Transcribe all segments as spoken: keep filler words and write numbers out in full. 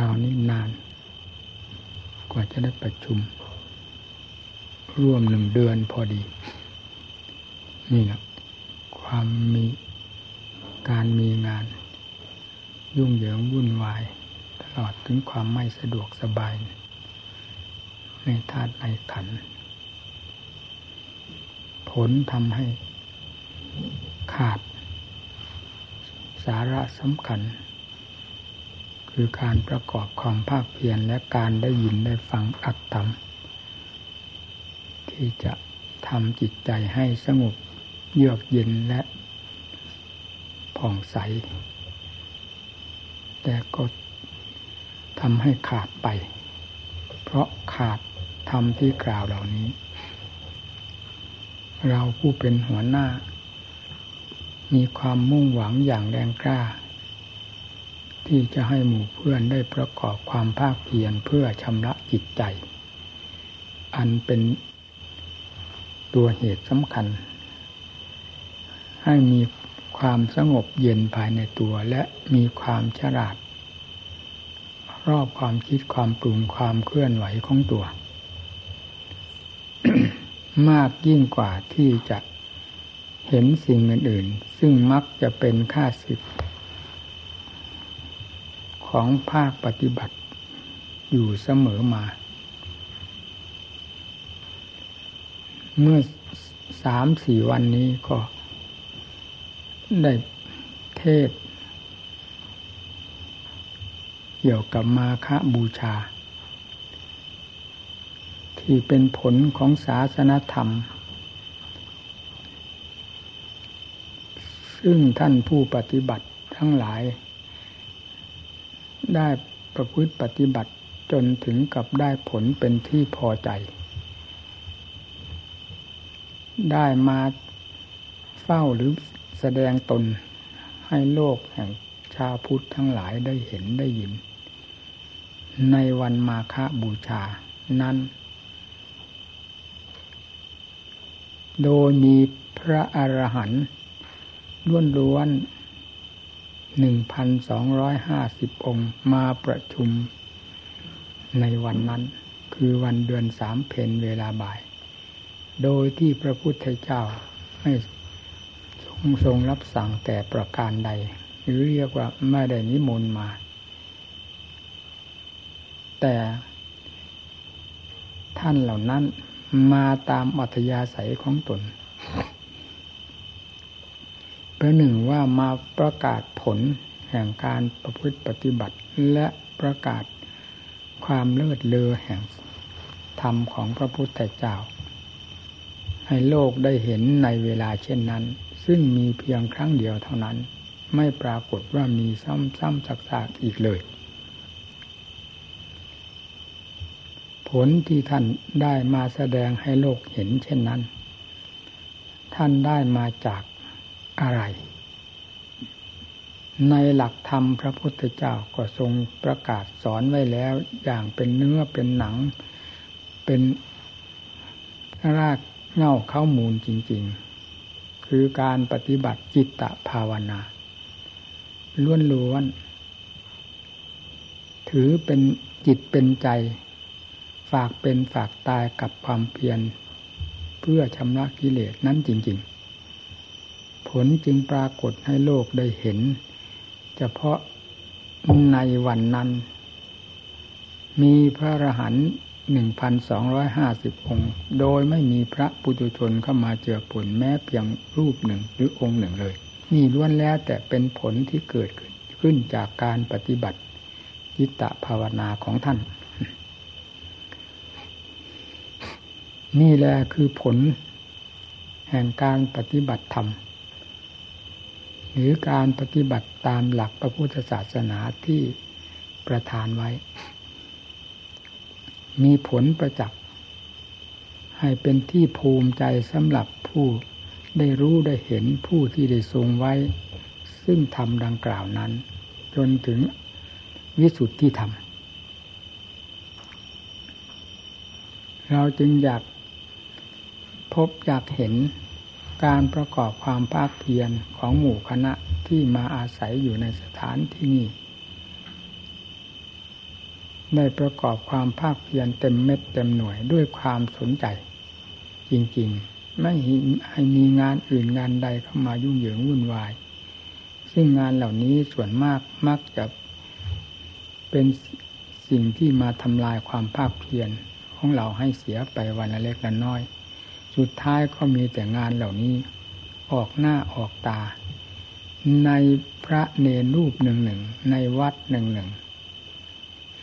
คราวนี้นานกว่าจะได้ประชุมร่วมหนึ่งเดือนพอดีนี่แหละความมีการมีงานยุ่งเหยิงวุ่นวายตลอดถึงความไม่สะดวกสบายในธาตุในขันธ์ผลทำให้ขาดสาระสำคัญคือการประกอบความภาคเพียรและการได้ยินได้ฟังอัตธรรมที่จะทำจิตใจให้สงบเยือกเย็นและผ่องใสแต่ก็ทำให้ขาดไปเพราะขาดธรรมที่กล่าวเหล่านี้เราผู้เป็นหัวหน้ามีความมุ่งหวังอย่างแรงกล้าที่จะให้หมู่เพื่อนได้ประกอบความภาคเพียรเพื่อชำระจิตใจอันเป็นตัวเหตุสำคัญให้มีความสงบเย็นภายในตัวและมีความฉลาดรอบความคิดความปรุงความเคลื่อนไหวของตัว มากยิ่งกว่าที่จะเห็นสิ่งอื่นๆซึ่งมักจะเป็นข้าศึกของภาคปฏิบัติอยู่เสมอมาเมื่อ สามถึงสี่ วันนี้ก็ได้เทศเกี่ยวกับมาฆบูชาที่เป็นผลของศาสนธรรมซึ่งท่านผู้ปฏิบัติทั้งหลายได้ประพฤติปฏิบัติจนถึงกับได้ผลเป็นที่พอใจได้มาเฝ้าหรือแสดงตนให้โลกแห่งชาวพุทธทั้งหลายได้เห็นได้ยินในวันมาฆบูชานั้นโดยมีพระอรหันต์ล้วนๆ หนึ่งพันสองร้อยห้าสิบ องค์มาประชุมในวันนั้นคือวันเดือนสามเพ็ญเวลาบ่ายโดยที่พระพุทธเจ้าไม่ทรงรับสั่งแต่ประการใดหรือเรียกว่าไม่ได้นิมนต์มาแต่ท่านเหล่านั้นมาตามอัธยาศัยของตนประหนึ่งว่ามาประกาศผลแห่งการประพฤติปฏิบัติและประกาศความเลิศเลอแห่งธรรมของพระพุทธเจ้าให้โลกได้เห็นในเวลาเช่นนั้นซึ่งมีเพียงครั้งเดียวเท่านั้นไม่ปรากฏว่ามีซ้ำๆซากๆอีกเลยผลที่ท่านได้มาแสดงให้โลกเห็นเช่นนั้นท่านได้มาจากอะไรในหลักธรรมพระพุทธเจ้าก็ทรงประกาศสอนไว้แล้วอย่างเป็นเนื้อเป็นหนังเป็นรากเง่าเข้ามูลจริงๆคือการปฏิบัติจิตตภาวนาล้วนๆถือเป็นจิตเป็นใจฝากเป็นฝากตายกับความเพียรเพื่อชำระกิเลสนั้นจริงๆผลจึงปรากฏให้โลกได้เห็นเฉพาะในวันนั้นมีพระอรหันต์หนึ่งพันสองร้อยห้าสิบ องค์โดยไม่มีพระปุถุชนเข้ามาเจือปนแม้เพียงรูปหนึ่งหรือองค์หนึ่งเลยนี่ล้วนแล้วแต่เป็นผลที่เกิดขึ้นขึ้นจากการปฏิบัติจิตตภาวนาของท่านนี่แหละคือผลแห่งการปฏิบัติธรรมหรือการปฏิบัติตามหลักพระพุทธศาสนาที่ประทานไว้มีผลประจักษ์ให้เป็นที่ภูมิใจสำหรับผู้ได้รู้ได้เห็นผู้ที่ได้ทรงไว้ซึ่งธรรมดังกล่าวนั้นจนถึงวิสุทธิธรรมเราจึงอยากพบอยากเห็นการประกอบความภาคเพียรของหมู่คณะที่มาอาศัยอยู่ในสถานที่นี้ ได้ประกอบความภาคเพียรเต็มเม็ดเต็มหน่วยด้วยความสนใจจริงๆไม่ให้มีงานอื่นงานใดเข้ามายุ่งเหยิงวุ่นวายซึ่งงานเหล่านี้ส่วนมากมักจะเป็นสิ่งที่มาทำลายความภาคเพียรของเราให้เสียไปวันละเล็กละน้อยสุดท้ายก็มีแต่งานเหล่านี้ออกหน้าออกตาในพระเนรรูปหนึ่งหนึ่งในวัดหนึ่งหนึ่ง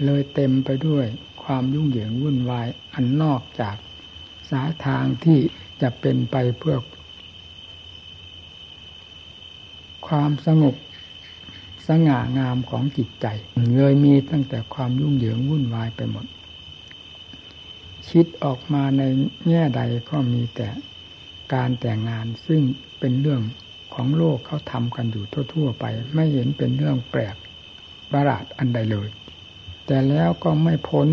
เลยเต็มไปด้วยความยุ่งเหยิงวุ่นวายอันนอกจากสายทางที่จะเป็นไปเพื่อความสงบสง่างามของจิตใจเลยมีตั้งแต่ความยุ่งเหยิงวุ่นวายไปหมดคิดออกมาในแง่ใดก็มีแต่การแต่งงานซึ่งเป็นเรื่องของโลกเขาทำกันอยู่ทั่วๆไปไม่เห็นเป็นเรื่องแปลกประหลาดอันใดเลยแต่แล้วก็ไม่พ้น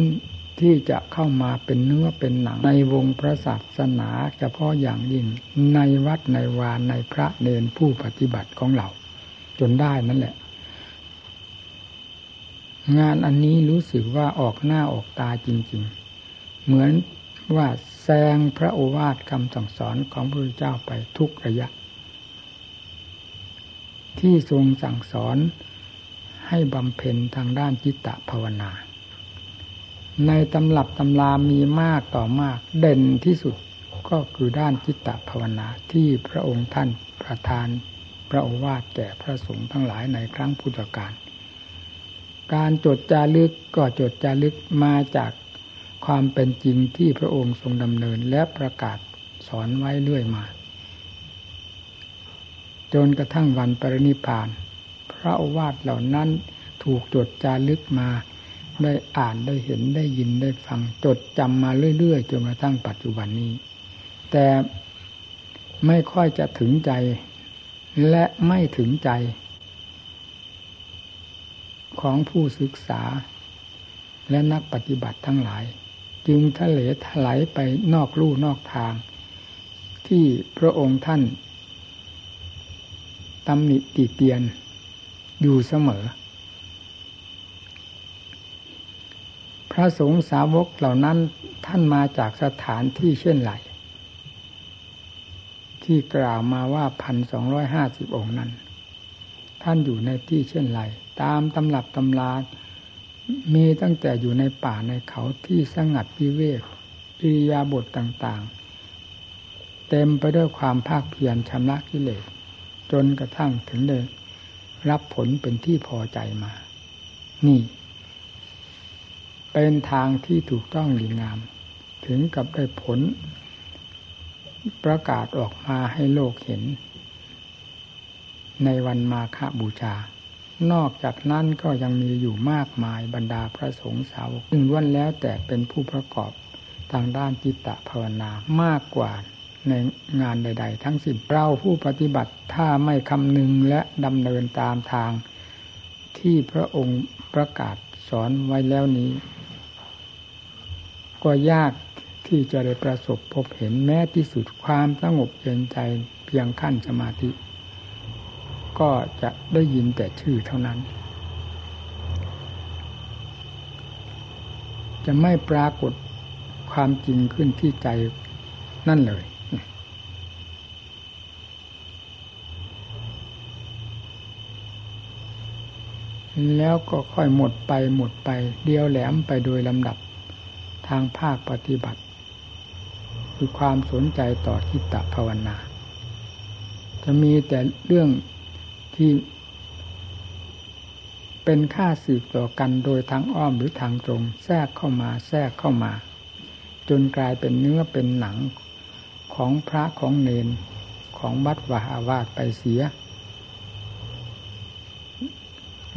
ที่จะเข้ามาเป็นเนื้อเป็นหนังในวงพระศาสนาเฉพาะอย่างยิ่งในวัดในวาในพระเนรผู้ปฏิบัติของเราจนได้นั่นแหละงานอันนี้รู้สึกว่าออกหน้าออกตาจริงๆเหมือนว่าแซงพระโอวาทคำสั่งสอนของพระพุทธเจ้าไปทุกระยะที่ทรงสั่งสอนให้บำเพ็ญทางด้านจิตตภาวนาในตำรับตำรามีมากต่อมากเด่นที่สุดก็คือด้านจิตตภาวนาที่พระองค์ท่านประทานพระโอวาทแก่พระสงฆ์ทั้งหลายในครั้งพุทธกาลการจดจารึกก็จดจารึกมาจากความเป็นจริงที่พระองค์ทรงดำเนินและประกาศสอนไว้เรื่อยมาจนกระทั่งวันปรินิพพานพระโอวาทเหล่านั้นถูกจดจารึกมาได้อ่านได้เห็นได้ยินได้ฟังจดจำมาเรื่อยๆจนกระทั่งปัจจุบันนี้แต่ไม่ค่อยจะถึงใจและไม่ถึงใจของผู้ศึกษาและนักปฏิบัติทั้งหลายจึงทะเลทลายไปนอกลู่นอกทางที่พระองค์ท่านตำหนิติเตียนอยู่เสมอพระสงฆ์สาวกเหล่านั้นท่านมาจากสถานที่เช่นไรที่กล่าวมาว่า หนึ่งพันสองร้อยห้าสิบ องค์นั้นท่านอยู่ในที่เช่นไรตามตำรับตำรามีตั้งแต่อยู่ในป่าในเขาที่สงัดวิเวกอิริยาบถต่างๆเต็มไปด้วยความภาคเพียรชำระกิเลสจนกระทั่งถึงได้รับผลเป็นที่พอใจมานี่เป็นทางที่ถูกต้องดีงามถึงกับได้ผลประกาศออกมาให้โลกเห็นในวันมาฆบูชานอกจากนั้นก็ยังมีอยู่มากมายบรรดาพระสงฆ์สาวกซึ่งล้วนแล้วแต่เป็นผู้ประกอบทางด้านจิตตภาวนามากกว่าในงานใดๆทั้งสิ้นเราผู้ปฏิบัติถ้าไม่คำนึงและดำเนินตามทางที่พระองค์ประกาศสอนไว้แล้วนี้ก็ยากที่จะได้ประสบพบเห็นแม้ที่สุดความสงบเย็นใจเพียงขั้นสมาธิก็จะได้ยินแต่ชื่อเท่านั้นจะไม่ปรากฏความจริงขึ้นที่ใจนั่นเลยแล้วก็ค่อยหมดไปหมดไปเดียวแหลมไปโดยลำดับทางภาคปฏิบัติคือความสนใจต่อจิตตภาวนาจะมีแต่เรื่องที่เป็นค่าสืบต่อกันโดยทางอ้อมหรือทางตรงแทรกเข้ามาแทรกเข้ามาจนกลายเป็นเนื้อเป็นหนังของพระของเนรของวัดวาอาวาสไปเสีย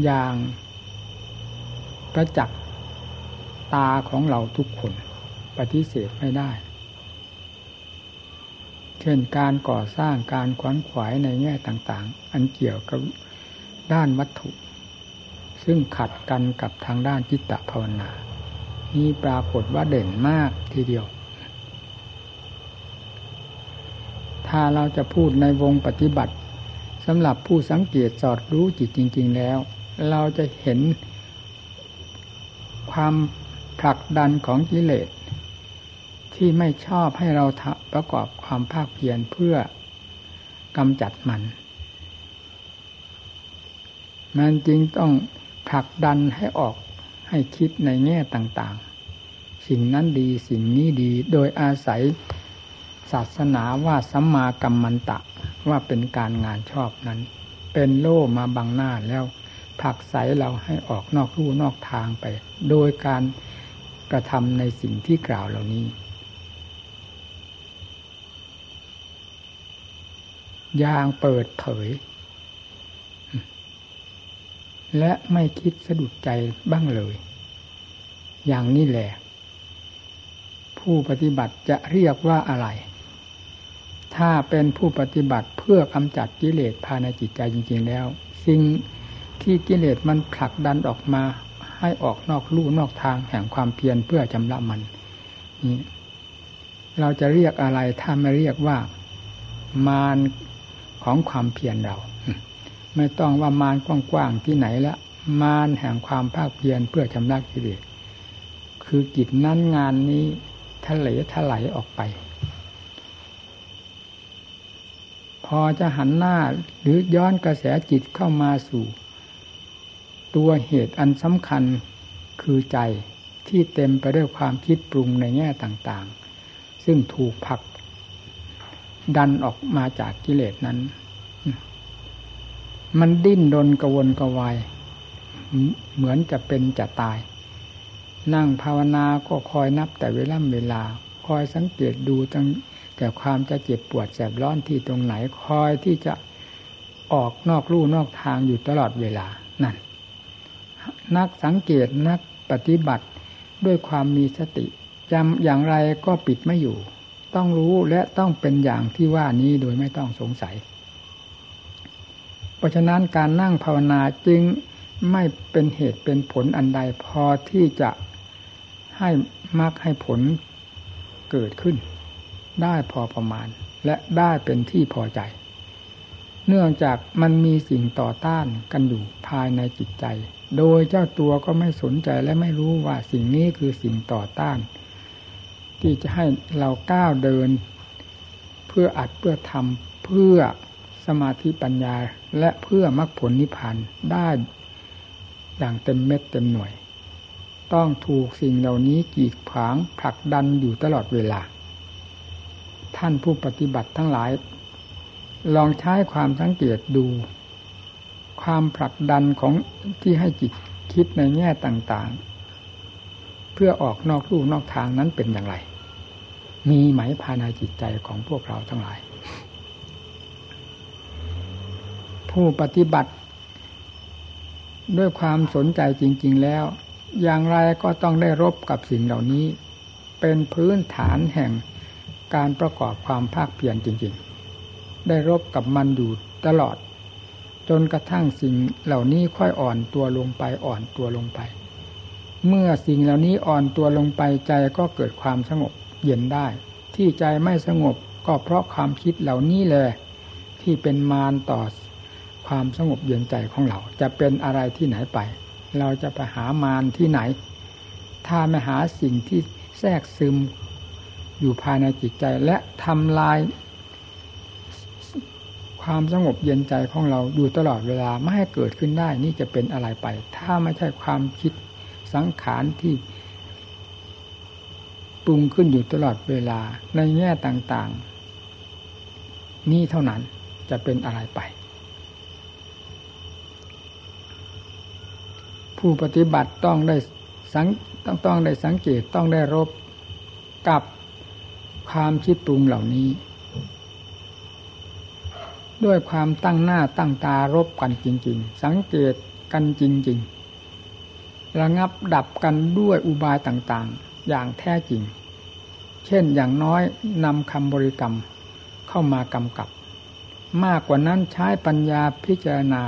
อย่างประจักษ์ตาของเราทุกคนปฏิเสธไม่ได้เช่นการก่อสร้างการขวนขวายในแง่ต่างๆอันเกี่ยวกับด้านวัตถุซึ่งขัดกันกับทางด้านจิตตภาวนานี่ปรากฏว่าเด่นมากทีเดียวถ้าเราจะพูดในวงปฏิบัติสำหรับผู้สังเกตสอดรู้จิตจริงๆแล้วเราจะเห็น ความผลักดันของกิเลสที่ไม่ชอบให้เราประกอบความภาคเพียรเพื่อกำจัดมันมันจึงต้องผลักดันให้ออกให้คิดในแง่ต่างๆสิ่งนั้นดีสิ่งนี้ดีโดยอาศัยศาสนาว่าสัมมากัมมันตะว่าเป็นการงานชอบนั้นเป็นโล่มาบังหน้าแล้วผลักไสเราให้ออกนอกลู่นอกทางไปโดยการกระทำในสิ่งที่กล่าวเหล่านี้อย่างเปิดเผยและไม่คิดสะดุดใจบ้างเลยอย่างนี้แหละผู้ปฏิบัติจะเรียกว่าอะไรถ้าเป็นผู้ปฏิบัติเพื่อกำจัดกิเลสภายในจิตใจจริงๆแล้วสิ่งที่กิเลสมันผลักดันออกมาให้ออกนอกลู่นอกทางแห่งความเพียรเพื่อชำระมันนี่เราจะเรียกอะไรถ้าไม่เรียกว่ามารของความเพียรเราไม่ต้องว่ามารกว้างๆที่ไหนละมารแห่งความภาคเพียรเพื่อชำระกิเลสคือกิจนั้นงานนี้ทะเลทลายออกไปพอจะหันหน้าหรือย้อนกระแสจิตเข้ามาสู่ตัวเหตุอันสำคัญคือใจที่เต็มไปด้วยความคิดปรุงในแง่ต่างๆซึ่งถูกผลักดันออกมาจากกิเลสนั้นมันดิ้นรนกระวนกระวายเหมือนจะเป็นจะตายนั่งภาวนาก็คอยนับแต่เวลาเวลาคอยสังเกตดูตั้งแต่ความจะเจ็บปวดแสบร้อนที่ตรงไหนคอยที่จะออกนอกลู่นอกทางอยู่ตลอดเวลานั่นนักสังเกตนักปฏิบัติด้วยความมีสติจำอย่างไรก็ปิดไม่อยู่ต้องรู้และต้องเป็นอย่างที่ว่านี้โดยไม่ต้องสงสัยเพราะฉะนั้นการนั่งภาวนาจึงไม่เป็นเหตุเป็นผลอันใดพอที่จะให้มรรคให้ผลเกิดขึ้นได้พอประมาณและได้เป็นที่พอใจเนื่องจากมันมีสิ่งต่อต้านกันอยู่ภายในจิตใจโดยเจ้าตัวก็ไม่สนใจและไม่รู้ว่าสิ่งนี้คือสิ่งต่อต้านที่จะให้เราก้าวเดินเพื่ออัดเพื่อทำเพื่อสมาธิปัญญาและเพื่อมรรคผลนิพพานได้อย่างเต็มเม็ดเต็มหน่วยต้องถูกสิ่งเหล่านี้กีดขวางผลักดันอยู่ตลอดเวลาท่านผู้ปฏิบัติทั้งหลายลองใช้ความสังเกตดูความผลักดันของที่ให้จิตคิดในแง่ต่างๆเพื่อออกนอกลู่นอกทางนั้นเป็นอย่างไรมีไหมภายในจิตใจของพวกเราทั้งหลายผู้ปฏิบัติด้วยความสนใจจริงๆแล้วอย่างไรก็ต้องได้รบกับสิ่งเหล่านี้เป็นพื้นฐานแห่งการประกอบความภาคเพียรจริงๆได้รบกับมันอยู่ตลอดจนกระทั่งสิ่งเหล่านี้ค่อยอ่อนตัวลงไปอ่อนตัวลงไปเมื่อสิ่งเหล่านี้อ่อนตัวลงไปใจก็เกิดความสงบเย็นได้ที่ใจไม่สงบก็เพราะความคิดเหล่านี้แหละที่เป็นมารต่อความสงบเย็นใจของเราจะเป็นอะไรที่ไหนไปเราจะไปหามารที่ไหนถ้าไม่หาสิ่งที่แทรกซึมอยู่ภายในจิตใจและทำลายความสงบเย็นใจของเราอยู่ตลอดเวลาไม่ให้เกิดขึ้นได้นี่จะเป็นอะไรไปถ้าไม่ใช่ความคิดสังขารที่ปรุงขึ้นอยู่ตลอดเวลาในแง่ต่างๆนี่เท่านั้นจะเป็นอะไรไปผู้ปฏิบัติต้องได้สังต้องต้องได้สังเกตต้องได้รบกับความคิดปรุงเหล่านี้ด้วยความตั้งหน้าตั้งตารบกันจริงๆสังเกตกันจริงๆระงับดับกันด้วยอุบายต่างๆอย่างแท้จริงเช่นอย่างน้อยนำคำบริกรรมเข้ามากำกับมากกว่านั้นใช้ปัญญาพิจารณา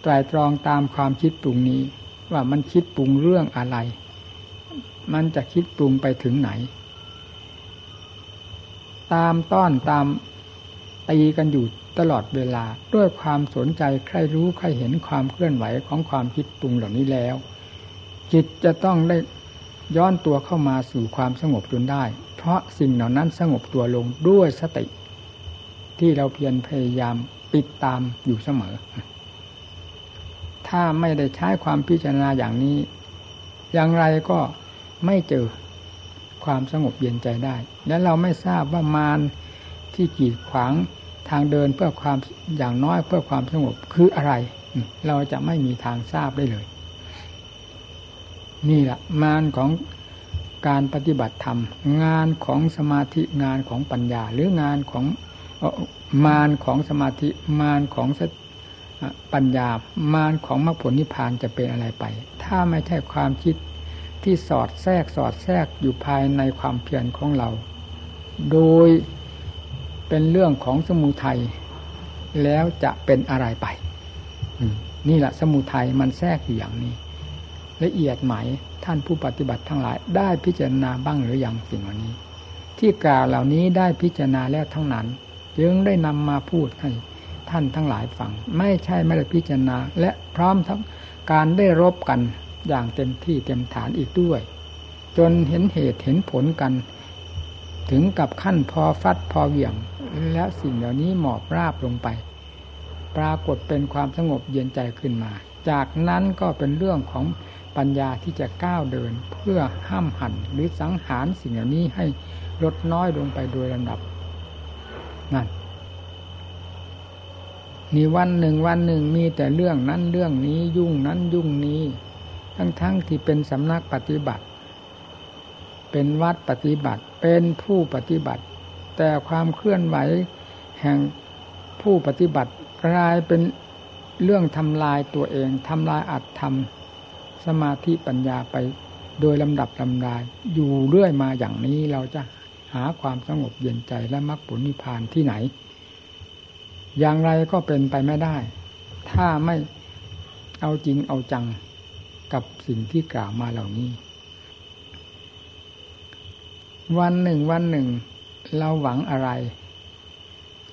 ไตรตรองตามความคิดปรุงนี้ว่ามันคิดปรุงเรื่องอะไรมันจะคิดปรุงไปถึงไหนตามต้อนตามตีกันอยู่ตลอดเวลาด้วยความสนใจใครรู้ใครเห็นความเคลื่อนไหวของความคิดปรุงเหล่านี้แล้ว จิตจะต้องได้ย้อนตัวเข้ามาสู่ความสงบจนได้เพราะสิ่งเหล่านั้นสงบตัวลงด้วยสติที่เราเพียรพยายามติดตามอยู่เสมอถ้าไม่ได้ใช้ความพิจารณาอย่างนี้อย่างไรก็ไม่เจอความสงบเย็นใจได้และเราไม่ทราบว่ามารที่กีดขวางทางเดินเพื่อความอย่างน้อยเพื่อความสงบคืออะไรเราจะไม่มีทางทราบได้เลยนี่แหละงานของการปฏิบัติธรรมงานของสมาธิงานของปัญญาหรืองานของมารของสมาธิมารของปัญญามารของมรรคผลนิพพานจะเป็นอะไรไปถ้าไม่ใช่ความคิดที่สอดแทรกสอดแทรกอยู่ภายในความเพียรของเราโดยเป็นเรื่องของสมุทัยแล้วจะเป็นอะไรไปนี่แหละสมุทัยมันแทรกอยู่อย่างนี้ละเอียดไหมท่านผู้ปฏิบัติทั้งหลายได้พิจารณาบ้างหรือยังสิ่งเหล่านี้ที่กล่าวเหล่านี้ได้พิจารณาแล้วทั้งนั้นจึงได้นำมาพูดให้ท่านทั้งหลายฟังไม่ใช่ไม่ได้พิจารณาและพร้อมทั้งการได้รบกันอย่างเต็มที่เต็มฐานอีกด้วยจนเห็นเหตุเห็นผลกันถึงกับขั้นพอฟัดพอเหวี่ยงแล้วสิ่งเหล่านี้หมอบราบลงไปปรากฏเป็นความสงบเย็นใจขึ้นมาจากนั้นก็เป็นเรื่องของปัญญาที่จะก้าวเดินเพื่อห้ามหันหรือสังหารสิ่งเหล่านี้ให้ลดน้อยลงไปโดยลำดับนั่นนี่วันหนึ่งวันหนึ่งมีแต่เรื่องนั้นเรื่องนี้ยุ่งนั้นยุ่งนี้ทั้งๆ ท, ที่เป็นสำนักปฏิบัติเป็นวัดปฏิบัติเป็นผู้ปฏิบัติแต่ความเคลื่อนไหวแห่งผู้ปฏิบัติกลายเป็นเรื่องทำลายตัวเองทำลายอัตธรรมสมาธิปัญญาไปโดยลำดับลำดาอยู่เรื่อยมาอย่างนี้เราจะหาความสงบเย็นใจและมรรคผลนิพพานที่ไหนอย่างไรก็เป็นไปไม่ได้ถ้าไม่เอาจริงเอาจังกับสิ่งที่กล่าวมาเหล่านี้วันหนึ่งวันหนึ่งเราหวังอะไร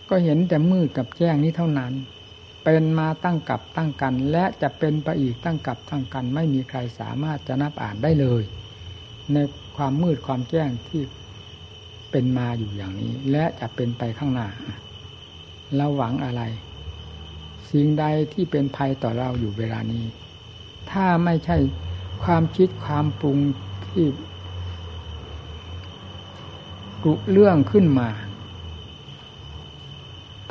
ก็เห็นแต่มืดกับแจ้งนี้เท่านั้นเป็นมาตั้งกับตั้งกันและจะเป็นไปอีกตั้งกับตั้งกันไม่มีใครสามารถจะนับอ่านได้เลยในความมืดความแจ้งที่เป็นมาอยู่อย่างนี้และจะเป็นไปข้างหน้าเราหวังอะไรสิ่งใดที่เป็นภัยต่อเราอยู่เวลานี้ถ้าไม่ใช่ความคิดความปรุงที่กุเรื่องขึ้นมา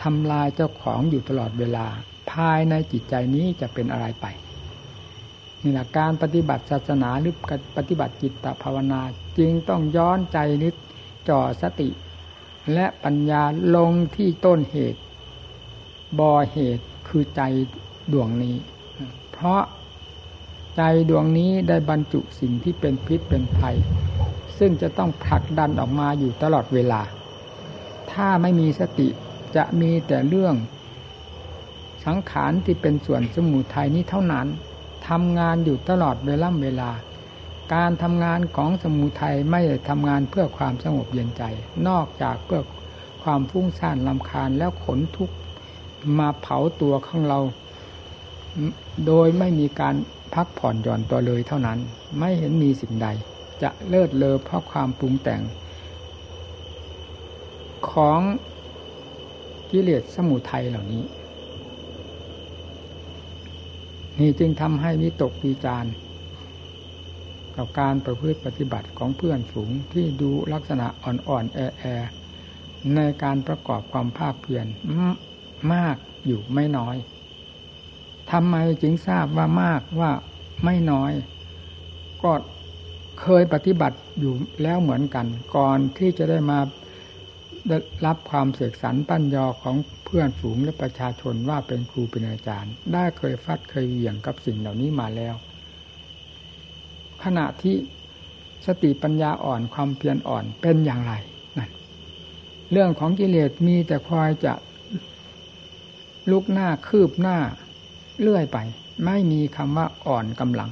ทำลายเจ้าของอยู่ตลอดเวลาภายในจิตใจนี้จะเป็นอะไรไปนี่แหละการปฏิบัติศาสนาหรือปฏิบัติจิตตภาวนาจึงต้องย้อนใจนึกจ่อสติและปัญญาลงที่ต้นเหตุบ่อเหตุคือใจดวงนี้เพราะใจดวงนี้ได้บรรจุสิ่งที่เป็นพิษเป็นภัยซึ่งจะต้องผลักดันออกมาอยู่ตลอดเวลาถ้าไม่มีสติจะมีแต่เรื่องสังขารที่เป็นส่วนสมุทัยนี้เท่านั้นทำงานอยู่ตลอดเวล่ำเวลาการทำงานของสมุทัยไม่ได้ทำงานเพื่อความสงบเย็นใจนอกจากเพื่อความฟุ้งซ่านรำคาญแล้วขนทุกข์มาเผาตัวของเราโดยไม่มีการพักผ่อนหย่อนตัวเลยเท่านั้นไม่เห็นมีสิ่งใดจะเลิศเลอเพราะความปรุงแต่งของกิเลสสมุทัยเหล่านี้นี่จึงทำให้วิตกวิจารณ์กับการประพฤติปฏิบัติของเพื่อนฝูงที่ดูลักษณะอ่อนๆแอๆในการประกอบความภาคเพียรมากอยู่ไม่น้อยทำไมจึงทราบว่ามากว่าไม่น้อยก็เคยปฏิบัติอยู่แล้วเหมือนกันก่อนที่จะได้มาได้รับความเสกสรรปั้นยอของเพื่อนฝูงและประชาชนว่าเป็นครูเป็นอาจารย์ได้เคยฟัดเคยเหวี่ยงกับสิ่งเหล่านี้มาแล้วขณะที่สติปัญญาอ่อนความเพียรอ่อนเป็นอย่างไรนั่นเรื่องของกิเลสมีแต่คอยจะลุกหน้าคืบหน้าเลื่อยไปไม่มีคำว่าอ่อนกำลัง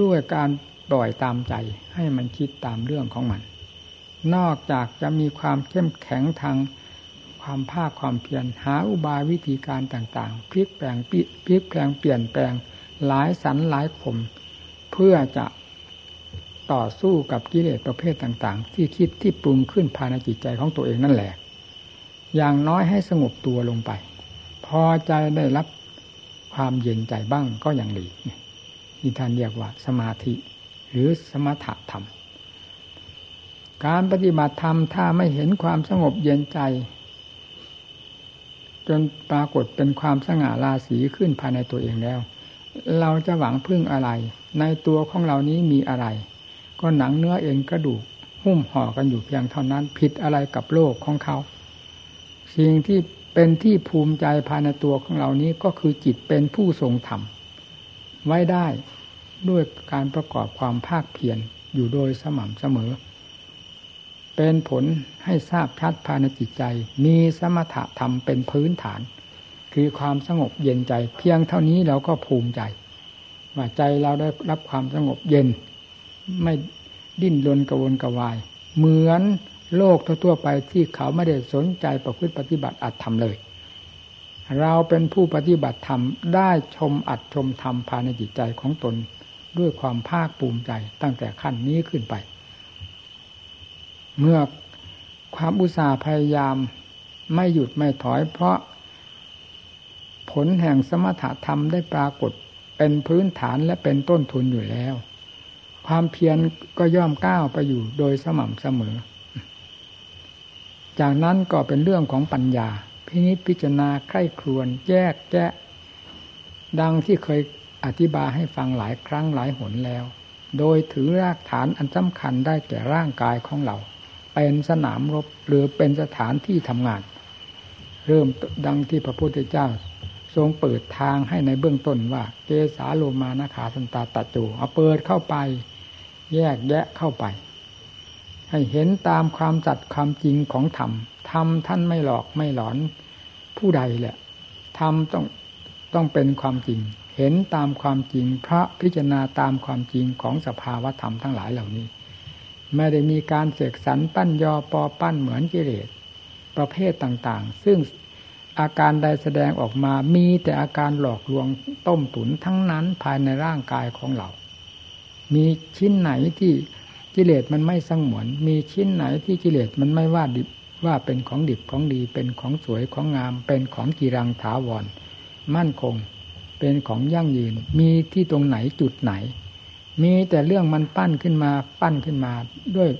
ด้วยการปล่อยตามใจให้มันคิดตามเรื่องของมันนอกจากจะมีความเข้มแข็งทางความภาคความเพียรหาอุบายวิธีการต่างๆพลิกแปลงพลิกแปลงเปลี่ยนแปลงหลายสันหลายขม เพื่อจะต่อสู้กับกิเลสประเภทต่างๆที่คิดที่ปรุงขึ้นภายในจิตใจของตัวเองนั่นแหละอย่างน้อยให้สงบตัวลงไปพอใจได้รับความเย็นใจบ้างก็ยังดีนี่ท่านเรียกว่าสมาธิหรือสมถะธรรมการปฏิบัติธรรมถ้าไม่เห็นความสงบเย็นใจจนปรากฏเป็นความสง่าราศีขึ้นภายในตัวเองแล้วเราจะหวังพึ่งอะไรในตัวของเรานี้มีอะไรก็หนังเนื้อเอ็นกระดูกหุ้มห่อกันอยู่เพียงเท่านั้นผิดอะไรกับโลกของเขาสิ่งที่เป็นที่ภูมิใจภายในตัวของเรานี้ก็คือจิตเป็นผู้ทรงธรรมไว้ได้ด้วยการประกอบความภาคเพียรอยู่โดยสม่ำเสมอเป็นผลให้ทราบชัดภายในจิตใจมีสมถะธรรมเป็นพื้นฐานคือความสงบเย็นใจเพียงเท่านี้เราก็ภูมิใจว่าใจเราได้รับความสงบเย็นไม่ดิ้นรนกระวนกระวายเหมือนโลกทั่วๆไปที่เขาไม่ได้สนใจประพฤติปฏิบัติอัตธรรมเลยเราเป็นผู้ปฏิบัติธรรมได้ชมอัตชมธรรมภายในจิตใจของตนด้วยความภาคภูมิใจตั้งแต่ขั้นนี้ขึ้นไปเมื่อความอุตสาห์พยายามไม่หยุดไม่ถอยเพราะผลแห่งสมถะธรรมได้ปรากฏเป็นพื้นฐานและเป็นต้นทุนอยู่แล้วความเพียรก็ย่อมก้าวไปอยู่โดยสม่ำเสมอจากนั้นก็เป็นเรื่องของปัญญาพินิจพิจารณาใคร่ครวญแยกแยะดังที่เคยอธิบายให้ฟังหลายครั้งหลายหนแล้วโดยถือรากฐานอันสำคัญได้แก่ร่างกายของเราเป็นสนามรบหรือเป็นสถานที่ทำงานเริ่มดังที่พระพุทธเจ้าทรงเปิดทางให้ในเบื้องต้นว่าเกสาโลมานะขาสันตาตะโจเอาเปิดเข้าไปแยกแยะเข้าไปให้เห็นตามความสัตย์ความจริงของธรรมธรรมท่านไม่หลอกไม่หลอนผู้ใดแหละธรรมต้องต้องเป็นความจริงเห็นตามความจริงพระพิจารณาตามความจริงของสภาวธรรมทั้งหลายเหล่านี้ไม่ได้มีการเสกสรรปั้นยอปอปั้นเหมือนกิเลสประเภทต่างๆซึ่งอาการใดแสดงออกมามีแต่อาการหลอกลวงต้มตุ๋นทั้งนั้นภายในร่างกายของเรามีชิ้นไหนที่กิเลสมันไม่สงวนมีชิ้นไหนที่กิเลสมันไม่ว่าดิบว่าเป็นของดิบของดีเป็นของสวยของงามเป็นของกีรังถาวรมั่นคงเป็นของยั่งยืนมีที่ตรงไหนจุดไหนมีแต่เรื่องมันปั้นขึ้นมาปั้นขึ้นมาด้วย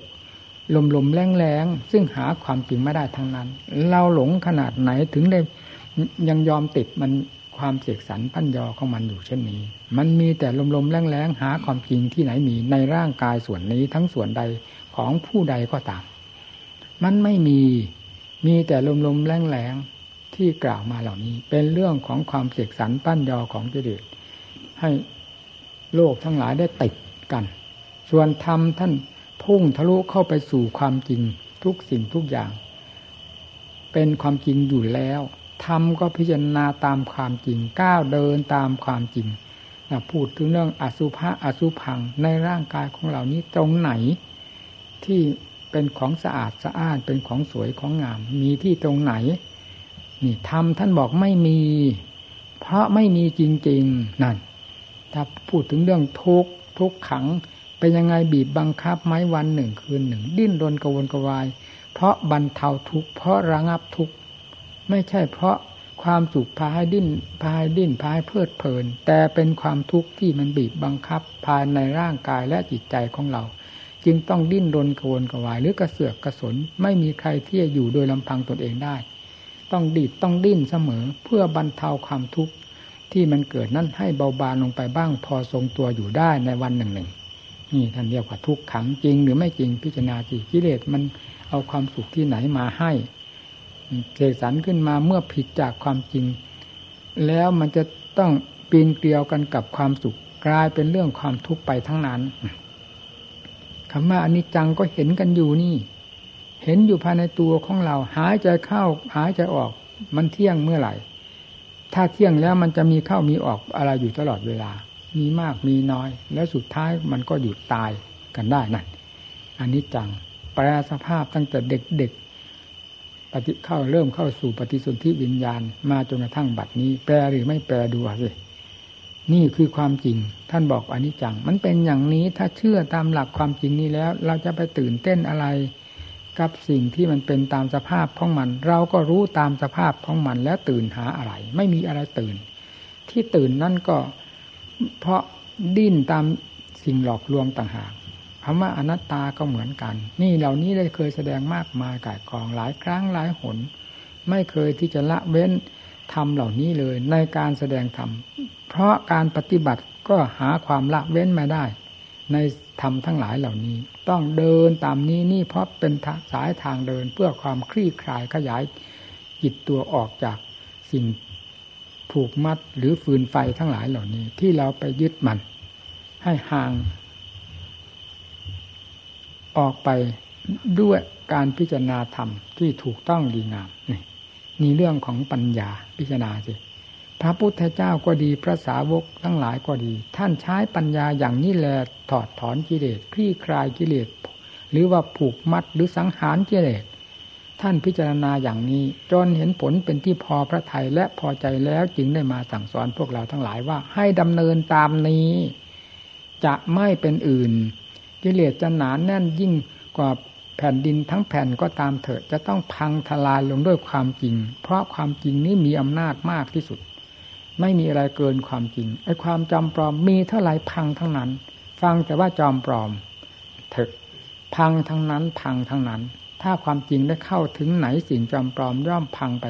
ลมๆแรงๆซึ่งหาความจริงไม่ได้ทั้งนั้นเราหลงขนาดไหนถึงได้ยังยอมติดมันความเสกสรรปั้นยอของมันอยู่เช่นนี้มันมีแต่ลมๆแรงๆหาความจริงที่ไหนมีในร่างกายส่วนนี้ทั้งส่วนใดของผู้ใดก็ตามมันไม่มีมีแต่ลมๆแรงๆที่กล่าวมาเหล่านี้เป็นเรื่องของความเสกสรรปั้นยอของกิเลสให้โลกทั้งหลายได้ติดกันส่วนธรรมท่านพุ่งทะลุเข้าไปสู่ความจริงทุกสิ่งทุกอย่างเป็นความจริงอยู่แล้วธรรมก็พิจารณาตามความจริงก้าวเดินตามความจริงพูดถึงเรื่องอสุภะอสุภังในร่างกายของเหล่านี้ตรงไหนที่เป็นของสะอาดสะอ้านเป็นของสวยของงามมีที่ตรงไหนนี่ธรรมท่านบอกไม่มีเพราะไม่มีจริงๆนั่นถ้าพูดถึงเรื่องทุกข์ทุกขังเป็นยังไงบีบบังคับไหมวันหนึ่งคืนหนึ่งดิ้นรนกระวนกระวายเพราะบรรเทาทุกข์เพราะระงับทุกข์ไม่ใช่เพราะความสุขพาให้ดิ้นพาให้ดิ้นพาให้เพลิดเพลินแต่เป็นความทุกข์ที่มันบีบบังคับภายในร่างกายและจิตใจของเราจึงต้องดิ้นรนกระวนกระวายหรือกระเสือกกระสนไม่มีใครที่จะอยู่โดยลำพังตนเองได้ต้องดิดต้องดิ้นเสมอเพื่อบรรเทาความทุกข์ที่มันเกิดนั้นให้เบาบางลงไปบ้างพอทรงตัวอยู่ได้ในวันหนึ่งหนึ่งนี่ท่านเรียกว่าทุกขังจริงหรือไม่จริงพิจารณาสิกิเลสมันเอาความสุขที่ไหนมาให้เสกสรรขึ้นมาเมื่อผิดจากความจริงแล้วมันจะต้องปีนเกลียวกันกับความสุขกลายเป็นเรื่องความทุกข์ไปทั้งนั้นคำว่าอนิจจังก็เห็นกันอยู่นี่เห็นอยู่ภายในตัวของเราหายใจเข้าหายใจออกมันเที่ยงเมื่อไหร่ถ้าเที่ยงแล้วมันจะมีเข้ามีออกอะไรอยู่ตลอดเวลามีมากมีน้อยแล้วสุดท้ายมันก็หยุดตายกันได้นั่นอนิจจังแปรสภาพตั้งแต่เด็กๆปฏิเข้าเริ่มเข้าสู่ปฏิสนธิวิญญาณมาจนกระทั่งบัดนี้แปรหรือไม่แปรดูสิ นี่คือความจริงท่านบอกอนิจจังมันเป็นอย่างนี้ถ้าเชื่อตามหลักความจริงนี้แล้วเราจะไปตื่นเต้นอะไรกับสิ่งที่มันเป็นตามสภาพของมันเราก็รู้ตามสภาพของมันแล้วตื่นหาอะไรไม่มีอะไรตื่นที่ตื่นนั่นก็เพราะดิ้นตามสิ่งหลอกลวงต่างหากคำว่าอนัตตาก็เหมือนกันนี่เหล่านี้ได้เคยแสดงมากมายก่ายกองหลายครั้งหลายหนไม่เคยที่จะละเว้นธรรมเหล่านี้เลยในการแสดงธรรมเพราะการปฏิบัติก็หาความละเว้นมาได้ในธรรมทั้งหลายเหล่านี้ต้องเดินตามนี้นี่เพราะเป็นสายทางเดินเพื่อความคลี่คลายขยายจิตตัวออกจากสิ่งผูกมัดหรือฟืนไฟทั้งหลายเหล่านี้ที่เราไปยึดมันให้ห่างออกไปด้วยการพิจารณาธรรมที่ถูกต้องดีงามนี่นี่เรื่องของปัญญาพิจารณาสิพระพุทธเจ้าก็ดีพระสาวกทั้งหลายก็ดีท่านใช้ปัญญาอย่างนี้แลถอดถอนกิเลสคลี่คลายกิเลสหรือว่าผูกมัดหรือสังหารกิเลสท่านพิจารณาอย่างนี้จนเห็นผลเป็นที่พอพระทัยและพอใจแล้วจึงได้มาสั่งสอนพวกเราทั้งหลายว่าให้ดำเนินตามนี้จะไม่เป็นอื่นกิเลสจะหนาแน่นยิ่งกว่าแผ่นดินทั้งแผ่นก็ตามเถิดจะต้องพังทลายลงด้วยความจริงเพราะความจริงนี้มีอำนาจมากที่สุดไม่มีอะไรเกินความจริงไอ้ความจอมปลอมมีเท่าไหร่พังทั้งนั้นฟังแต่ว่าจอมปลอมเถิดพังทั้งนั้นพังทั้งนั้นถ้าความจริงได้เข้าถึงไหนสิ่งจอมปลอมย่อมพังไป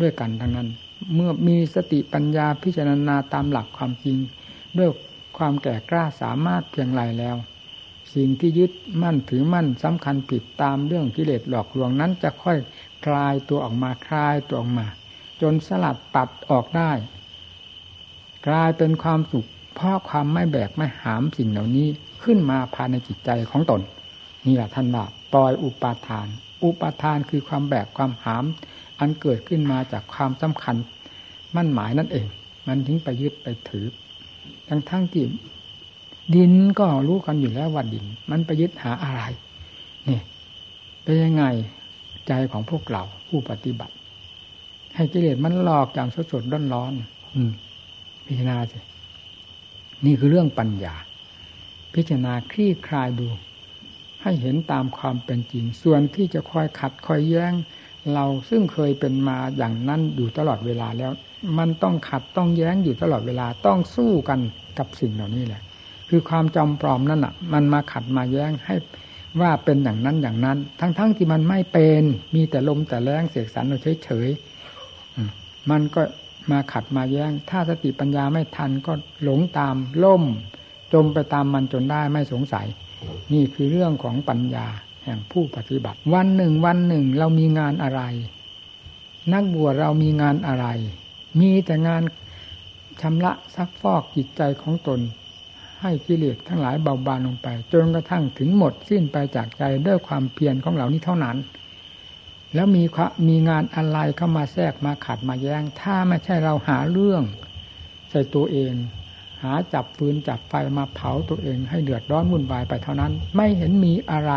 ด้วยกันทั้งนั้นเมื่อมีสติปัญญาพิจารณาตามหลักความจริงด้วยความแก่กล้าสามารถเพียงไรแล้วสิ่งที่ยึดมั่นถือมั่นสำคัญผิดตามเรื่องกิเลสหลอกลวงนั้นจะค่อยคลายตัวออกมาคลายตัวออกมาจนสลัดตัดออกได้กลายเป็นความสุขเพราะความไม่แบกไม่หามสิ่งเหล่านี้ขึ้นมาภายในจิตใจของตนนี่แหละท่านว่าปล่อยอุปาทานอุปาทานคือความแบกความหามอันเกิดขึ้นมาจากความสำคัญมั่นหมายนั่นเองมันถึงไปยึดไปถือทั้งทั้งที่ดินก็รู้กันอยู่แล้วว่าดินมันไปยึดหาอะไรนี่เป็นยังไงใจของพวกเราผู้ปฏิบัติให้กิเลสมันหลอกอย่างสดๆร้อนๆพิจารณาสินี่คือเรื่องปัญญาพิจารณาคลี่คลายดูให้เห็นตามความเป็นจริงส่วนที่จะคอยขัดคอยแย้งเราซึ่งเคยเป็นมาอย่างนั้นอยู่ตลอดเวลาแล้วมันต้องขัดต้องแย้งอยู่ตลอดเวลาต้องสู้กันกับสิ่งเหล่านี้แหละคือความจอมปลอมนั่นน่ะมันมาขัดมาแย้งให้ว่าเป็นอย่างนั้นอย่างนั้นทั้งๆ ท, ที่มันไม่เป็นมีแต่ลมแต่แรงเสกสรรเราเฉยๆมันก็มาขัดมาแย้งถ้าสติปัญญาไม่ทันก็หลงตามล่มจมไปตามมันจนได้ไม่สงสัยนี่คือเรื่องของปัญญาแห่งผู้ปฏิบัติวันหนึ่งวันหนึ่งเรามีงานอะไรนักบวชเรามีงานอะไรมีแต่งานชำระซักฟอกจิตใจของตนให้กิเลสทั้งหลายเบาบางลงไปจนกระทั่งถึงหมดสิ้นไปจากใจด้วยความเพียรของเรานี้เท่านั้นแล้วมีมีงานอะไรเข้ามาแทรกมาขัดมาแย้งถ้าไม่ใช่เราหาเรื่องใส่ตัวเองหาจับฟืนจับไฟมาเผาตัวเองให้เดือดร้อนวุ่นวายไปเท่านั้นไม่เห็นมีอะไร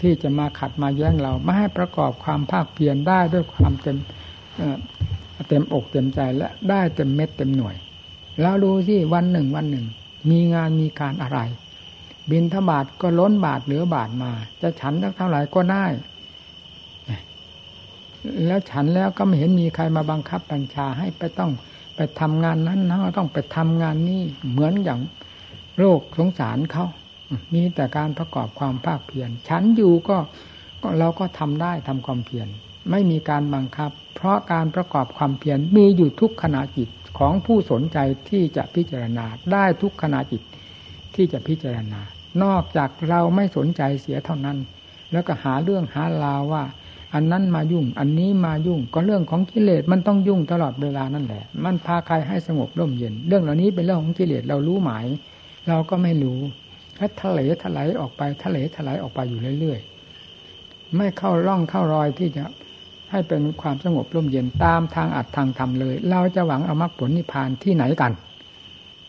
ที่จะมาขัดมาแย้งเราไม่ให้ประกอบความภาคเพียรได้ด้วยความเต็มเต็มอกเต็มใจและได้เต็มเม็ดเต็มหน่วยแล้วดูสิวันหนึ่งวันหนึ่งมีงานมีการอะไรบิณฑบาตก็ล้นบาทเหลือบาทมาจะฉันเท่าไหร่ก็ได้แล้วฉันแล้วก็ไม่เห็นมีใครมาบังคับบัญชาให้ไปต้องไปทำงานนั้นนะต้องไปทำงานนี้เหมือนอย่างโรคสงสารเขามีแต่การประกอบความภาคเพียรฉันอยู่ก็เราก็ทำได้ทำความเพียรไม่มีการบังคับเพราะการประกอบความเพียรมีอยู่ทุกขณะจิตของผู้สนใจที่จะพิจารณาได้ทุกขณะจิตที่จะพิจารณานอกจากเราไม่สนใจเสียเท่านั้นแล้วก็หาเรื่องหาราวว่าอันนั้นมายุ่งอันนี้มายุ่งก็เรื่องของกิเลสมันต้องยุ่งตลอดเวลานั่นแหละมันพาใครให้สงบร่มเย็นเรื่องเหล่านี้เป็นเรื่องของกิเลสเรารู้ไหมเราก็ไม่รู้ก็ทะเลทลายออกไปทะเลทลายออกไปอยู่เรื่อยๆไม่เข้าร่องเข้ารอยที่จะให้เป็นความสงบร่มเย็นตามทางอัดทางทำเลยเราจะหวังเอามรรคผลนิพพานที่ไหนกัน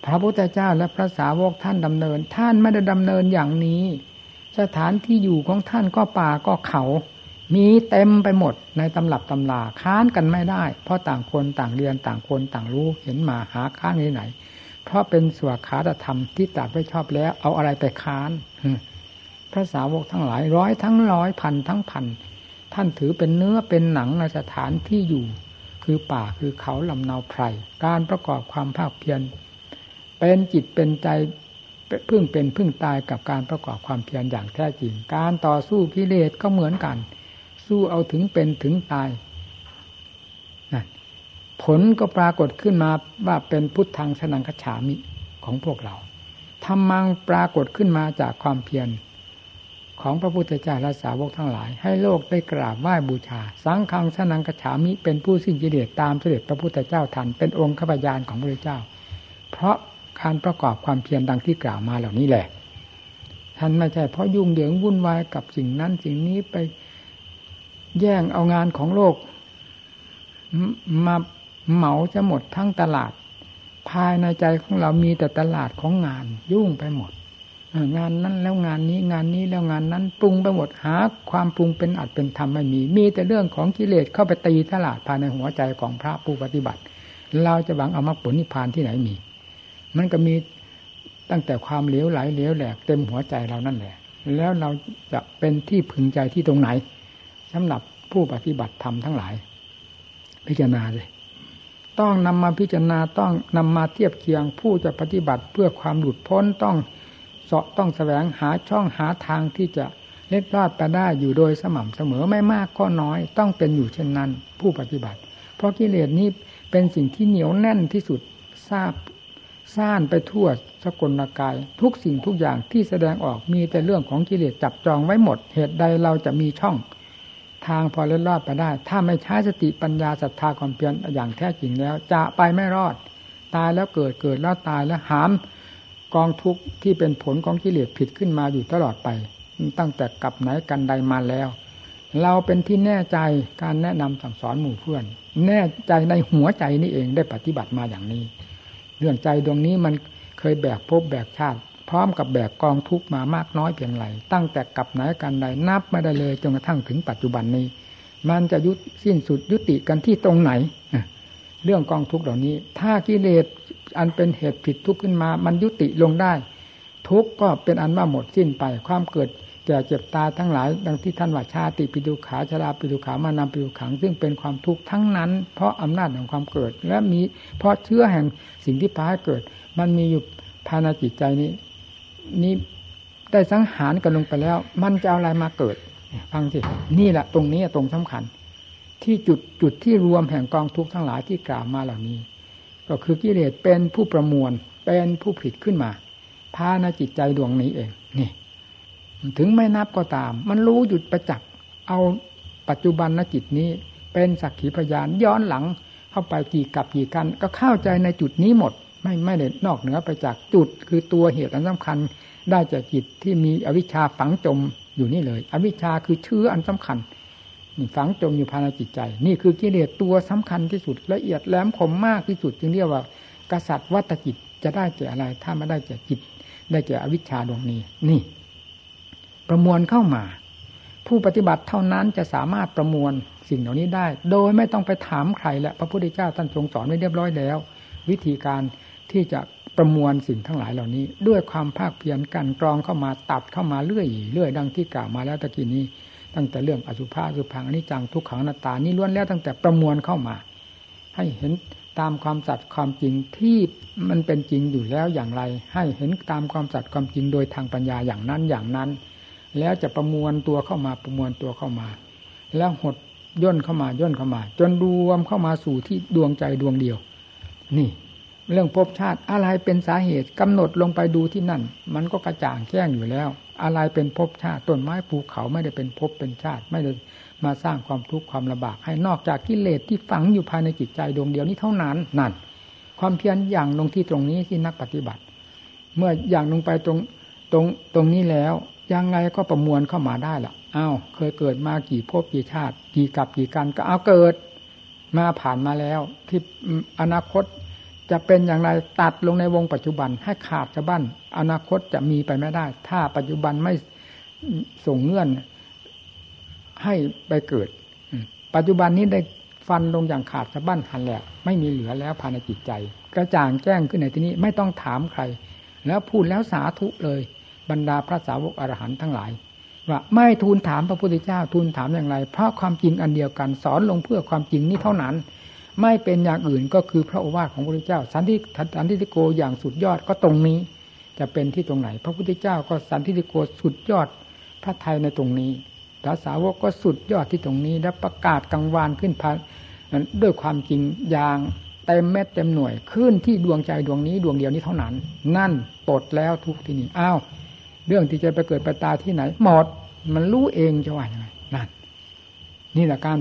พระพุทธเจ้าและพระสาวกท่านดำเนินท่านไม่ได้ดำเนินอย่างนี้สถานที่อยู่ของท่านก็ป่าก็เขา มีเต็มไปหมดในตำรับตำราค้านกันไม่ได้เพราะต่างคนต่างเรียนต่างคนต่างรู้เห็นมาหาค้านที่ไหนเพราะเป็นสวขาตธรรมที่ตรัสไว้ชอบแล้วเอาอะไรไปค้านพระสาวกทั้งหลายร้อยทั้งร้อยพันทั้งพันท่านถือเป็นเนื้อเป็นหนังในสถานที่อยู่คือป่าคือเขาลำนาวไพรการประกอบความภาคเพียรเป็นจิตเป็นใจพึ่งเป็นพึ่งตายกับการประกอบความเพียรอย่างแท้จริงการต่อสู้กิเลสก็เหมือนกันสู้เอาถึงเป็นถึงตายผลก็ปรากฏขึ้นมาว่าเป็นพุทธังสนังคัจฉามิของพวกเราธรรมังปรากฏขึ้นมาจากความเพียรของพระพุทธเจ้าและสาวกทั้งหลายให้โลกได้กราบไหว้บูชาสังฆังสนังคัจฉามิเป็นผู้สิ้นกิเลสตามเสด็จพระพุทธเจ้าทันเป็นองค์ข้าพยานของพระพุทธเจ้าเพราะการประกอบความเพียรดังที่กล่าวมาเหล่านี้แหละท่านไม่ใช่เพราะยุ่งเหยิงวุ่นวายกับสิ่งนั้นสิ่งนี้ไปแย่งเอางานของโลกมาเหมาจะหมดทั้งตลาดภายในใจของเรามีแต่ตลาดของงานยุ่งไปหมดงานนั้นแล้วงานนี้งานนี้แล้วงานนั้นปรุงไปหมดหาความปรุงเป็นอัตเป็นธรรมไม่มีมีแต่เรื่องของกิเลสเข้าไปตีตลาดภายในหัวใจของพระผู้ปฏิบัติเราจะหวังเอามรรคผลนิพพานที่ไหนมีมันก็มีตั้งแต่ความเหลวไหลเหลวแหลกเต็มหัวใจเรานั่นแหละแล้วเราจะเป็นที่พึงใจที่ตรงไหนสำหรับผู้ปฏิบัติธรรมทั้งหลายพิจารณาเลยต้องนำมาพิจารณาต้องนำมาเทียบเคียงผู้จะปฏิบัติเพื่อความหลุดพ้นต้องเสาะต้องแสวงหาช่องหาทางที่จะเล็ดลอดไปได้อยู่โดยสม่ำเสมอไม่มากก็น้อยต้องเป็นอยู่เช่นนั้นผู้ปฏิบัติเพราะกิเลสนี้เป็นสิ่งที่เหนียวแน่นที่สุดทราบซ่านไปทั่วสกลกายทุกสิ่งทุกอย่างที่แสดงออกมีแต่เรื่องของกิเลสจับจองไว้หมดเหตุใดเราจะมีช่องทางพอเล็ดลอดไปได้ถ้าไม่ใช้สติปัญญาศรัทธาความเพียรอย่างแท้จริงแล้วจะไปไม่รอดตายแล้วเกิดเกิดแล้วตายแล้วหามกองทุกข์ที่เป็นผลของกิเลสผิดขึ้นมาอยู่ตลอดไปตั้งแต่กลับไหนกันใดมาแล้วเราเป็นที่แน่ใจการแนะนำสั่งสอนหมู่เพื่อนแน่ใจในหัวใจนี่เองได้ปฏิบัติมาอย่างนี้เรื่องใจดวงนี้มันเคยแบกภพแบกชาติพร้อมกับแบกกองทุกข์มามากน้อยเพียงไรตั้งแต่กลับไหนกันใดนับไม่ได้เลยจนกระทั่งถึงปัจจุบันนี้มันจะยุติสิ้นสุดยุติกันที่ตรงไหนเรื่องกองทุกข์เหล่านี้ถ้ากิเลสอันเป็นเหตุผิดทุกข์ขึ้นมามันยุติลงได้ทุกข์ก็เป็นอันว่าหมดสิ้นไปความเกิดแก่เจ็บตายทั้งหลายดังที่ท่านว่าชาติปิทุกขาชราปิทุกขามานามปิทุกขังซึ่งเป็นความทุกข์ทั้งนั้นเพราะอำนาจของความเกิดและมีเพราะเชื้อแห่งสิ่งที่พาให้เกิดมันมีอยู่ภายในจิตใจนี้นี้ได้สังหารกันลงไปแล้วมันจะเอาอะไรมาเกิดฟังสินี่แหละตรงนี้ตรงสำคัญที่จุดจุดที่รวมแห่งกองทุกข์ทั้งหลายที่กล่าวมาเหล่านี้ก็คือกิเลสเป็นผู้ประมวลเป็นผู้ผิดขึ้นมาภายในจิตใจดวงนี้เองนี่ถึงไม่นับก็ตามมันรู้หยุดประจักษ์เอาปัจจุบันจิตนี้เป็นสักขีพยานย้อนหลังเข้าไปกี่กับกี่กันก็เข้าใจในจุดนี้หมดไม่ไม่ได้นอกเหนือไปจากจุดคือตัวเหตุอันสำคัญได้จากจิตที่มีอวิชชาฝังจมอยู่นี่เลยอวิชชาคือเชื้ออันสำคัญนี่ฝังจมอยู่ภายในจิตใจนี่คือกิเลสตัวสำคัญที่สุดละเอียดแหลมคมมากที่สุดจึงเรียกว่ากษัตริย์วัฏจิตจะได้แก่อะไรถ้าไม่ได้แก่จิตได้แก่อวิชชาดวงนี้นี่ประมวลเข้ามาผู้ปฏิบัติเท่านั้นจะสามารถประมวลสิ่งเหล่านี้ได้โดยไม่ต้องไปถามใครและพระพุทธเจ้าท่านทรงสอนไว้เรียบร้อยแล้ววิธีการที่จะประมวลสิ่งทั้งหลายเหล่านี้ด้วยความภาคเพียรกันกรองเข้ามาตัดเข้ามาเรื่อยเรื่อยดังที่กล่าวมาแล้วตะกี้นี้ตั้งแต่เรื่องอสุภะอสุภังอนิจจังทุกขังอนัตตานี้ล้วนแล้วตั้งแต่ประมวลเข้ามาให้เห็นตามความสัจความจริงที่มันเป็นจริงอยู่แล้วอย่างไรให้เห็นตามความสัจความจริงโดยทางปัญญาอย่างนั้นอย่างนั้นแล้วจะประมวลตัวเข้ามาประมวลตัวเข้ามาแล้วหดย่นเข้ามาย่นเข้ามาจนรวมเข้ามาสู่ที่ดวงใจดวงเดียวนี่เรื่องภพชาติอะไรเป็นสาเหตุกำหนดลงไปดูที่นั่นมันก็กระจ่างแจ้งอยู่แล้วอะไรเป็นภพชาติต้นไม้ภูเขาไม่ได้เป็นภพเป็นชาติไม่ได้มาสร้างความทุกข์ความลำบากให้นอกจากกิเลสที่ฝังอยู่ภายในจิตใจดวงเดียวนี้เท่านั้นนั่นความเพียรอย่างลงที่ตรงนี้ที่นักปฏิบัติเมื่ออย่างลงไปตรงตรงตรงนี้แล้วยังไงก็ประมวลเข้ามาได้ล่ะอ้าวเคยเกิดมากี่ภพกี่ชาติกี่กับกี่กันก็เอาเกิดมาผ่านมาแล้วที่อนาคตจะเป็นอย่างไรตัดลงในวงปัจจุบันให้ขาดสะบั้นอนาคตจะมีไปไม่ได้ถ้าปัจจุบันไม่ส่งเงื่อน ให้ไปเกิดปัจจุบันนี้ได้ฟันลงอย่างขาดสะบั้นหันแหลกไม่มีเหลือแล้วภายในจิตใจกระจ่างแจ้งขึ้นในที่นี้ไม่ต้องถามใครแล้วพูดแล้วสาธุเลยบรรดาพระสาวกอรหันต์ทั้งหลายว่าไม่ทูลถามพระพุทธเจ้าทูลถามอย่างไรเพราะความจริงอันเดียวกันสอนลงเพื่อความจริงนี้เท่านั้นไม่เป็นอย่างอื่นก็คือพระโอวาทของพระพุทธเจ้าสันทิสันทิติโกอย่างสุดยอดก็ตรงนี้จะเป็นที่ตรงไหนพระพุทธเจ้าก็สันทิติโกสุดยอดพระทัยในตรงนี้พระสาวกก็สุดยอดที่ตรงนี้และประกาศกังวานขึ้นพันด้วยความจริงอย่างเต็มเม็ดเต็มหน่วยขึ้นที่ดวงใจดวงนี้ดวงเดียวนี้เท่านั้นนั่นปลดแล้วทุกที่นี่อ้าวเรื่องที่จะไปเกิดไปตายที่ไหนหมดมันรู้เองจะว่าอย่างไรนั่นนี่แหละการ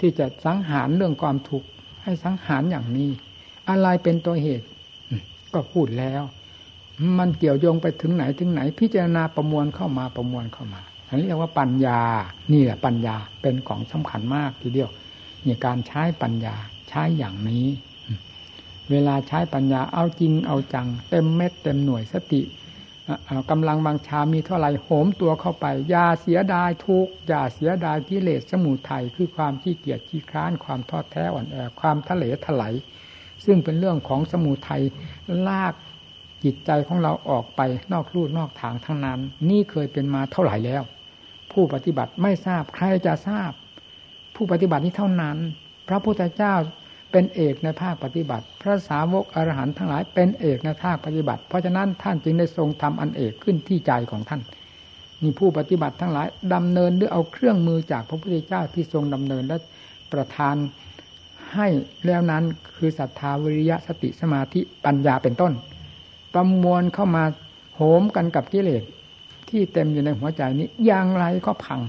ที่จะสังหารเรื่องความทุกข์ให้สังหารอย่างนี้อะไรเป็นตัวเหตุก็พูดแล้วมันเกี่ยวโยงไปถึงไหนถึงไหนพิจารณาประมวลเข้ามาประมวลเข้ามาอันนี้เรียกว่าปัญญานี่แหละปัญญาเป็นของสำคัญมากทีเดียวนี่การใช้ปัญญาใช้อย่างนี้เวลาใช้ปัญญาเอาจริงเอาจังเต็มเม็ดเต็มหน่วยสติกำลังบังชามีเท่าไรโหมตัวเข้าไปอย่าเสียดายทุกข์อย่าเสียดายกิเลสสมุทัยคือความขี้เกียจขี้คร้านความท้อแท้อ่อนแอความทะเลถลายซึ่งเป็นเรื่องของสมุทัยลากจิตใจของเราออกไปนอกลู่นอกทางทั้งนั้นนี่เคยเป็นมาเท่าไหร่แล้วผู้ปฏิบัติไม่ทราบใครจะทราบผู้ปฏิบัตินี้เท่านั้นพระพุทธเจ้าเป็นเอกในภาคปฏิบัติพระสาวกอรหันต์ทั้งหลายเป็นเอกในภาคปฏิบัติเพราะฉะนั้นท่านจึงได้ทรงทำอันเอกขึ้นที่ใจของท่านนี่ผู้ปฏิบัติทั้งหลายดำเนินด้วยเอาเครื่องมือจากพระพุทธเจ้าที่ทรงดำเนินและประทานให้แล้วนั้นคือศรัทธาวิริยะสติสมาธิปัญญาเป็นต้นประมวลเข้ามาโหมกันกับกิเลสที่เต็มอยู่ในหัวใจนี้อย่างไรก็พัง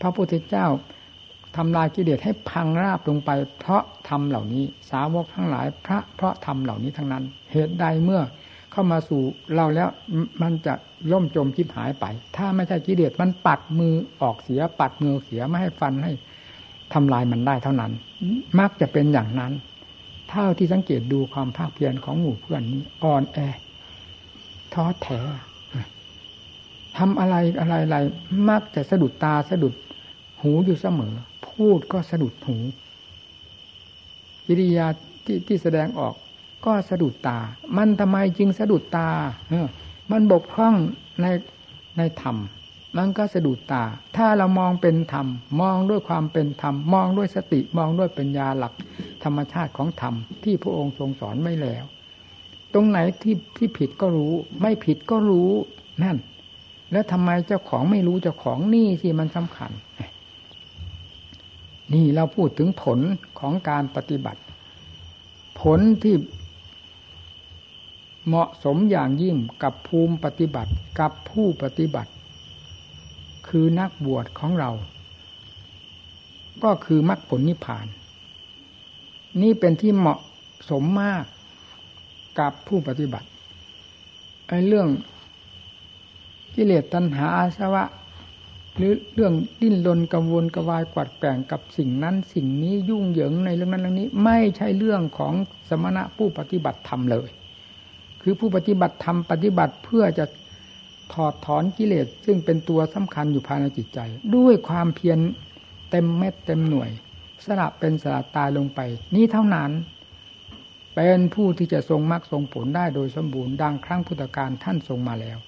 พระพุทธเจ้าทำลายกิเลสให้พังราบลงไปเพราะธรรมเหล่านี้สาวกทั้งหลายพระเพราะธรรมเหล่านี้ทั้งนั้นเหตุใดเมื่อเข้ามาสู่เราแล้วมันจะล่มจมชิบหายไปถ้าไม่ใช่กิเลสมันปัดมือออกเสียปัดมือเสียไม่ให้ฟันให้ทำลายมันได้เท่านั้นมักจะเป็นอย่างนั้นเท่าที่สังเกตดูความภาคเพียรของหมู่เพื่อนนี้อ่อนแอท้อแท้ทำอะไรอะไรอะไรมักจะสะดุดตาสะดุดหูอยู่เสมอพูดก็สะดุดหูกิริยาที่ที่แสดงออกก็สะดุดตามันทำไมจึงสะดุดตาเออมันบกพร่องในในธรรมมันก็สะดุดตาถ้าเรามองเป็นธรรมมองด้วยความเป็นธรรมมองด้วยสติมองด้วยปัญญาหลักธรรมชาติของธรรมที่พระองค์ทรงสอนไว้แล้วตรงไหนที่ที่ผิดก็รู้ไม่ผิดก็รู้นั่นแล้วทำไมเจ้าของไม่รู้เจ้าของนี่สิมันสำคัญนี่เราพูดถึงผลของการปฏิบัติผลที่เหมาะสมอย่างยิ่งกับภูมิปฏิบัติกับผู้ปฏิบัติคือนักบวชของเราก็คือมรรคผลนิพพานนี่เป็นที่เหมาะสมมากกับผู้ปฏิบัติไอ้เรื่องกิเลสตัณหาอาสวะหรือเรื่องดิ้นรนกังวลกระวายกวัดแกว่งกับสิ่งนั้นสิ่งนี้ยุ่งเหยิงในเรื่องนั้นเรื่องนี้ไม่ใช่เรื่องของสมณะผู้ปฏิบัติธรรมเลยคือผู้ปฏิบัติธรรมปฏิบัติเพื่อจะถอดถอนกิเลสซึ่งเป็นตัวสำคัญอยู่ภายในจิตใจด้วยความเพียรเต็มเม็ดเต็มหน่วยสละเป็นสละตายลงไปนี้เท่านั้นเป็นผู้ที่จะทรงมรรคทรงผลได้โดยสมบูรณ์ดังครั้งพุทธกาลท่านทรงมาแล้ว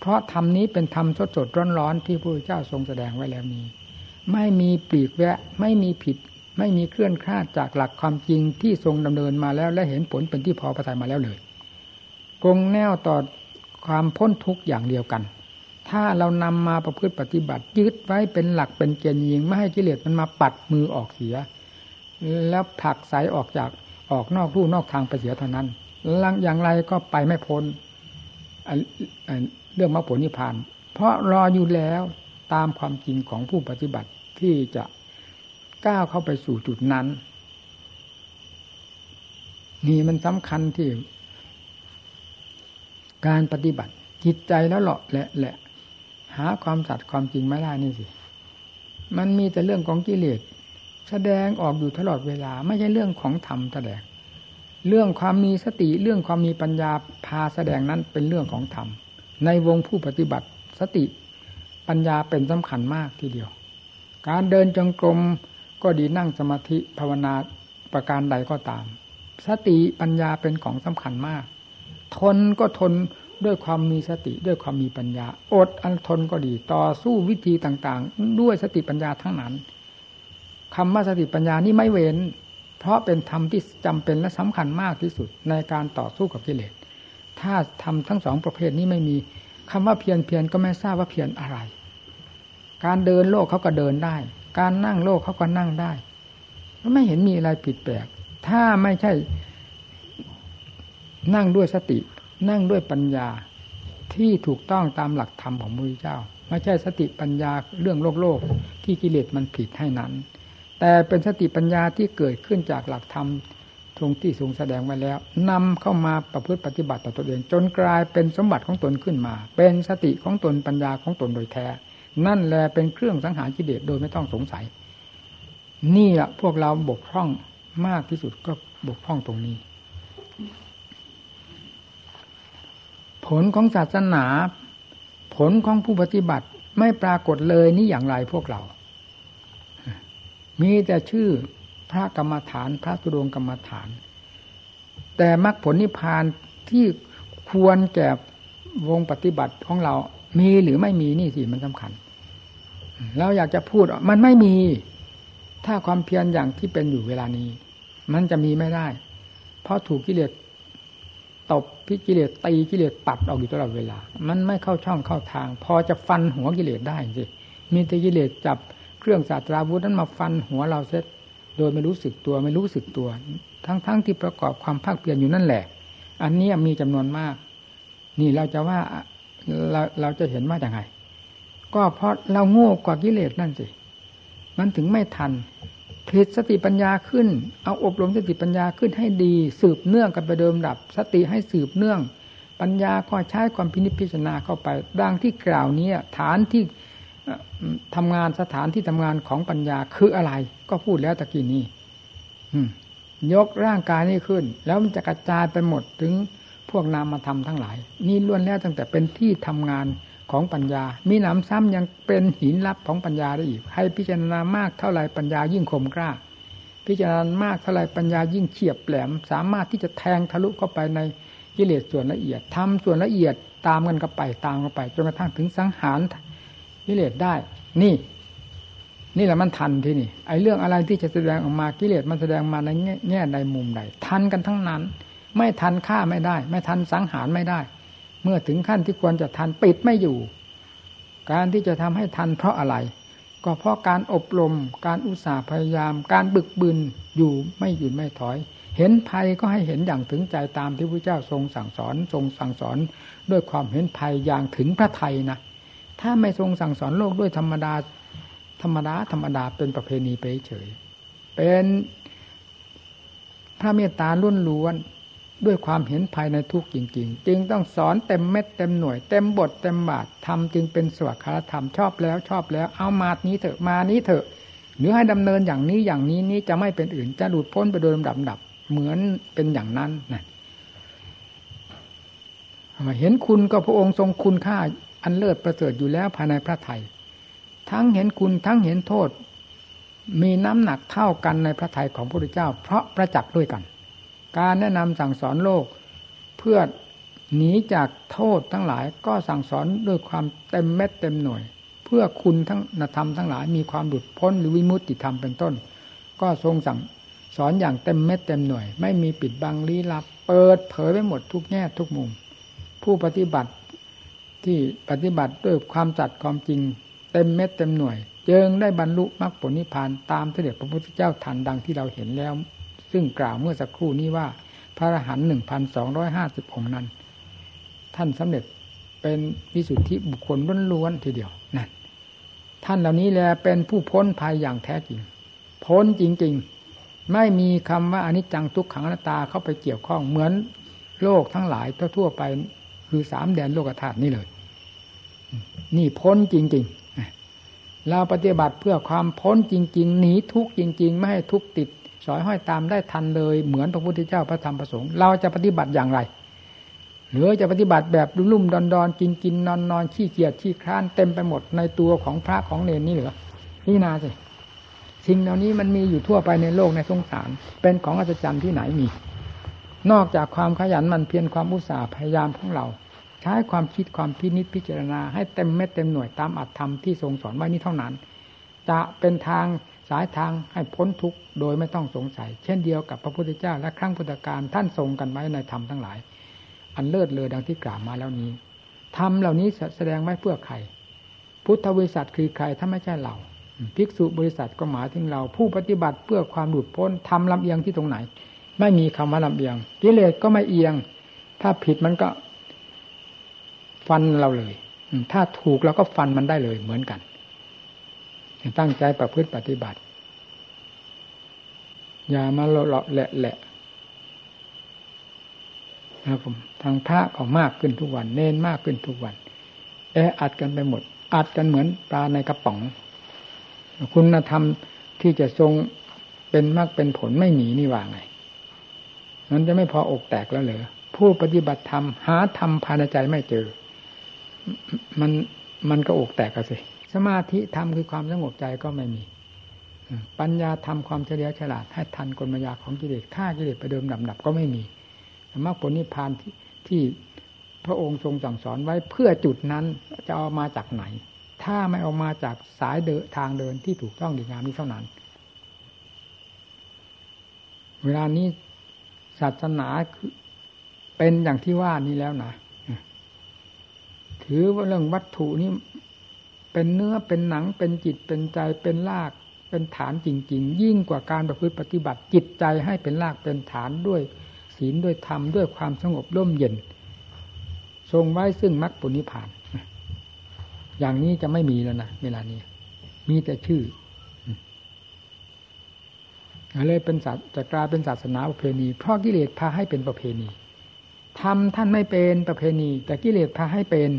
เพราะธรรมนี้เป็นธรรมสดสดร้อนๆที่พระพุทธเจ้าทรงแสดงไว้แล้วนี้ไม่มีปลีกแวะไม่มีผิดไม่มีเคลื่อนคลาดจากหลักความจริงที่ทรงดำเนินมาแล้วและเห็นผลเป็นที่พอพระทัยมาแล้วเลยคงแนวต่อความพ้นทุกข์อย่างเดียวกันถ้าเรานำมาประพฤติปฏิบัติยึดไว้เป็นหลักเป็นเกณฑ์ยิงไม่ให้กิเลสมันมาปัดมือออกเสียแล้วผลักไสออกจากออกนอกลู่นอกทางไปเสียเท่านั้นลังอย่างไรก็ไปไม่พ้นเรื่องมรรคผลนิพพานเพราะรออยู่แล้วตามความจริงของผู้ปฏิบัติที่จะก้าวเข้าไปสู่จุดนั้นนี่มันสำคัญที่การปฏิบัติจิตใจแล้วเหลาะแหละแหละหาความสัตย์ความจริงไม่ได้นี่สิมันมีแต่เรื่องของกิเลสแสดงออกอยู่ตลอดเวลาไม่ใช่เรื่องของธรรมแสดงเรื่องความมีสติเรื่องความมีปัญญาพาแสดงนั้นเป็นเรื่องของธรรมในวงผู้ปฏิบัติสติ ปัญญาเป็นสำคัญมากทีเดียวการเดินจงกรมก็ดีนั่งสมาธิภาวนาประการใดก็ตามสติปัญญาเป็นของสำคัญมากทนก็ทนด้วยความมีสติด้วยความมีปัญญาอดอันทนก็ดีต่อสู้วิธีต่างๆด้วยสติปัญญาทั้งนั้นคำว่าสติปัญญานี่ไม่เว้นเพราะเป็นธรรมที่จำเป็นและสำคัญมากที่สุดในการต่อสู้กับกิเลสถ้าทำทั้งสองประเภทนี้ไม่มีคำว่าเพียรเพียรก็ไม่ทราบว่าเพียรอะไรการเดินโลกเขาก็เดินได้การนั่งโลกเขาก็นั่งได้ไม่เห็นมีอะไรผิดแปลกถ้าไม่ใช่นั่งด้วยสตินั่งด้วยปัญญาที่ถูกต้องตามหลักธรรมของพระพุทธเจ้าไม่ใช่สติปัญญาเรื่องโลกโลกที่กิเลสมันผิดให้นั้นแต่เป็นสติปัญญาที่เกิดขึ้นจากหลักธรรมทรงที่ทรงแสดงไว้แล้วนำเข้ามาประพฤติปฏิบัติต่อตัวเองจนกลายเป็นสมบัติของตนขึ้นมาเป็นสติของตนปัญญาของตนโดยแท้นั่นแหละเป็นเครื่องสังหารกิเลสโดยไม่ต้องสงสัยนี่แหละพวกเราบกพร่องมากที่สุดก็บกพร่องตรงนี้ผลของศาสนาผลของผู้ปฏิบัติไม่ปรากฏเลยนี่อย่างไรพวกเรามีแต่ชื่อพระกรรมฐานพระธุดงค์กรรมฐานแต่มรรคผลนิพพานที่ควรแก่วงปฏิบัติของเรามีหรือไม่มีนี่สิมันสำคัญเราอยากจะพูดมันไม่มีถ้าความเพียรอย่างที่เป็นอยู่เวลานี้มันจะมีไม่ได้เพราะถูกกิเลสตบพิกิเลสตีกิเลสปัดออกอยู่ตลอดเวลามันไม่เข้าช่องเข้าทางพอจะฟันหัวกิเลสได้สิมีแต่กิเลสจับเครื่องศาสตราวุธนั้นมาฟันหัวเราเสร็จโดยไม่รู้สึกตัวไม่รู้สึกตัวทั้งๆ ท, ที่ประกอบความภาคเพียรอยู่นั่นแหละอันนี้มีจำนวนมากนี่เราจะว่าเราเราจะเห็นว่าอย่างไรก็เพราะเราโง่กว่ากิเลสนั่นสิมันถึงไม่ทันผิดสติปัญญาขึ้นเอาอบรมสติปัญญาขึ้นให้ดีสืบเนื่องกันไปเดิมดับสติให้สืบเนื่องปัญญาก็ใช้ความพินิจพิจารณาเข้าไปดังที่กล่าวนี้ฐานที่ทำงานสถานที่ทำงานของปัญญาคืออะไรก็พูดแล้วตะกี้นี้ยกร่างกายนี้ขึ้นแล้วมันจะกระจายไปหมดถึงพวกนามธรรมทั้งหลายนี่ล้วนแล้วตั้งแต่เป็นที่ทำงานของปัญญามีหนำซ้ำยังเป็นหินลับของปัญญาได้อีกให้พิจารณามากเท่าไรปัญญายิ่งคมกล้าพิจารณามากเท่าไรปัญญายิ่งเฉียบแหลมสามารถที่จะแทงทะลุเข้าไปในกิเลสส่วนละเอียดทำส่วนละเอียดตามกันเข้าไปตามเข้าไปจนกระทั่งถึงสังหารกิเลสได้นี่นี่แหละมันทันที่นี่ไอ้เรื่องอะไรที่จะแสดงออกมากิเลสมันแสดงมาในแง่ใดมุมใดทันกันทั้งนั้นไม่ทันฆ่าไม่ได้ไม่ทันสังหารไม่ได้เมื่อถึงขั้นที่ควรจะทันปิดไม่อยู่การที่จะทำให้ทันเพราะอะไรก็เพราะการอบรมการอุตสาห์พยายามการบึกบึนอยู่ไม่หยุดไม่ถอยเห็นภัยก็ให้เห็นอย่างถึงใจตามที่พระเจ้าทรงสั่งสอนทรงสั่งสอนด้วยความเห็นภัยอย่างถึงพระทัยนะถ้าไม่ทรงสั่งสอนโลกด้วยธรรมดาธรรมดาธรรมดาเป็นประเพณีไปเฉยเป็นพระเมตตาล้วนด้วยความเห็นภายในทุกจริงๆจึงต้องสอนเต็มเม็ดเต็มหน่วยเต็มบทเต็มบาทธรรมจึงเป็นสวดคารธรรมชอบแล้วชอบแล้วเอามานี้เถอะมานี้เถอะหรือให้ดำเนินอย่างนี้อย่างนี้นี้จะไม่เป็นอื่นจะหลุดพ้นไปโดยลำดับๆเหมือนเป็นอย่างนั้นนะเห็นคุณก็พระองค์ทรงคุณค่าอันเลิศประเสริฐอยู่แล้วภายในพระทัยทั้งเห็นคุณทั้งเห็นโทษมีน้ำหนักเท่ากันในพระทัยของพระพุทธเจ้าเพราะประจักษ์ด้วยกันการแนะนำสั่งสอนโลกเพื่อหนีจากโทษทั้งหลายก็สั่งสอนด้วยความเต็มเม็ดเต็มหน่วยเพื่อคุณทั้งธรรมทั้งหลายมีความหลุดพ้นหรือวิมุตติธรรมเป็นต้นก็ทรงสั่งสอนอย่างเต็มเม็ดเต็มหน่วยไม่มีปิดบังลี้ลับเปิดเผยไปหมดทุกแง่ทุกมุมผู้ปฏิบัติที่ปฏิบัติด้วยความสัตย์ความจริงเต็มเม็ดเต็มหน่วยจึงได้บรรลุมรรคผลนิพพานตามที่เด็จพระพุทธเจ้าทันดังที่เราเห็นแล้วซึ่งกล่าวเมื่อสักครู่นี้ว่าพระอรหันต์ หนึ่งพันสองร้อยห้าสิบ องค์นั้นท่านสำเร็จเป็นวิสุทธิบุคคลล้วนๆทีเดียวนั่นท่านเหล่านี้แลเป็นผู้พ้นภัยอย่างแท้จริงพ้นจริงๆไม่มีคำว่าอนิจจังทุกขังอนัตตาเข้าไปเกี่ยวข้องเหมือนโลกทั้งหลายทั่วๆไปคือสามแดนโลกธาตุนี่เลยนี่พ้นจริงๆเราปฏิบัติเพื่อความพ้นจริงๆหนีทุกข์จริงๆไม่ให้ทุกข์ติดสอยห้อยตามได้ทันเลยเหมือนพระพุทธเจ้าพระธรรมพระสงฆ์เราจะปฏิบัติอย่างไร หรือจะปฏิบัติแบบลุ่มๆดอนๆกินกินนอนนอนขี้เกียจขี้คร้านเต็มไปหมดในตัวของพระของเนรนี่เหรอนี่นาสิสิ่งเหล่านี้มันมีอยู่ทั่วไปในโลกในสงสารเป็นของอัศจรรย์ที่ไหนมีนอกจากความขยันหมั่นเพียรความอุตสาห์พยายามของเราใช้ความคิดความพินิจพิจารณาให้เต็มเม็ดเต็มหน่วยตามอัตถธรรมที่ทรงสอนไว้นี้เท่านั้นจะเป็นทางสายทางให้พ้นทุกข์โดยไม่ต้องสงสัยเช่นเดียวกับพระพุทธเจ้าและครั้งพุทธกาลท่านทรงกันไว้ในธรรมทั้งหลายอันเลิศเลอดังที่กล่าวมาแล้วนี้ธรรมเหล่านี้แสดงไว้เพื่อใครพุทธบริษัทคือใครถ้าไม่ใช่เราภิกษุบริษัทก็หมายถึงเราผู้ปฏิบัติเพื่อความหลุดพ้นธรรมลำเอียงที่ตรงไหนไม่มีคำว่าลำเอียงกิเลสก็ไม่เอียงถ้าผิดมันก็ฟันเราเลยถ้าถูกเราก็ฟันมันได้เลยเหมือนกันตั้งใจประพฤติปฏิบัติอย่ามาเลาะแหละๆครับผมทางพระก็มากขึ้นทุกวันเน้นมากขึ้นทุกวันแออัดกันไปหมดอัดกันเหมือนปลาในกระป๋องคุณธรรมที่จะทรงเป็นมากเป็นผลไม่หนีนี่ว่าไงนั้นจะไม่พออกแตกแล้วเหรอผู้ปฏิบัติธรรมหาธรรมภายในใจไม่เจอมันมันก็อกแตกกันสิสมาธิธรรมคือความสงบใจก็ไม่มีปัญญาธรรมความเฉลียวฉลาดให้ทันกลมายาของกิเลสฆ่ากิเลสไปเดิมดำดับก็ไม่มีมรรคผลนิพพานที่ที่พระองค์ทรงสั่งสอนไว้เพื่อจุดนั้นจะเอามาจากไหนถ้าไม่เอามาจากสายเดินทางเดินที่ถูกต้องดีงามนี้เท่านั้นเวลานี้ศาสนาเป็นอย่างที่ว่านี้แล้วนะถือว่าเรื่องวัตถุนี่เป็นเนื้อเป็นหนังเป็นจิตเป็นใจเป็นรากเป็นฐานจริงๆยิ่งกว่าการประพฤติปฏิบัติจิตใจให้เป็นรากเป็นฐานด้วยศีลด้วยธรรมด้วยความสงบร่มเย็นทรงไว้ซึ่งมรรคผลนิพพานอย่างนี้จะไม่มีแล้วนะเวลานี้มีแต่ชื่อเลยเป็นศาสนาจะกลายเป็นศาสนาประเพณีเพราะกิเลสพาให้เป็นประเพณีธรรมท่านไม่เป็นประเพณีแต่กิเลสพาให้เป็น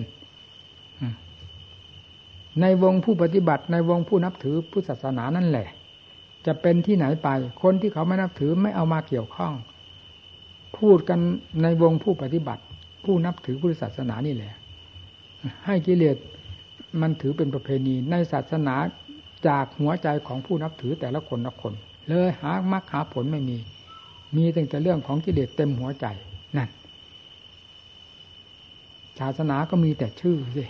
ในวงผู้ปฏิบัติในวงผู้นับถือพุทธศาสนานั่นแหละจะเป็นที่ไหนไปคนที่เขาไม่นับถือไม่เอามาเกี่ยวข้องพูดกันในวงผู้ปฏิบัติผู้นับถือพุทธศาสนานี่แหละให้กิเลสมันถือเป็นประเพณีในศาสนาจากหัวใจของผู้นับถือแต่ละคนละคนเลยหามรรคหาผลไม่มีมีตั้งแต่เรื่องของกิเลสเต็มหัวใจนั่นศาสนาก็มีแต่ชื่อสิ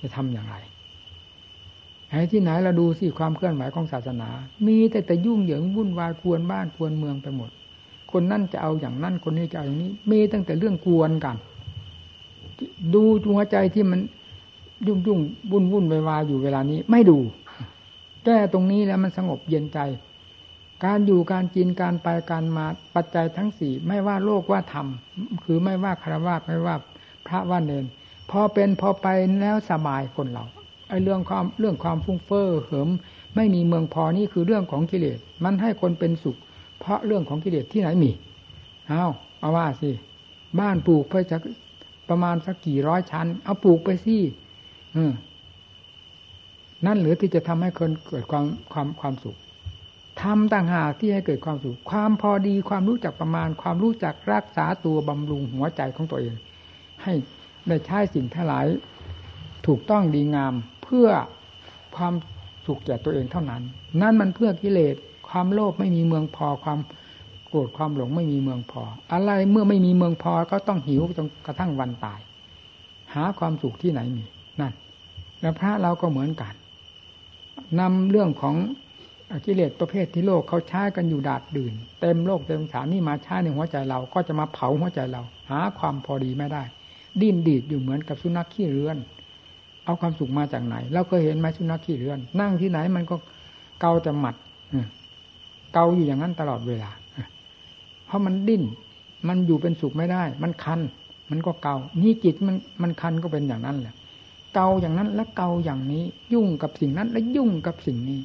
จะทำอย่างไรไอ้ที่ไหนเราดูสิความเคลื่อนไหวของศาสนามีแต่แต่ยุ่งเหยิงวุ่นวายกวนบ้านกวนเมืองไปหมดคนนั่นจะเอาอย่างนั่นคนนี้จะเอาอย่างนี้มีตั้งแต่เรื่องกวนกันดูหัวใจที่มันยุ่งยุ่งวุ่นวุ่นวายวายอยู่เวลานี้ไม่ดูแก้ตรงนี้แล้วมันสงบเย็นใจการอยู่การกินการไปการมาปัจจัยทั้งสี่ไม่ว่าโลกว่าธรรมคือไม่ว่าคฤหัสถ์ไม่ว่าพระว่าเนรพอเป็นพอไปแล้วสบายคนเราไอ้เรื่องความเรื่องความฟุ้งเฟ้อเหิมไม่มีเมืองพอนี่คือเรื่องของกิเลสมันให้คนเป็นสุขเพราะเรื่องของกิเลสที่ไหนมีเอาเอาว่าสิบ้านปลูกไปสักประมาณสักกี่ร้อยชั้นเอาปลูกไปสินั่นหรือที่จะทำให้คนเกิดความความความสุขทำต่างหากที่ให้เกิดความสุขความพอดีความรู้จักประมาณความรู้จักรักษาตัวบำรุงหัวใจของตัวเองให้ได้ใช้สิ่งทั้งหลายถูกต้องดีงามเพื่อความสุขแก่ตัวเองเท่านั้นนั่นมันเพื่อกิเลสความโลภไม่มีเมืองพอความโกรธความหลงไม่มีเมืองพออะไรเมื่อไม่มีเมืองพอก็ต้องหิวจนกระทั่งวันตายหาความสุขที่ไหนมีนั่นแล้วพระเราก็เหมือนกันนำเรื่องของกิเลสประเภทที่โลกเขาใช้กันอยู่ดาดดื่นเต็มโลกเต็มสารนี่มาใช้ในหัวใจเราก็จะมาเผาหัวใจเราหาความพอดีไม่ได้ดิ้นดีดอยู่เหมือนกับสุนัขขี้เรือนเอาความสุขมาจากไหนเราเคยเห็นไหมสุนัขขี้เรือนนั่งที่ไหนมันก็เกาแต่หมัดเกาอยู่อย่างนั้นตลอดเวลาเพราะมันดิ้นมันอยู่เป็นสุขไม่ได้มันคันมันก็เกานี่จิตมันมันคันก็เป็นอย่างนั้นแหละเกาอย่างนั้นและเกาอย่างนี้ยุ่งกับสิ่งนั้นและยุ่งกับสิ่งนี้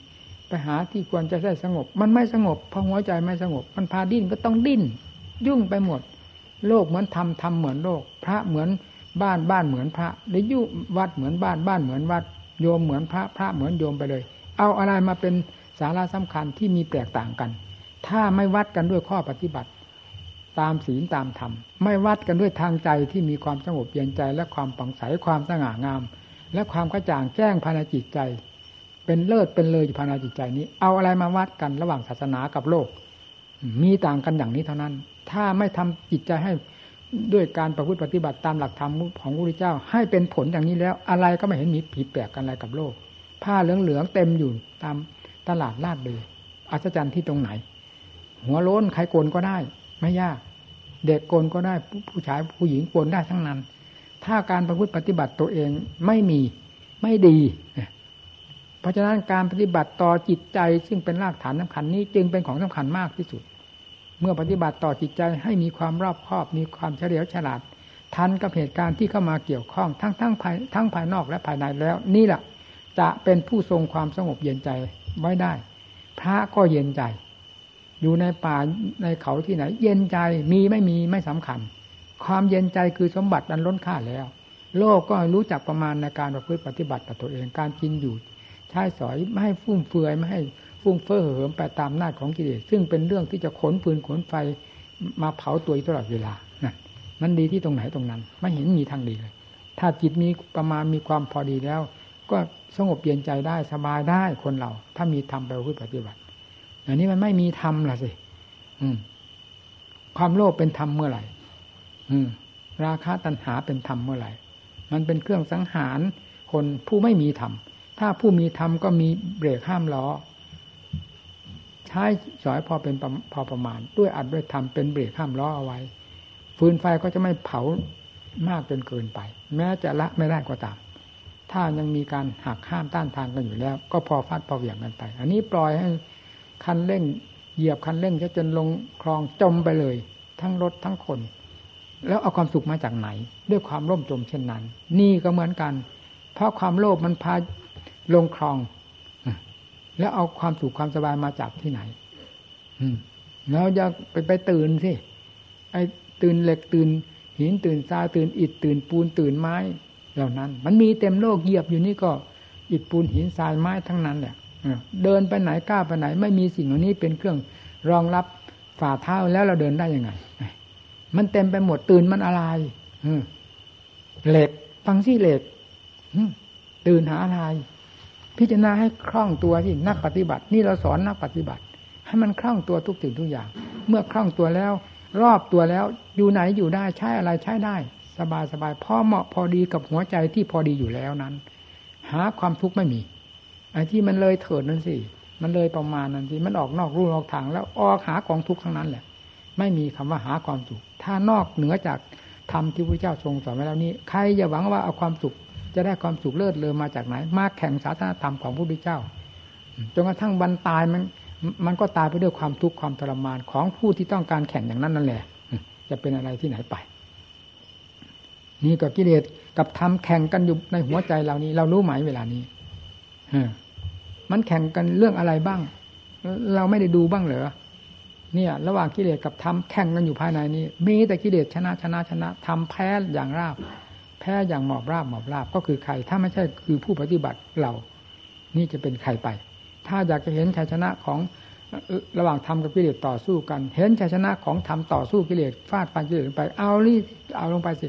ไปหาที่ควรจะได้สงบมันไม่สงบเพราะหัวใจไม่สงบมันพาดิ้นก็ต้องดิ้นยุ่งไปหมดโลกเหมือนธรรมธรรมเหมือนโลกพระเหมือนบ้านบ้านเหมือนพระได้ยุ่งวัดเหมือนบ้านบ้านเหมือนวัดโยมเหมือนพระพระเหมือนโยมไปเลยเอาอะไรมาเป็นสาระสำคัญที่มีแตกต่างกันถ้าไม่วัดกันด้วยข้อปฏิบัติ ตามศีลตามธรรมไม่วัดกันด้วยทางใจที่มีความสงบเย็นใจและความผ่องใสความสง่างามและความกระจ่างแจ้งภายในจิตใจเป็นเลิศเป็นเลยอยู่ภายในจิตใจนี้เอาอะไรมาวัดกันระหว่างศาสนากับโลกมีต่างกันอย่างนี้เท่านั้นถ้าไม่ทำจิตใจให้ด้วยการประพฤติปฏิบัติตามหลักธรรมของพระพุทธเจ้าให้เป็นผลอย่างนี้แล้วอะไรก็ไม่เห็นมีผิดแปลกกันอะไรกับโลกผ้าเหลืองๆเต็มอยู่ตามตลาดลาดเลยอัศจรรย์ที่ตรงไหนหัวโล้นใครโกนก็ได้ไม่ยากเด็กโกนก็ได้ผู้ชายผู้หญิงโกนได้ทั้งนั้นถ้าการประพฤติปฏิบัติตัวเองไม่มีไม่ดีเพราะฉะนั้นการปฏิบัติต่อจิตใจซึ่งเป็นรากฐานสำคัญนี้จึงเป็นของสำคัญมากที่สุดเมื่อปฏิบัติต่อจิตใจให้มีความรอบคอบมีความเฉลียวฉลาดทันกับเหตุการณ์ที่เข้ามาเกี่ยวข้องทั้งทั้งภายทั้งภายนอกและภายในแล้วนี่แหละจะเป็นผู้ทรงความสงบเย็นใจไว้ได้พระก็เย็นใจอยู่ในป่าในเขาที่ไหนเย็นใจมีไม่มีไม่สำคัญความเย็นใจคือสมบัติอันล้นค่าแล้วโลกก็รู้จักประมาณในการประพฤติปฏิบัติต่อตัวเองการกินอยู่ใช้สอยไม่ให้ฟุ่มเฟือยไม่ให้ฟุ้งเฟ้อเหิมไปตามหน้าของกิเลสซึ่งเป็นเรื่องที่จะขนปืนขนไฟมาเผาตัวตลอดเวลานั่นมันดีที่ตรงไหนตรงนั้นไม่เห็นมีทางดีเลยถ้าจิตมีประมาณมีความพอดีแล้วก็สงบเย็นใจได้สบายได้คนเราถ้ามีธรรมไปปฏิบัติอันนี้มันไม่มีธรรมล่ะสิความโลภเป็นธรรมเมื่อไหร่ราคะตัณหาเป็นธรรมเมื่อไหร่มันเป็นเครื่องสังหารคนผู้ไม่มีธรรมถ้าผู้มีธรรมก็มีเบรกห้ามล้อใช้สอยพอเป็นพอประมาณด้วยอัดด้วยทำเป็นเบรกห้ามล้อเอาไว้ฟืนไฟก็จะไม่เผามากจนเกินไปแม้จะละไม่ได้ก็ตามถ้ายังมีการหักห้ามต้านทานกันอยู่แล้วก็พอฟาดพอเหวี่ยงกันไปอันนี้ปล่อยให้คันเร่งเหยียบคันเร่งจนลงคลองจมไปเลยทั้งรถทั้งคนแล้วเอาความสุขมาจากไหนด้วยความร่มจมเช่นนั้นนี่ก็เหมือนกันเพราะความโลภมันพาลงคลองแล้วเอาความสุขความสบายมาจากที่ไหนแล้วจะไปไปตื่นสิไอ้ตื่นเหล็กตื่นหินตื่นทรายตื่นอิฐตื่นปูนตื่นไม้เหล่านั้นมันมีเต็มโลกเหยียบอยู่นี่ก็อิฐปูนหินทรายไม้ทั้งนั้นแหละเดินไปไหนก้าวไปไหนไม่มีสิ่งเหล่านี้เป็นเครื่องรองรับฝ่าเท้าแล้วเราเดินได้ยังไงมันเต็มไปหมดตื่นมันอะไรเหล็กฟังสิเหล็กตื่นหาอะไรพิจารณาให้คล่องตัวที่นักปฏิบัตินี่เราสอนนักปฏิบัติให้มันคล่องตัวทุกสิ่งทุกอย่างเมื่อคล่องตัวแล้วรอบตัวแล้วอยู่ไหนอยู่ได้ใช้อะไรใช้ได้สบายสบายพอเหมาะพอดีกับหัวใจที่พอดีอยู่แล้วนั้นหาความทุกข์ไม่มีไอ้ที่มันเลยเถิดนั่นสิมันเลยประมาณนั้นสิมันออกนอกรูนอกทางแล้วออกหากองทุกข์ทั้งนั้นแหละไม่มีคำว่าหาความสุขถ้านอกเหนือจากธรรมที่พระเจ้าทรงสอนไว้แล้วนี้ใครอย่าหวังว่าเอาความสุขจะได้ความสุขเลิศเลอมาจากไหนมาแข่งศาสนาธรรมของพระพุทธเจ้าจนกระทั่งวันตายมันมันก็ตายไปด้วยความทุกข์ความทรมานของผู้ที่ต้องการแข่งอย่างนั้นนั่นแหละจะเป็นอะไรที่ไหนไปนี่ก็กิเลสกับธรรมแข่งกันอยู่ในหัวใจเรานี้เรารู้ไหมเวลานี้มันแข่งกันเรื่องอะไรบ้างเราไม่ได้ดูบ้างเหรอเนี่ยระหว่างกิเลสกับธรรมแข่งกันอยู่ภายในนี้มีแต่กิเลสชนะชนะชนะธรรมแพ้อย่างราบแพ้อย่างหมอบราบหมอบราบก็คือใครถ้าไม่ใช่คือผู้ปฏิบัติเรานี่จะเป็นใครไปถ้าอยากจะเห็นชัยชนะของระหว่างธรรมกับกิเลสต่อสู้กันเห็นชัยชนะของธรรมต่อสู้กิเลสฟาดฟันกิเลสไปเอานี่เอาลงไปสิ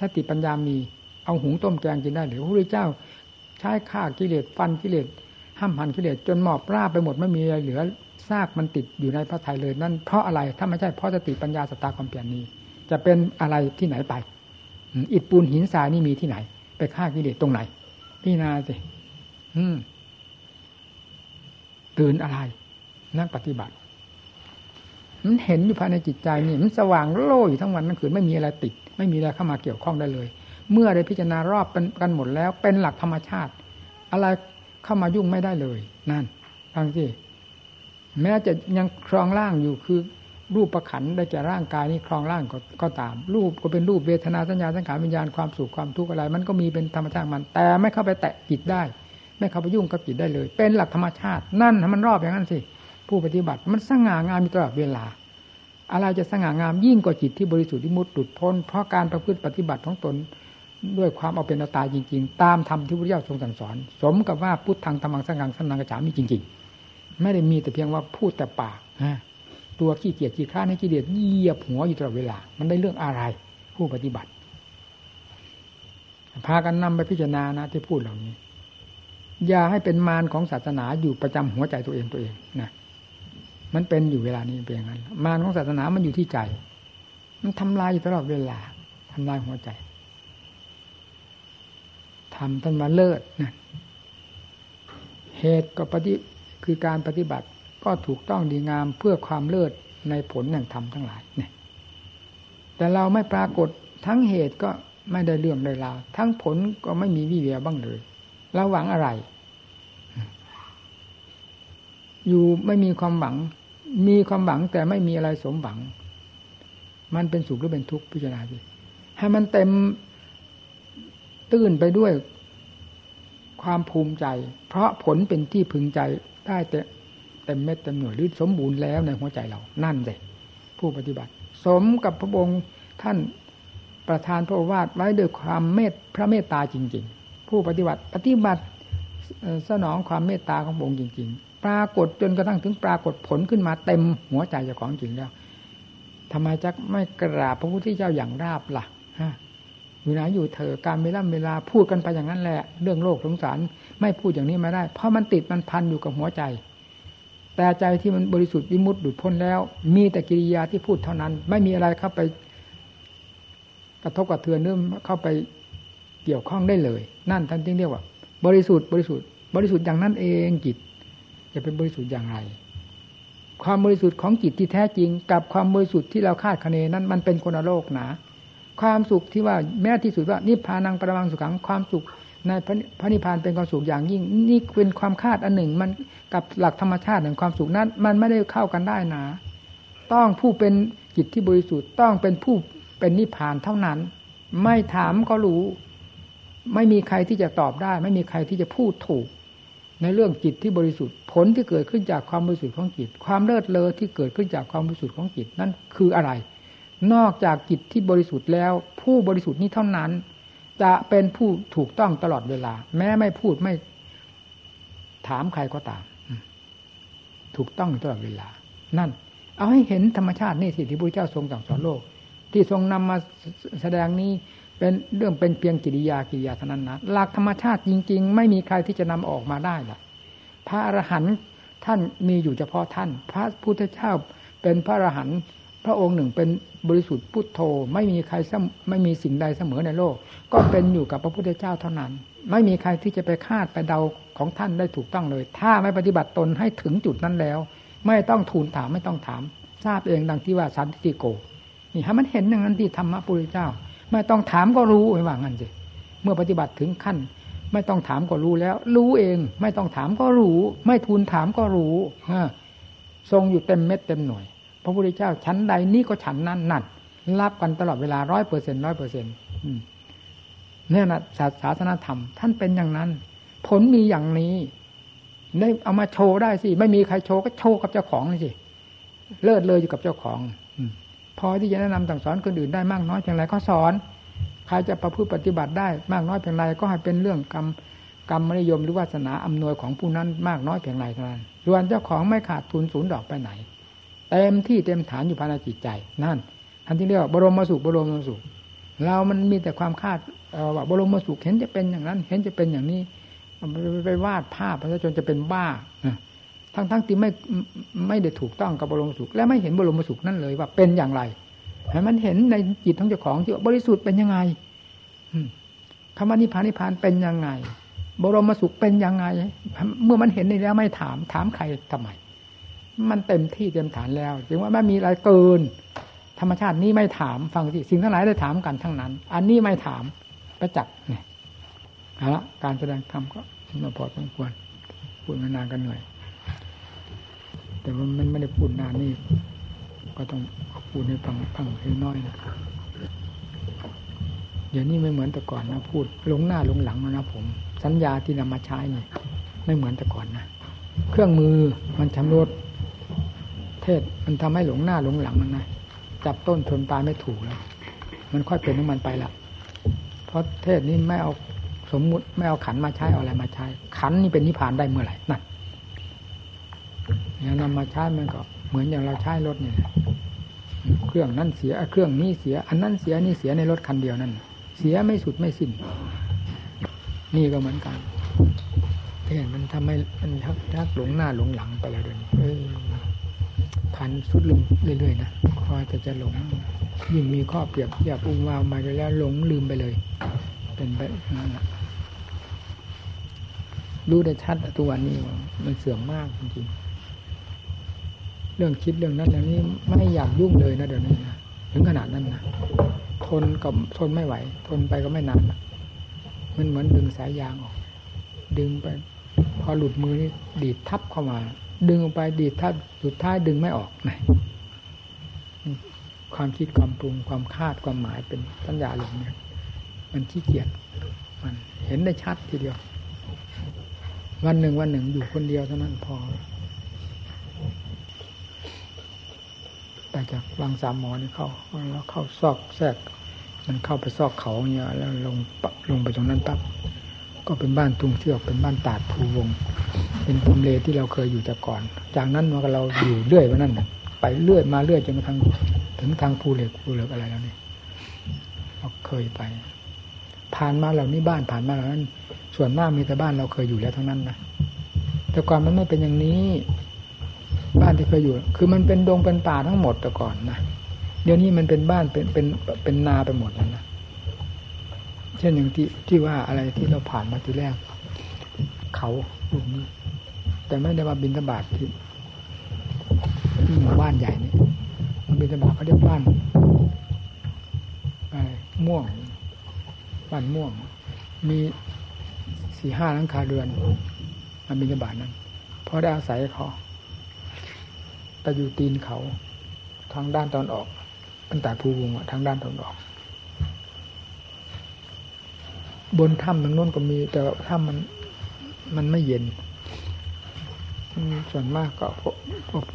สติปัญญามีเอาหุงต้มแกงกินได้หรือพระพุทธเจ้าใช้ฆ่ากิเลสฟันกิเลสห้ำหั่นกิเลสจนหมอบราบไปหมดไม่มีอะไรเหลือซากมันติดอยู่ในพระทัยเลยนั่นเพราะอะไรถ้าไม่ใช่เพราะสติปัญญาศรัทธาความเพียรนี้จะเป็นอะไรที่ไหนไปอิฐปูนหินทรายนี่มีที่ไหนไปฆ่ากิเลสตรงไหนพี่นาสิตื่นอะไรนั่งปฏิบัติมันเห็นอยู่ภายในจิตใจนี่มันสว่างโล่อยู่ทั้งวันทั้งคืนไม่มีอะไรติดไม่มีอะไรเข้ามาเกี่ยวข้องได้เลยเมื่อได้พิจารณารอบกันหมดแล้วเป็นหลักธรรมชาติอะไรเข้ามายุ่งไม่ได้เลยนั่นฟังสิแม้จะยังครองร่างอยู่คือรูปประขันได้แก่ร่างกายนี้ครองร่างก็ก็ตามรูปก็เป็นรูปเวทนาสัญญาสังขารวิญญาณความสุขความทุกข์อะไรมันก็มีเป็นธรรมชาติมันแต่ไม่เข้าไปแตะจิตได้ไม่เข้าไปยุ่งกับจิตได้เลยเป็นหลักธรรมชาตินั่นมันรอบอย่างนั้นสิผู้ปฏิบัติมันสง่างามอยู่ตลอดเวลาอะไรจะสง่างามยิ่งกว่าจิตที่บริสุทธิ์ที่มุดหลุดพ้นเพราะการประพฤติปฏิบัติของตนด้วยความเอาเป็นเอาตายจริงๆตามธรรมที่พระพุทธเจ้าทรงสั่งสอนสมกับว่าพุทธังธรรมังสังฆังสันนังกะฉามิจริงๆไม่ได้มีแต่เพียงว่าพูดแต่ปาก ตัวขี้เกียจขี้ข้าให้กิเลสเหยียบหัวอยู่ตลอดเวลามันได้เรื่องอะไรผู้ปฏิบัติพากันนำไปพิจารณานะที่พูดเหล่านี้อย่าให้เป็นมารของศาสนาอยู่ประจำหัวใจตัวเองตัวเองนะมันเป็นอยู่เวลานี้เป็นอย่างนั้นมารของศาสนามันอยู่ที่ใจมันทำลายอยู่ตลอดเวลาทำลายหัวใจทำท่านมาเลิศนะเหตุกับปฏิคือการปฏิบัติก็ถูกต้องดีงามเพื่อความเลิศในผลแห่งธรรมทั้งหลายเนี่ยแต่เราไม่ปรากฏทั้งเหตุก็ไม่ได้เรื่องได้ราวทั้งผลก็ไม่มีวี่แววบ้างเลยเราหวังอะไรอยู่ไม่มีความหวังมีความหวังแต่ไม่มีอะไรสมหวังมันเป็นสุขหรือเป็นทุกข์พิจารณาดิให้มันเต็มตื่นไปด้วยความภูมิใจเพราะผลเป็นที่พึงใจได้แต่เต็มเม็ดเต็มหน่วยหรือสมบูรณ์แล้วในหัวใจเรานั่นเลยผู้ปฏิบัติสมกับพระองค์ท่านประทานพระโอวาทไว้ด้วยความเมตพระเมตตาจริงๆผู้ปฏิบัติปฏิบัติสนองความเมตตาของพระองค์จริงๆปรากฏจนกระทั่งถึงปรากฏผลขึ้นมาเต็มหัวใจเจ้าของจริงแล้วทำไมจักไม่กราบพระพุทธเจ้าอย่างราบล่ะฮะอยู่ไหนอยู่เธอการเวลาเวลาพูดกันไปอย่างนั้นแหละเรื่องโลกสงสารไม่พูดอย่างนี้ไม่ได้เพราะมันติดมันพันอยู่กับหัวใจแต่ใจที่มันบริสุทธิ์วิมุตติหลุดพ้นแล้วมีแต่กิริยาที่พูดเท่านั้นไม่มีอะไรเข้าไปกระทบกระเทือนหรือเข้าไปเกี่ยวข้องได้เลยนั่นท่านจึงเรียกว่าบริสุทธิ์บริสุทธิ์บริสุทธิ์อย่างนั้นเองจิตจะเป็นบริสุทธิ์อย่างไรความบริสุทธิ์ของจิตที่แท้จริงกับความบริสุทธิ์ที่เราคาดคะเนนั้นมันเป็นคนละโลกนะความสุขที่ว่าแม้ที่สุดว่านิพพานังปรมังสุขังความสุขในพระนิพพานเป็นความสุขอย่างยิ่งนี่เป็นความคาดอันหนึ่งมันกับหลักธรรมชาติแห่งความสุขนั้นมันไม่ได้เข้ากันได้นะต้องผู้เป็นจิตที่บริสุทธิ์ต้องเป็นผู้เป็นนิพพานเท่านั้นไม่ถามก็รู้ไม่มีใครที่จะตอบได้ไม่มีใครที่จะพูดถูกในเรื่องจิตที่บริสุทธิ์ผลที่เกิดขึ้นจากความบริสุทธิ์ของจิตความเลิศเลอที่เกิดขึ้นจากความบริสุทธิ์ของจิตนั่นคืออะไรนอกจากจิตที่บริสุทธิ์แล้วผู้บริสุทธิ์นี้เท่านั้นจะเป็นผู้ถูกต้องตลอดเวลาแม้ไม่พูดไม่ถามใครก็ตามถูกต้องตลอดเวลานั่นเอาให้เห็นธรรมชาตินี่สิที่พระพุทธเจ้าทรงสั่งสอนโลกที่ทรงนำมาแสดงนี้เป็นเรื่องเป็นเพียงกิริยากิริยาเท่านั้นนะหลักธรรมชาติจริงๆไม่มีใครที่จะนำออกมาได้หรอกพระอรหันต์ท่านมีอยู่เฉพาะท่านพระพุทธเจ้าเป็นพระอรหันต์พระองค์หนึ่งเป็นบริสุทธิ์พุทโธไม่มีใครไม่มีสิ่งใดเสมอในโลกก็เป็นอยู่กับพระพุทธเจ้าเท่านั้นไม่มีใครที่จะไปคาดไปเดาของท่านได้ถูกต้องเลยถ้าไม่ปฏิบัติตนให้ถึงจุดนั้นแล้วไม่ต้องทูลถามไม่ต้องถามทราบเองดังที่ว่าสันติโกนี่ฮะมันเห็นอย่างนั้นที่ธรรมะพุทธเจ้าไม่ต้องถามก็รู้ไอ้ว่างั้นสิเมื่อปฏิบัติถึงขั้นไม่ต้องถามก็รู้แล้วรู้เองไม่ต้องถามก็รู้ไม่ทูลถามก็รู้ทรงอยู่เต็มเม็ดเต็มหน่วยพระพุทธเจ้าชั้นใดนี่ก็ชั้นนั้นนั่นรับกันตลอดเวลา หนึ่งร้อยเปอร์เซ็นต์ หนึ่งร้อยเปอร์เซ็นต์ เนี่ยนะศาสนาธรรมท่านเป็นอย่างนั้นผลมีอย่างนี้ได้เอามาโชว์ได้สิไม่มีใครโชว์ก็โชว์กับเจ้าของสิเลิศเลยอยู่กับเจ้าของพอที่จะแนะนำสั่งสอนคนอื่นได้มากน้อยเพียงไรก็สอนใครจะประพฤติปฏิบัติได้มากน้อยเพียงไรก็ให้เป็นเรื่องกรรมกรรมนิยมหรือวาสนาอำนวยของผู้นั้นมากน้อยเพียงไรเท่านั้นส่วนเจ้าของไม่ขาดทุนศูนย์ดอกไปไหนเต็มที่เต็มฐานอยู่ภายในจิตใจนั่นท่านที่เรียกว่าบรมสุขบรมสุขเรามันมีแต่ความคาดว่าบรมสุขเห็นจะเป็นอย่างนั้นเห็นจะเป็นอย่างนี้ไปวาดภาพจนจะเป็นบ้าทั้งๆที่ไม่ไม่ได้ถูกต้องกับบรมสุขและไม่เห็นบรมสุขนั่นเลยว่าเป็นอย่างไรให้มันเห็นในจิตของเจ้าของที่ว่าบริสุทธิ์เป็นยังไงคำว่านิพพานนิพพานเป็นยังไงบรมสุขเป็นยังไงเมื่อมันเห็นนี่แล้วไม่ถามถามใครทำไมมันเต็มที่เต็มฐานแล้วจึงว่าไม่มีอะไรเกินธรรมชาตินี้ไม่ถามฟังสิสิ่งทั้งหลายได้ถามกันทั้งนั้นอันนี้ไม่ถามประจักษ์เนี่ยเอาละการแสดงธรรมก็มาพอสมควรพูดมานานกันหน่อยแต่ว่ามันไม่ได้พูดนานนี่ก็ต้องพูดให้ฟังฟังให้น้อยนะเดี๋ยวนี้ไม่เหมือนแต่ก่อนนะพูดลงหน้าลงหลังแล้วนะผมสัญญาที่นำมาใช้เนี่ยไม่เหมือนแต่ก่อนนะเครื่องมือมันชำรุดเทศมันทำให้หลงหน้าหลงหลังมันนะจับต้นทนปลายไม่ถูกแล้วมันค่อยเป็นของมันไปละเพราะเทศนี้ไม่เอาสมมุติไม่เอาขันมาใช้เอาอะไรมาใช้ขันนี่เป็นนิพพานได้เมื่อไหร่นั่น เนี่ยนำมาใช้มันก็เหมือนอย่างเราใช้รถเนี่ยเครื่องนั้นเสียเครื่องนี้เสียอันนั้นเสียนี่เสียในรถคันเดียวนั่นเสียไม่สุดไม่สิ้นนี่ก็เหมือนกันเห็นมันทำให้มันทักทักหลงหน้าหลงหลังไปแล้วเดี๋ยวนี้เออพันสุดลงเรื่อยๆนะคอยแต่จะหลงยิ่งมีข้อเปรียบเทียบอุ้มวาวมาเรื่อยๆหลงลืมไปเลยเป็นแบบนั้นนะรู้ได้ชัดตัววันนี้มันเสื่อมมากจริงๆเรื่องคิดเรื่องนั้นเรื่องนี้ไม่อยากยุ่งเลยนะเดี๋ยวนี้นะถึงขนาดนั้นนะทนกับทนไม่ไหวทนไปก็ไม่นานนะมันเหมือนดึงสายยางออกดึงไปพอหลุดมือนี่ดีดทับเข้ามาดึงออกไปดีดทับสุดท้ายดึงไม่ออกนะความคิดความปรุงความคาดความหมายเป็นสัญญาหลงเนี่ยมันขี้เกียจมันเห็นได้ชัดทีเดียววันหนึ่งวันหนึ่งอยู่คนเดียวเท่านั้นพอไปจากวางสามหมอนี่เข้าแล้วเข้าซอกแทรกมันเข้าไปซอกเขาเนี่ยแล้วลงลงไปตรงนั้นปั๊บก็เป็นบ้านตุงเชือกเป็นบ้านตาดภูวงเป็นภูมิเลที่เราเคยอยู่จากก่อนจากนั้นมาเราอยู่เรื่อยมานั่นไปเรื่อยมาเรื่อยจนกระทั่งถึงทางภูเหล็กภูเหล็กอะไรแล้วนี่เราเคยไปผ่านมาเหล่านี้บ้านผ่านมาเหล่านั้นส่วนมากมีแต่บ้านเราเคยอยู่แล้วทั้งนั้นนะแต่ก่อนมันไม่เป็นอย่างนี้บ้านที่เคยอยู่คือมันเป็นดงเป็นป่าทั้งหมดแต่ก่อนนะเดี๋ยวนี้มันเป็นบ้านเป็นเป็นเป็นนาไปหมดแล้วนะเช่นอย่างที่ที่ว่าอะไรที่เราผ่านมาที่แรกเขาลูกนี้แต่ไม่ได้ว่าบิณฑบาตที่ที่หมู่บ้านใหญ่นี่บิณฑบาตเขาเรียกบ้านอะไรม่วงบ้านม่วงมีสี่ห้าหลังคาเรือนมาบิณฑบาตนั้นเพราะได้อาศัยเขาแต่อยู่ตีนเขาทางด้านตอนออกตั้งแต่ภูวงทางด้านตอนออกบนถ้ำทางโน้นก็มีแต่ถ้ำมันมันไม่เย็นส่วนมากก็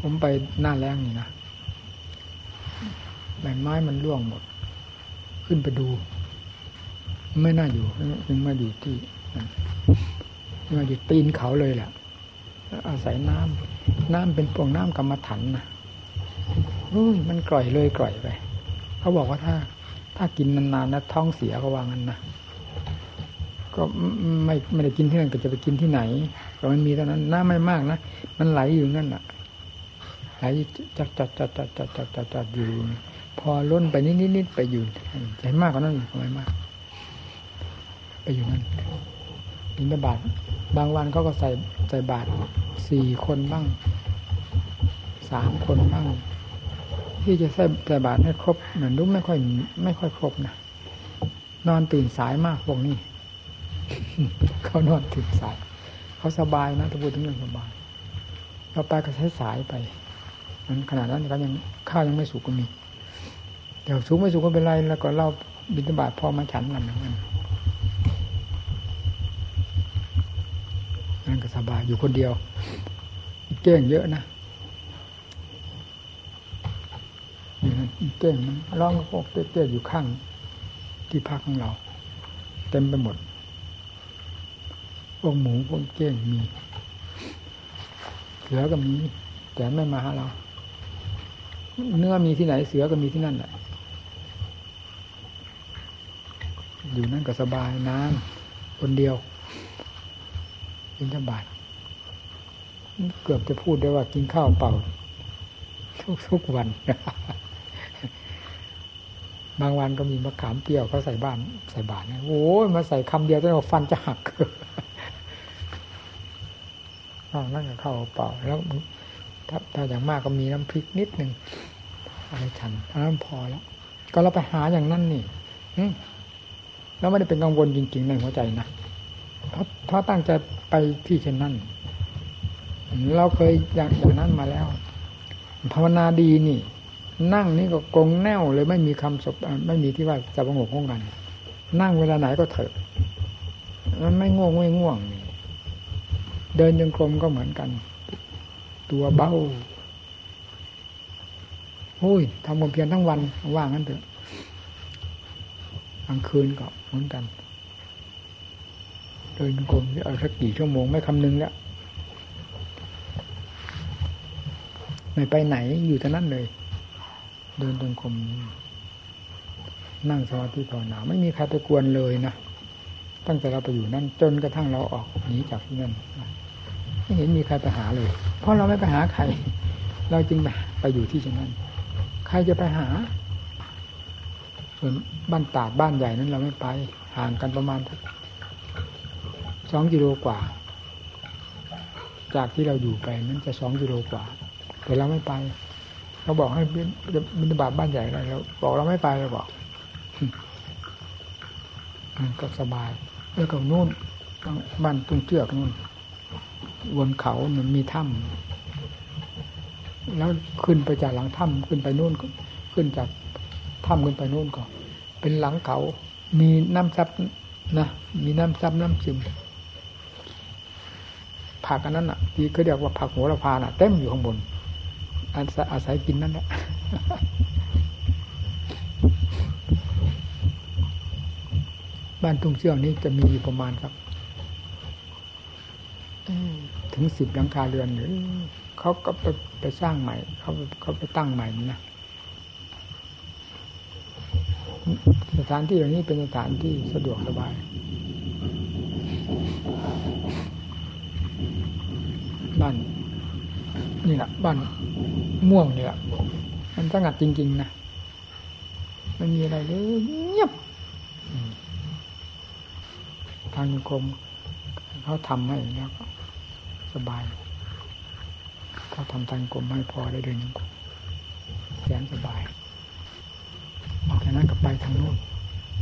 ผมไปหน้าแล้งนี่นะใบไม้มันร่วงหมดขึ้นไปดูไม่น่าอยู่ถึงมาอยู่ที่มาอยู่ตีนเขาเลยแหละอาศัยน้ำน้ำเป็นพวกน้ำกรรมฐานนะมันกร่อยเลยกร่อยไปเขาบอกว่าถ้าถ้ากินนานๆนะท้องเสียก็ว่างั้นนะก็ไม่ไม่ได้กินที่นั่นก็จะไปกินที่ไหนก็มันมีเท่านั้นน้ำไม่มากนะมันไหลอยู่นั่นน่ะไหลจัดจัดจัดจัดจัดจัดจัดจัดอยู่พอล้นไปนิดนิดนิดไปอยู่ใจมากกว่านั้นทำไมมากไปอยู่นั่นบิณฑบาตบางวันเขาก็ใส่ใส่บาตรสี่คนบ้างสามคนบ้างที่จะใส่ใส่บาตรให้ครบเหมือนรู้ไม่ค่อยไม่ค่อยครบนะนอนตื่นสายมากพวกนี้เขานอนถึงสายเขาสบายนะถ้าพูดถึงเรื่องสบายเราไปก็ใช้สายไปนั้นขนาดนั้นก็ยังข้าวยังไม่สุกก็มีเดี๋ยวสุกไม่สุกก็เป็นไรแล้วก็เล่าบิณฑบาตพอมาฉันกันอย่างนั้นนั่นก็สบายอยู่คนเดียวเก้งเยอะนะเก้งมันร้องโคกเตี้ยๆอยู่ข้างที่พักของเราเต็มไปหมดพวกหมูพวกเก้งมีเสือก็มีแต่ไม่มาหาเราเนื้อมีที่ไหนเสือก็มีที่นั่นแหละอยู่นั่นก็สบายน้ำคนเดียวบิณฑบาตเกือบจะพูดได้ว่ากินข้าวเปล่าทุกทุกวัน บางวันก็มีมะขามเปรี้ยวเขาใส่บ้านใส่บาตรนะโอ้ยมาใส่คำเดียวจนฟันจะหักนั่งนั่งกับข้าวเปล่าแล้วถ้าถ้าอย่างมากก็มีน้ำพริกนิดหนึ่งอะไรฉันน้ำพอแล้วก็เราไปหาอย่างนั้นนี่แล้วไม่ได้เป็นกังวลจริงๆในหัวใจนะเพราะเพราะตั้งใจไปที่เช่นนั้นเราเคยอย่างอย่างนั้นมาแล้วภาวนาดีนี่นั่งนี่ก็กงแน่วเลยไม่มีคำสบไม่มีที่ว่าจะสงบง่วงกันนั่งเวลาไหนก็เถอะมันไม่ง่วงไม่ง่วงเดินจงกรมก็เหมือนกันตัวเบาโอ้ยทำความเพียรทั้งวันว่างงั้นเถอะกลางคืนก็เหมือนกันเดินจงกรมเอาสักกี่ชั่วโมงไม่คำนึงแล้ว ไม่ไปไหนอยู่แต่นั้นเลยเดินจงกรมนั่งสมาธิภาวนาไม่มีใครไปกวนเลยนะตั้งแต่เราไปอยู่นั่นจนกระทั่งเราออกหนีจากที่นั่นไม่เห็นมีใครไปหาเลยเพราะเราไม่ไปหาใครเราจึงไปอยู่ที่เช่นนั้นใครจะไปหาส่วนบ้านตาดบ้านใหญ่นั้นเราไม่ไปห่างกันประมาณสองกิโลกว่าจากที่เราอยู่ไปนั้นจะสองกิโลกว่าแต่เราไม่ไปเขาบอกให้บิณฑบาตบ้านใหญ่อะไรเราบอกเราไม่ไปเราบอกก็สบายแล้วก็นู่นบ้านตุงเชือกนู่นบนเขามันมีถ้ำแล้วขึ้นไปจากหลังถ้ำขึ้นไปนู่นขึ้นจากถ้ำขึ้นไปนู่นก็เป็นหลังเขามีน้ำซับนะมีน้ำซับน้ำซึมผักอันนั้นอ่ะที่เขาเรียกว่าผักโหระพาน่ะเต็มอยู่ข้างบนอาศัยกินนั่นแหละบ้านทุ่งเชือกนี้จะมีประมาณครับถึงสิบหลังคาเรือนหรือเขาก็ไปไปสร้างใหม่เขาเขาไปตั้งใหม่นะสถานที่เหล่านี้เป็นสถานที่สะดวกสบายบ้านนี่แหละบ้านม่วงนี่แหละมันสงัดจริงๆนะไม่มีอะไรเลยเงียบทางนิคมเขาทำให้แล้วก็สบายเขาทำทางกรมให้พอได้เดินยังแสนสบายออกจากนั้นก็ไปทางโน้น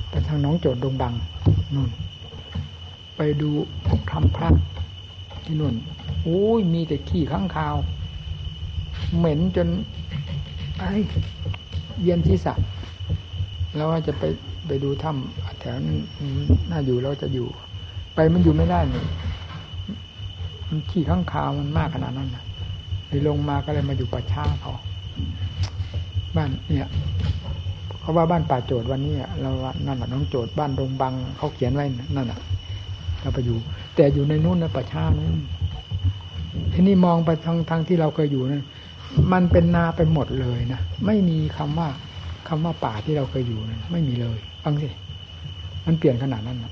ไปทางน้องโจดดงบังนู่นไปดูทำพระที่นู่นโอ้ยมีแต่ขี้ข้างคาวเหม็นจนไอ้เวียนศีรษะแล้วว่าจะไปไปดูถ้ำแถวนั้นน่าอยู่เราจะอยู่ไปมันอยู่ไม่ได้นี่มันขี้ข้างคาวมันมากขนาดนั้นนะเลยลงมาก็เลยมาอยู่ป่าช้าเขาบ้านเนี่ยเขาว่าบ้านป่าโจดวันนี้เรานั่นแหละน้องโจดบ้านดงบังเขาเขียนไว้นั่นน่ะเราไปอยู่แต่อยู่ในนู้นนะป่าช้านู้นที่นี่มองไปทางทางที่เราเคยอยู่นั่นมันเป็นนาไปหมดเลยนะไม่มีคำว่าคำว่าป่าที่เราเคยอยู่นะไม่มีเลยฟังสิมันเปลี่ยนขนาดนั้นนะ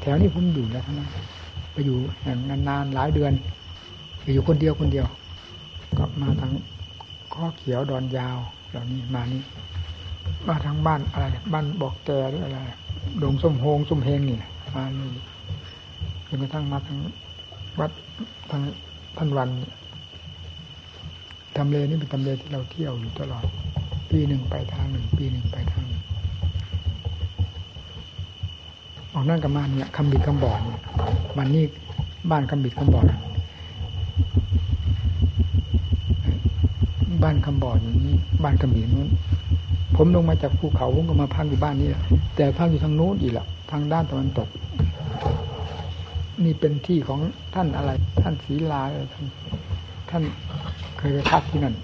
แถวนี้ผมอยู่แล้วนะไปอยู่อย่างนานๆหลายเดือนไปอยู่คนเดียวคนเดียวก็มาทางข้อเขียวดอนยาวเหล่านี้มานี่มาทางบ้านอะไรบ้านบอกแกหรืออะไรดงส้มโฮงส้มเฮงนี่มานี่จนกระทั่งมาทางวัดทางพันวันทำเลนี่เป็นทำเลที่เราเที่ยวอยู่ตลอดปีหนึ่งไปทางหนึ่งปีหนึ่งไปทางออกนั่นกับมาเนี่ยคำบิดคำบ่อนมันนี่บ้านคำบิดคำบ่อนบ้านคำบ่อนนี่บ้านคำบิดนู้นผมลงมาจากภูเขาผมก็มาพักอยู่บ้านนี้แต่พักอยู่ทางโน้นอีกละทางด้านตะวันตกนี่เป็นที่ของท่านอะไรท่านศรีลาท่านท่านเคยไปพักที่นั่น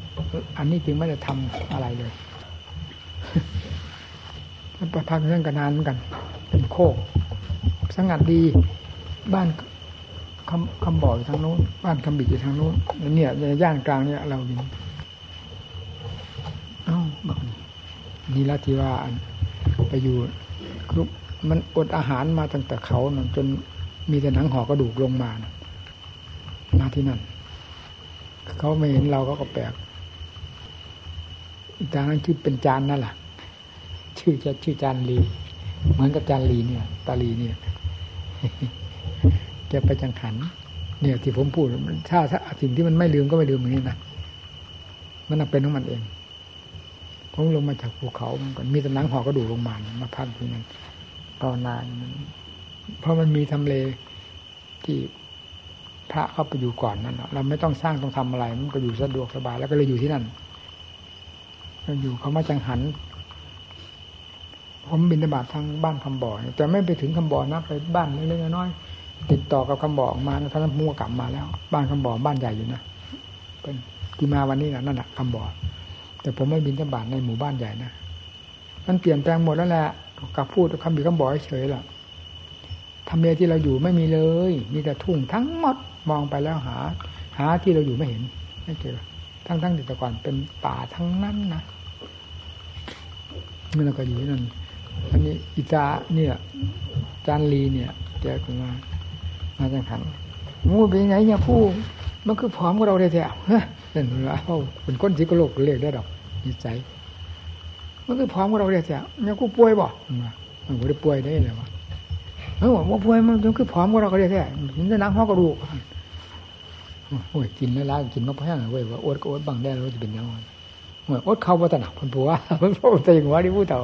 อันนี้จึงไม่ได้ทำอะไรเลยไปพักเรื่องกันนานเหมือนกันเป็นโคกสงัดดีบ้านคำคำบ่ออยู่ทางโน้นบ้านคำบิดอยู่ทางโน้นเนี่ยย่านกลางเนี่ยเราอยู่เอ้าแบบนี่ละที่ว่าไปอยู่คือมันอดอาหารมาตั้งแต่เขานะจนมีแต่หนังห่อกระดูกลงมานะมาที่นั่นเขาไม่เห็นเราก็แปลกจานนั้นชื่อเป็นจานนั่นแหละชื่อจะชื่อจานลีเหมือนกับจานลีเนี่ยตาลีเนี่ยแกไปจังหันเนี่ยที่ผมพูดถ้าถ้าสิ่งที่มันไม่ลืมก็ไม่ลืมอย่างนี้นะมันเป็นของมันเองผมลงมาจากภูเขามันก็มีแต่หนังห่อกระดูกลงมามาพักที่นั่นภาวนาเพราะมันมีทำเลที่พระเข้าไปอยู่ก่อนนั่นเราไม่ต้องสร้างต้องทำอะไรมันก็อยู่สะดวกสบายแล้วก็เลยอยู่ที่นั่นเราอยู่เขามาจังหันผมบิณฑบาตทางบ้านคำบ่อแต่ไม่ไปถึงคำบ่อนะไปบ้านเล็กๆน้อยๆติดต่อกับคำบ่อมานะท่านมั่วกลับมาแล้วบ้านคำบ่อบ้านใหญ่อยู่นะเป็นที่มาวันนี้นะนั่นแหละคำบ่อแต่ผมไม่บิณฑบาตในหมู่บ้านใหญ่นะมันเปลี่ยนแปลงหมดแล้วแหละกับพูดคำบิดคำบ่อเฉยๆล่ะทำเลที่เราอยู่ไม่มีเลยมีแต่ทุ่งทั้งหมดมองไปแล้วหาหาที่เราอยู่ไม่เห็นไม่เจอ ทั้งทั้งแต่ก่อนเป็นป่าทั้งนั้นนะเมื่อเราก็อยู่นั่นอันนี้อิตาเนี่ยจานลีเนี่ยแกก็มามาจังหันมูเป็นไงเนี่ยผู้มันคือผอมกว่าเราเลยแถวฮะนั่นเหรอเอ้าเป็นก้นสิกโลกเรียกได้ดอกนิสัยมันคือผอมกว่าเราเลยแถวเนี่ยกูป่วยบ่มันบ่ได้ป่วยได้เลยวะเอ้าบ่ป่วยมันคือผอมกว่าเราเลยแท้เห็นแต่หนังหอกกระดูกโอ้ยกินแล้วล้ากินบ่แพงเว้ยว่าอดก็อดบ้างได้แล้วจะเป็นยังไงโอ้ยอดเข้าบ่ตันเพิ่นผัวเพิ่นบ่แต่ยังว่าดิผู้เฒ่า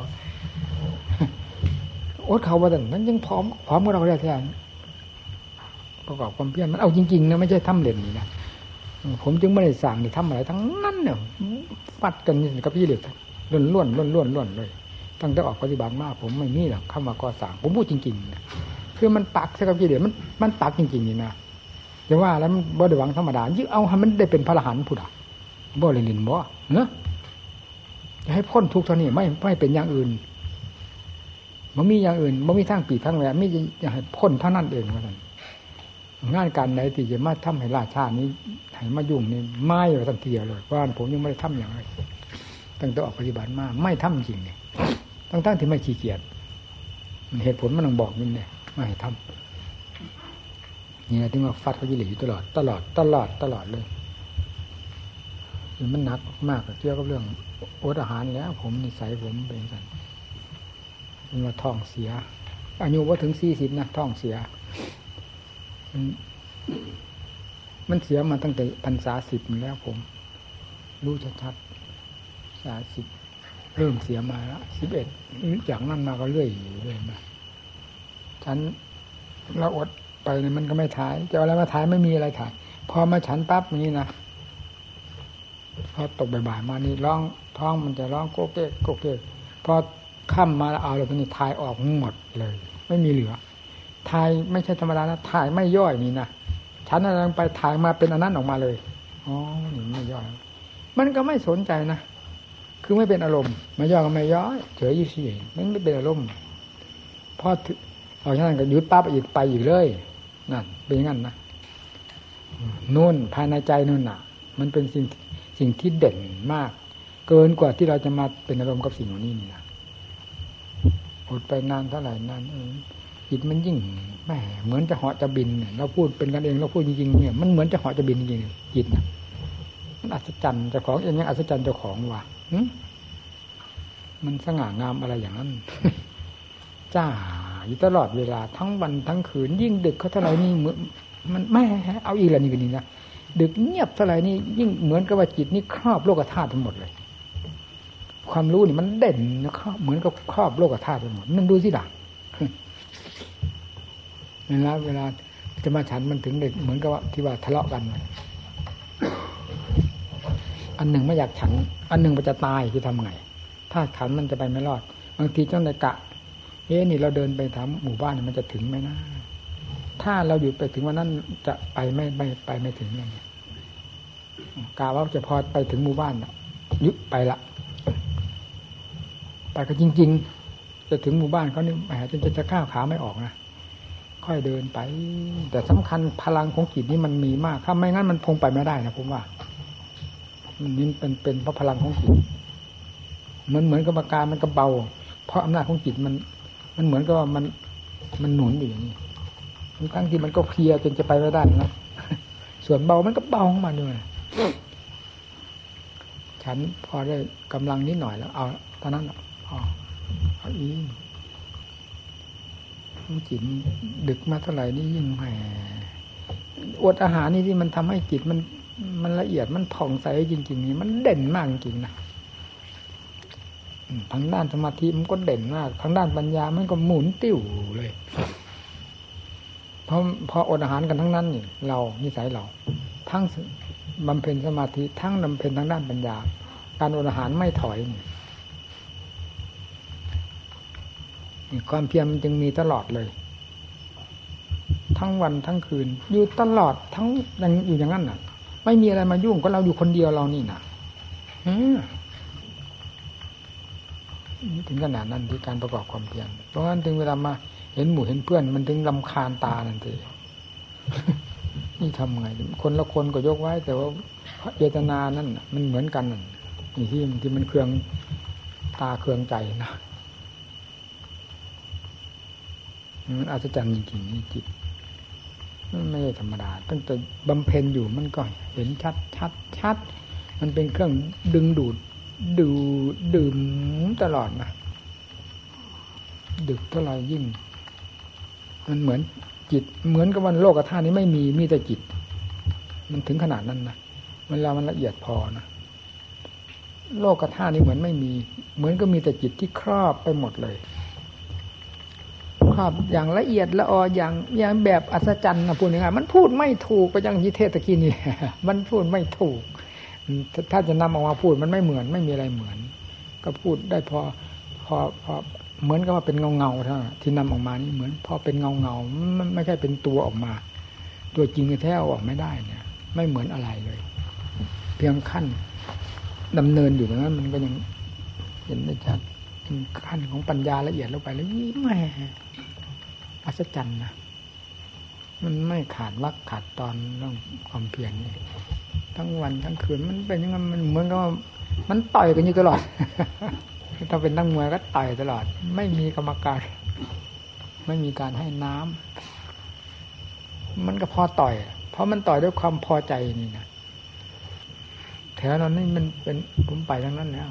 อดเข้าบ่ตันมันยังผอมผอมกว่าเราเลยแท้ประกอบความเพียรมันเอาจริงๆนะไม่ใช่ทำเล่นนี่นะผมจึงไม่ได้สั่งนี่ทำอะไรทั้งนั้นเนี่ยปัดกันกับพี่เหล็กล้วนล้วนล้วนล้วนล้วนเลยตั้งแต่ออกปฏิบัติมาผมไม่มีหรอกคำว่าก่อสั่งผมพูดจริงๆนะคือมันปักใช่กับพี่เหล็กมันมันปักจริงๆนี่นะแต่ว่าแล้วมันบ่ได้หวังธรรมดายิ่งเอาให้มันได้เป็นพระอรหันต์พุทธะบ่เล่นๆบ่เนอะจะให้พ้นทุกข์เท่านี้ไม่ไม่เป็นอย่างอื่นมันมีอย่างอื่นมันมีทั้งปีทั้งแหวนไม่จะให้พ้นเท่านั้นเองเท่านั้นงานการไหนที่จะมาทำให้ราชานี้ให้มายุ่งนี่ไม่เลยทันทีเลยว่าผมยังไม่ได้ทำอย่างไรตั้งแต่ออกปฏิบัติมาไม่ทำจริงเลยตั้งแต่ที่ไม่ขี้เกียจมันเหตุผลมันต้องบอกมันเนี่ยไม่ให้ทำนี่นะที่ว่าฟัดเขายิ่งเหลืออยู่ตลอดตลอดตลอดตลอดเลยมันหนักมากเกี่ยวกับเรื่องอดอาหารแล้วผมนิสัยผมเป็นสันเป็นว่าท้องเสียอายุว่าถึงสี่สิบนะท้องเสียมันเสียมาตั้งแต่พรรษาสิบแล้วผมรู้ชัดๆสาสิบเริ่มเสียมาละสิบเอ็ดจากนั้นมาก็เรื่อยๆเรื่อยมาฉันเราอดไปเนี่ยมันก็ไม่ถ่ายจะเอาอะไรมาถ่ายไม่มีอะไรถ่ายพอมาฉันปั๊บนี้นะพอตกบ่ายๆมานี่ร้องท้องมันจะร้องโกเก๊กโกเก๊กพอค่ำมาเอาเลยตอนนี้ถ่ายออกหมดเลยไม่มีเหลือถ่ายไม่ใช่ธรรมดานะถ่ายไม่ย่อยนี่นะฉันอะไรไปถ่ายมาเป็นอันนั้นออกมาเลยอ๋อนี่ไม่ย่อยมันก็ไม่สนใจนะคือไม่เป็นอารมณ์ไม่ย่อยก็ไม่ย่อยเฉยเฉยมันไม่เป็นอารมณ์พอเอาฉะนั้นก็หยุดปั๊บอีกไปอีกเลยนั่นเป็นอย่างนั้นนะนู่นภายในใจนู่นน่ะมันเป็นสิ่งสิ่งที่เด่นมากเกินกว่าที่เราจะมาเป็นอารมณ์กับสิ่งเหล่านี้นี่นะอดไปนานเท่าไหร่นานเออจิตมันยิ่งแหมเหมือนจะเหาะจะบินเราพูดเป็นกันเองเราพูดจริงๆเนี่ยมันเหมือนจะเหาะจะบินจริงๆจิตนะมันอัศจรรย์เจ้าของเองยังอัศจรรย์เจ้าของว่ะมันสง่างามอะไรอย่างนั้น จ้าอยู่ตลอดเวลาทั้งวันทั้งคืนยิ่งดึกเขาเท่าไรนี่เหมือนมันแม่เอาอีกแล้วนี่กันนี่นะดึกเงียบเท่าไรนี่ยิ่งเหมือนกับว่าจิตนี่ครอบโลกธาตุทั้งหมดเลยความรู้นี่มันเด่นนะครอบเหมือนกับครอบโลกธาตุทั้งหมดนั่นดูสิด่ะเวลาเวลาจะมาฉันมันถึงเด็กเหมือนกับว่าที่ว่าทะเลาะกันอันหนึ่งไม่อยากฉันอันหนึ่งมันจะตายคือทำไงถ้าฉันมันจะไปไม่รอดบางทีเจ้าในกะเอ๊ะนี่เราเดินไปทำหมู่บ้านมันจะถึงไหมนะถ้าเราหยุดไปถึงวันนั้นจะไปไม่ไม่ไปไม่ถึงอย่างเงี้ยกะว่าจะพอไปถึงหมู่บ้านหยุดไปละไปก็จริงๆจะถึงหมู่บ้านเขาเนี่ยจนจะจะก้าวขาไม่ออกนะค่อยเดินไปแต่สำคัญพลังของจิตนี่มันมีมากถ้าไม่งั้นมันคงไปไม่ได้นะผมว่ามันนี่เป็นเป็นเพราะพลังของจิตมันเหมือนกับกามันก็เบาเพราะอำนาจของจิตมันมันเหมือนกับมันมันหนุนอยู่อย่างนี้บางครั้งที่มันก็เพลียจนจะไปไม่ได้นะส่วนเบามันก็เบาของมันด้วยฉันพอได้กำลังนิดหน่อยแล้วเอาตอนนั้นอ๋อเอาอีจิตดึกมาเท่าไหร่นี่ยิ่งแหมอดอาหารนี่ที่มันทำให้จิตมันมันละเอียดมันผ่องใสจริงๆนี่มันเด่นมากจริงนะทางด้านสมาธิมันก็เด่นมากทางด้านปัญญามันก็หมุนติ้วเลยพอพออดอาหารกันทั้งนั้นนี่เรานิสัยเราทั้งบำเพ็ญสมาธิทั้งบำเพ็ญทางด้านปัญญาการอดอาหารไม่ถอยความเพียรมันจึงมีตลอดเลยทั้งวันทั้งคืนอยู่ตลอดทั้งอยู่อย่างนั้นน่ะไม่มีอะไรมายุ่งก็เราอยู่คนเดียวเรานี่น่ะอืมถึงขนาดนั้นที่การประกอบความเพียรเพราะงั้นถึงเวลามาเห็นหมู่เห็นเพื่อนมันถึงรำคาญตานั่นเอง นี่ทำไงคนละคนก็ยกไว้แต่ว่าเจตนานั่นมันเหมือนกันนี่ที่ที่มันเครื่องตาเครื่องใจนะมันอัศจรรย์จริงๆจิตมันไม่ใช่ธรรมดาตั้งแต่บำเพ็ญอยู่มันก็เห็นชัดชัดชัดมันเป็นเครื่องดึงดูดดูดื่มตลอดนะดึกเท่าไหร่ยิ่งมันเหมือนจิตเหมือนกับวันโลกธาตุนี้ไม่มีมีแต่จิตมันถึงขนาดนั้นนะเวลามันละเอียดพอนะโลกธาตุนี้เหมือนไม่มีเหมือนก็มีแต่จิตที่ครอบไปหมดเลยครอบอย่างละเอียดละอออย่างอย่างแบบอัศจรรย์นะพูดง่ายๆมันพูดไม่ถูกไปอย่างที่เทศตะกี้นี่มันพูดไม่ถูกถ้าจะนำออกมาพูดมันไม่เหมือนไม่มีอะไรเหมือนก็พูดได้พอพอพอเหมือนกับว่าเป็นเงาเงาที่นำออกมานี่เหมือนพอเป็นเงาเงามันไม่ใช่เป็นตัวออกมาตัวจริงแท้ออกไม่ได้เนี่ยไม่เหมือนอะไรเลยเพียงขั้นดำเนินอยู่นั้นมันก็ยังเห็นได้ชัดขั้นของปัญญาละเอียดลงไปแล้วยิ่งแหมอัศจรรย์นะมันไม่ขาดวรรคขาดตอนเรื่องความเพียรนี่ทั้งวันทั้งคืนมันเป็นยังไงมันเหมือนกับมันต่อยกันอยู่ตลอดถ้าเป็นนักมวยก็ต่อยตลอดไม่มีกรรมการไม่มีการให้น้ำมันก็พอต่อยเพราะมันต่อยด้วยความพอใจนี่นะแถวนั้นนี่มันเป็นผมไปทั้งนั้นแล้ว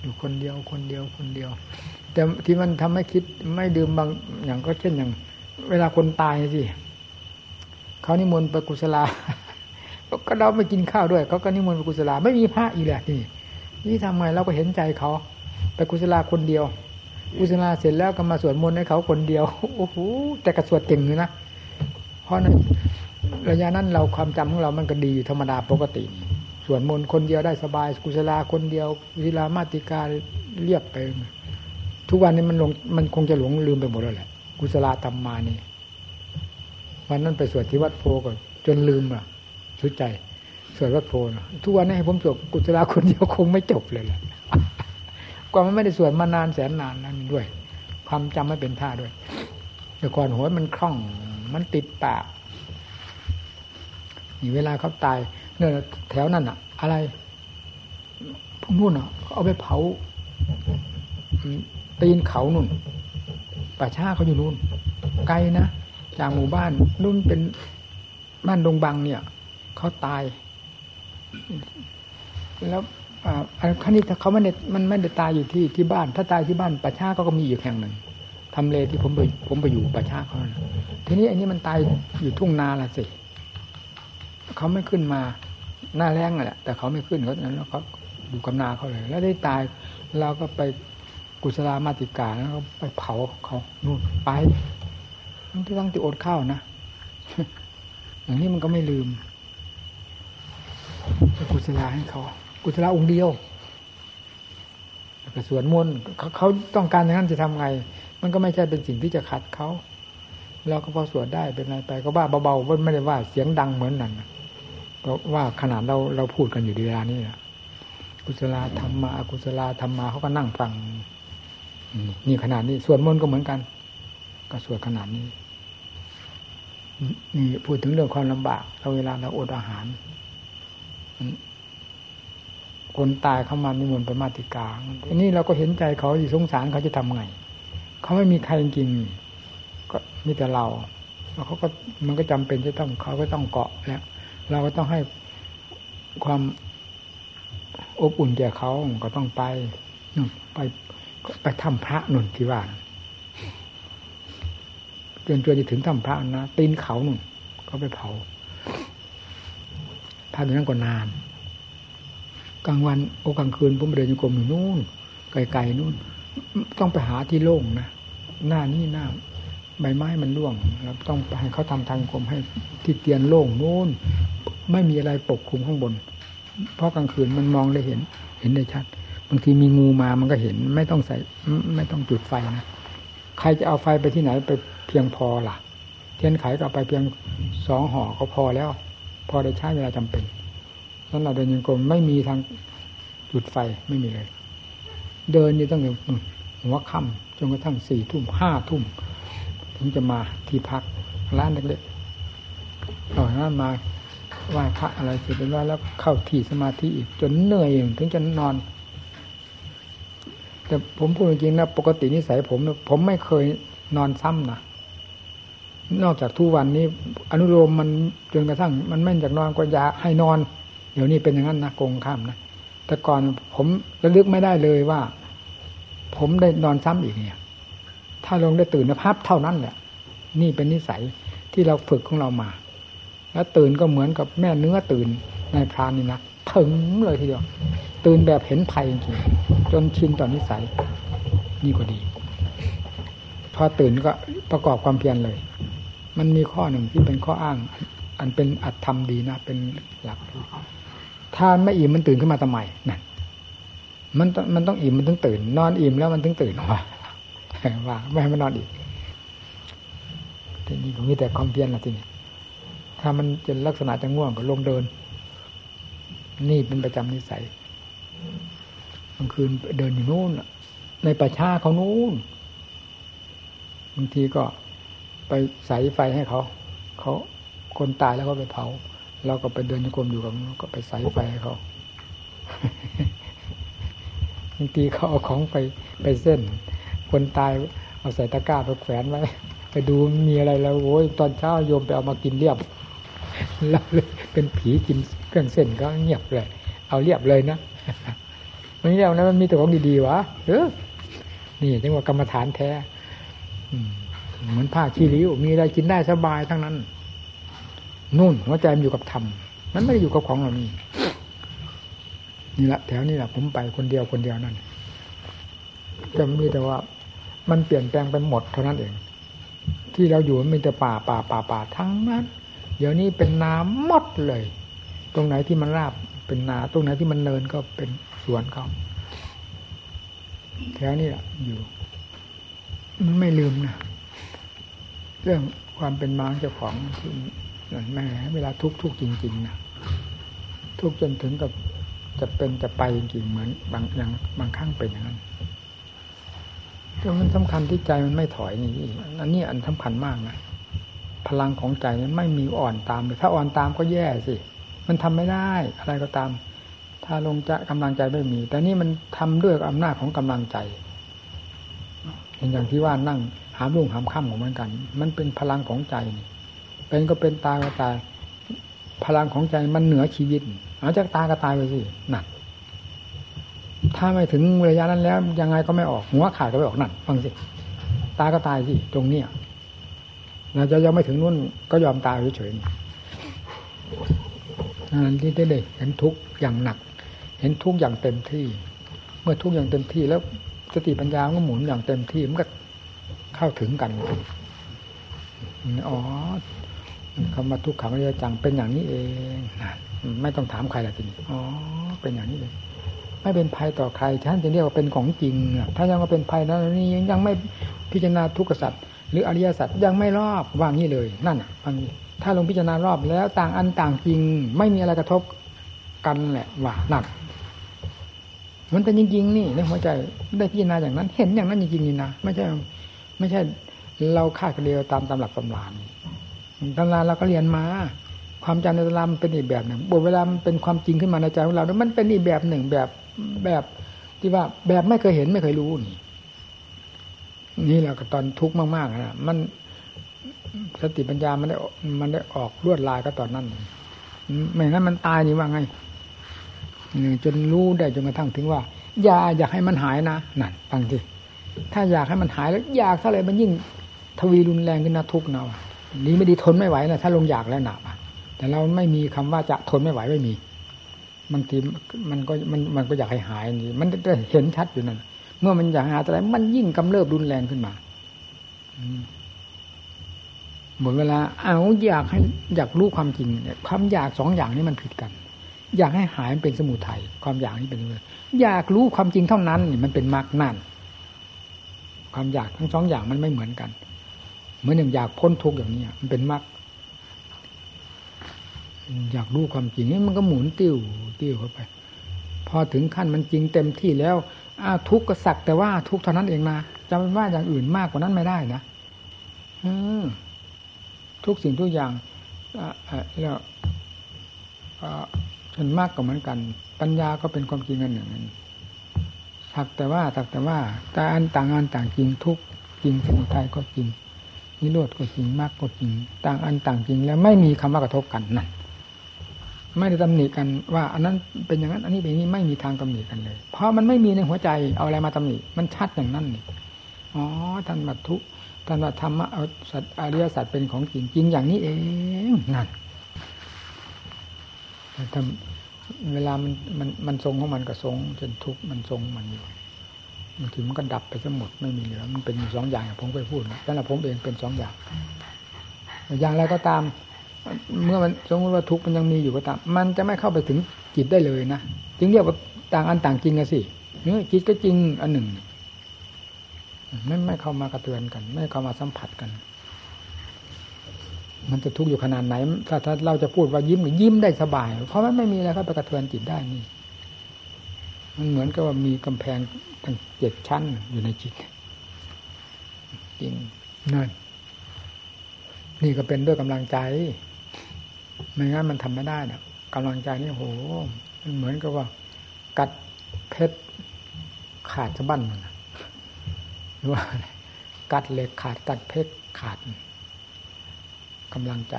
อยู่คนเดียวคนเดียวคนเดียวแต่ที่มันทำให้คิดไม่ดื่มบางอย่างก็เช่นอย่างเวลาคนตายสิเขานิมนต์ไปกุศลาก็เราไม่กินข้าวด้วยเขาก็นิมนต์ไปกุศลาไม่มีพระอีกแหละนี่นี่ทำไมเราก็เห็นใจเขาไปกุศลาคนเดียวกุศลาเสร็จแล้วก็มาสวดมนต์ให้เขาคนเดียวโอ้โหแต่กระสวดเก่งเลยนะเพราะในระยะนั้นเราความจำของเรามันก็ดีอยู่ธรรมดาปกติสวดมนต์คนเดียวได้สบายกุศลาคนเดียววิรามาติกาเรียบไปทุกวันนี้มันลงมันคงจะหลงลืมไปหมดแล้วแหละกุศลาธรรมานี่วันนั้นไปสวดที่วัดโพก่อนจนลืมอ่ะสุดใจสวดวัดโพนะทุกวันนี้ให้ผมสวดกุศลาคนเดียวคงไม่จบเลยแหละกว่ามันไม่ได้สวดมานานแสนนานนั้นด้วยความจำไม่เป็นท่าด้วยแต่ก่อนหัวมันคล่องมันติดปากนี่เวลาเขาตายเนี่ยแถวนั่นอะอะไรพวกนู่นอะเอาไปเผาตีนเขานู่นป่าช้าเขาอยู่นู่นไกลนะจากหมู่บ้านนู่นเป็นบ้านดงบังเนี่ยเขาตายแล้วอันนี้ถ้าเขาไม่ได้มันไม่ได้ตายอยู่ที่ที่บ้านถ้าตายที่บ้านป่าช้าเขาก็มีอยู่แห่งหนึ่งทำเลที่ผมไปผมไปอยู่ป่าช้าเขานะทีนี้อันนี้มันตายอยู่ทุ่งนาละสิเขาไม่ขึ้นมาหน้าแรงแหละแต่เขาไม่ขึ้นเขานั้นแล้วเขาอยู่กำนาเขาเลยแล้วได้ตายเราก็ไปกุศลามาติกาแล้วก็ไปเผาเขานู่นไปมันตั้งแต่อดข้าวนะอย่างนี้มันก็ไม่ลืมกุศลาให้เขากุศลาองค์เดียวแต่ส่วนมนเขาเขาต้องการอย่างนั้นจะทำไงมันก็ไม่ใช่เป็นสิ่งที่จะขัดเขาเราก็พอสวดได้เป็นไรไปก็ว่าเบาๆไม่ได้ว่าเสียงดังเหมือนนั่นก็ว่าขนาดเราเราพูดกันอยู่ในเวลานี้นะกุศลธรรมะอกุศลธรรมะเขาก็นั่งฟังนี่ขนาดนี้สวดมนต์ก็เหมือนกันก็สวดขนาดนี้นี่พูดถึงเรื่องความลำบากเราเวลาเราอดอาหารคนตายเข้ามานิมนต์ไปมาติกาอันนี้เราก็เห็นใจเขาสงสารเขาจะทำไงเขาไม่มีใครกินก็มีแต่เราแล้วเขาก็มันก็จำเป็นจะต้องเขาก็ต้องเกาะแล้วเราก็ต้องให้ความอบอุ่นแก่เขาก็ต้องไปนู่นไปไปทำพระนู่นที่ว่าจนจนจะถึงทำพระนะตีนเขานู่นก็ไปเผาทำอย่างนั้นก็นานกลางวันโอกลางคืนผมเดินอยู่กรมอยู่นู่นไกลๆนู่นต้องไปหาที่โล่งนะหน้านี่หน้าใบไม้มันร่วงเราต้องไปให้เขาทำทางกรมให้ที่เตียนโล่งนู่นไม่มีอะไรปกคลุมข้างบนเพราะกลางคืนมันมองได้เห็นเห็นได้ชัดบางทีมีงูมามันก็เห็นไม่ต้องใส่ไม่ต้องจุดไฟนะใครจะเอาไฟไปที่ไหนไปเพียงพอล่ะเทียนไขก็ไปเพียงสองห่อก็พอแล้วพอได้ใช้เวลาจำเป็นแล้วเราเดินยังกรมไม่มีทางจุดไฟไม่มีเลยเดินอยู่ตั้งแต่หัวค่ำจนกระทั่งสี่ทุ่มห้าทุ่มถึงจะมาที่พักร้านเล็กๆเรา นะมาไหว้พระอะไรเสร็จเป็นว่าแล้วเข้าที่สมาธิอีกจนเหนื่อยถึงจะนอนแต่ผมพูดจริงๆนะปกตินิสัยผมผมไม่เคยนอนซ้ำนะนอกจากทุกวันนี้อนุโลมมันจนกระทั่งมันไม่อยากนอนก็อย่าให้นอนเดี๋ยวนี้เป็นอย่างนั้นนะโกงข้ามนะแต่ก่อนผมระลึกไม่ได้เลยว่าผมได้นอนซ้ำอีกเนี่ยถ้าลงได้ตื่นภาพเท่านั้นแหละนี่เป็นนิสัยที่เราฝึกของเรามาแล้วตื่นก็เหมือนกับแม่เนื้อตื่นในพรานนี่นะถึงเลยทีเดียวตื่นแบบเห็นภัยจริงจนชินต่อนิสัยนี่ก็ดีพอตื่นก็ประกอบความเพียรเลยมันมีข้อหนึ่งที่เป็นข้ออ้างอันเป็นอัตธรรมดีนะเป็นหลักถ้าไม่อิ่มมันตื่นขึ้นมาทำไมนั่นมันมันต้องอิ่มมันถึงตื่นนอนอิ่มแล้วมันถึงตื่นว่าว่าไม่ให้มันนอนอีกทีนี้ก็มีแต่ความเพียรนะทีนี้ถ้ามันจะลักษณะจะง่วงก็ลงเดินนี่เป็นประจำนิสัยบางคืนเดินอยู่นู่นในป่าช้าเขานู่นบางทีก็ไปใส่ไฟให้เขาเขาคนตายแล้วก็ไปเผาเราก็ไปเดินโยกมอยู่กับก็ไปใส่ไฟให้เขาบางทีเขาเอาของไปไปเส้นคนตายเอาใส่ตะกร้าไปแขวนไว้ไปดูมีอะไรแล้วโอ้ยตอนเช้าโยมไปเอามากินเรียบแล้วเป็นผีกินเครื่องเส้นก็เงียบเลยเอาเรียบเลยนะมันเรียบนะมันมีแต่ของดีๆวะเออนี่จังว่ากรรมฐานแท้เหมือนผ้าขี้ริ้วมีอะไรกินได้สบายทั้งนั้นนู่นหัวใจมันอยู่กับธรรมมันไม่ได้อยู่กับของเหล่านี้นี่แหละแถวนี้แหละผมไปคนเดียวคนเดียวนั่นจะมีแต่ว่ามันเปลี่ยนแปลงไปหมดเท่านั้นเองที่เราอยู่มันมีแต่ป่าป่าป่าป่าทั้งนั้นเดี๋ยวนี้เป็นน้ำหมดเลยตรงไหนที่มันราบเป็นนาตรงไหนที่มันเนินก็เป็นสวนเขาแถวนี้แหละอยู่มันไม่ลืมนะเรื่องความเป็นมาเจ้าของที่แม่เวลาทุกทุกจริงๆนะทุกจนถึงกับจะเป็นจะไปจริงเหมือนบางอย่างบางครั้งเป็นอย่างนั้นเรื่องมันสำคัญที่ใจมันไม่ถอยนี่อันนี้อันสำคัญมากนะพลังของใจมันไม่มีอ่อนตามเลยถ้าอ่อนตามก็แย่สิมันทำไม่ได้อะไรก็ตามถ้าลงจะกำลังใจไม่มีแต่นี่มันทำด้วยอำนาจของกำลังใจอย่างที่ว่านั่งหามรุ่งหามค่ำของมันกันมันเป็นพลังของใจนี่เป็นก็เป็นตายก็ตายพลังของใจมันเหนือชีวิตเอาจากตายก็ตายไปสินั่นถ้าไม่ถึงระยะนั้นแล้วยังไงก็ไม่ออกหัวขาดก็ไม่ออกนั่นฟังสิตายก็ตายสิตรงเนี้ยเราจะยังไม่ถึงนู่นก็ยอมตายเฉยๆนั่นที่ได้เลยเห็นทุกข์อย่างหนักเห็นทุกข์อย่างเต็มที่เมื่อทุกข์อย่างเต็มที่แล้วสติปัญญาก็หมุนอย่างเต็มที่มันก็เข้าถึงกันอ๋อคำว่าทุกขังอนิจจังเป็นอย่างนี้เองนะไม่ต้องถามใครละทีนี้อ๋อเป็นอย่างนี้เลยไม่เป็นภัยต่อใครท่านจะเรียกว่าเป็นของจริงถ้ายังว่าเป็นภัยนั้นนี่ยังไม่พิจารณาทุกขสัจหรืออริยสัจยังไม่รอบวางนี้เลยนั่นฟังนี้ถ้าลงพิจารณารอบแล้วต่างอันต่างจริงไม่มีอะไรกระทบกันแหละว่านั่นมันเป็นจริงๆนี่ในหัวใจได้พิจารณาอย่างนั้นเห็นอย่างนั้นจริงๆนี่นะไม่ใช่ไม่ใช่เราคาดเดาตามตำหลักตำราตำราเราก็เรียนมาความจำในตำรามันเป็นอีกแบบหนึ่งบทเวลามันเป็นความจริงขึ้นมาในใจของเราแล้วมันเป็นอีกแบบหนึ่งแบบแบบที่ว่าแบบไม่เคยเห็นไม่เคยรู้นี่นี่แหละตอนทุกข์มากๆนะมันสติปัญญามันได้มันได้ออกลวดลายก็ตอนนั้นไม่งั้นมันตายนี่ว่าไงจนรู้ได้จนกระทั่งถึงว่าอย่าอยากให้มันหายนะนั่นฟังสิถ้าอยากให้มันหายแล้วอยากเท่าไรมันยิ่งทวีรุนแรงขึ้นนะทุกข์นะนี่ไม่ดีทนไม่ไหวนะถ้าลงอยากแล้วหนักแต่เราไม่มีคำว่าจะทนไม่ไหวไม่มีบางทีมันก็มันมันก็อยากให้หายนี่มันได้เห็นชัดอยู่นั่นเมื่อมันอยากหาอะไรมันยิ่งกำเริบรุนแรงขึ้นมาหมดเวลาเอาอยากให้อยากรู้ความจริงเนี่ยความอยากสองอย่างนี้มันผิดกันอยากให้หายมันเป็นสมุทัยความอยากนี้เป็นเลยอยากรู้ความจริงเท่านั้นมันเป็นมรรคนั่นความอยากทั้งสองอย่างมันไม่เหมือนกันเหมือนอย่างอยากพ้นทุกข์อย่างนี้มันเป็นมรรคอยากรู้ความจริงนี่มันก็หมุนติ้วติ้วเข้าไปพอถึงขั้นมันจริงเต็มที่แล้วทุกข์ก็สักแต่ว่าทุกข์เท่านั้นเองนะจะเป็นว่าอย่างอื่นมากกว่านั้นไม่ได้นะทุกสิ่งทุกอย่าง เราส่วนมากก็เหมือนกันปัญญาก็เป็นความจริงอันหนึ่งสักแต่ว่าสักแต่ว่าแต่อันต่างอันต่างจริงทุกจริงสมุทัยก็จริงนิโรธก็จริงมรรคก็จริงต่างอันต่างจริงแล้วไม่มีคำว่ากระทบกันนั่นไม่ได้ตำหนิกันว่าอันนั้นเป็นอย่างนั้นอันนี้เป็นอย่างนี้ไม่มีทางตำหนิกันเลยเพราะมันไม่มีในหัวใจเอาอะไรมาตำหนิมันชัดอย่างนั้นนี่อ๋อท่านมัทธุท่านว่าธรรมะเอาสัจอริยสัจเป็นของจริงจริงอย่างนี้เองนั่นแต่เวลามันมันมันทรงของมันก็ทรงจนทุกข์มันทรงมันอยู่บางทีมันก็ดับไปทั้งหมดไม่มีเหลือมันเป็นอยู่สองอย่างผมเคยพูดนะแต่ละผมเองเป็นสองอย่างอย่างไรก็ตามเมื่อมันสมมติว่าทุกข์มันยังมีอยู่ก็ตามมันจะไม่เข้าไปถึงจิตได้เลยนะจึงเรียกว่าต่างอันต่างจริงกันสิจิตก็จริงอันหนึ่งไม่ไม่เข้ามากระเทือนกันไม่เข้ามาสัมผัสกันมันจะทุกข์อยู่ขนาดไหนถ้าถ้าเราจะพูดว่ายิ้มหรือยิ้มได้สบายเพราะมันไม่มีอะไรเข้าไปกระเทือนจิตได้นี่มันเหมือนกับว่ามีกำแพงตั้งเจ็ดชั้นอยู่ในจิตจริงนั่นนี่ก็เป็นด้วยกำลังใจไม่งั้นมันทำไม่ได้นะกำลังใจนี่โหมันเหมือนกับว่ากัดเพชรขาดสะบั้นมันหรือว่ากัดเหล็กขาดกัดเพชรขาดกำลังใจ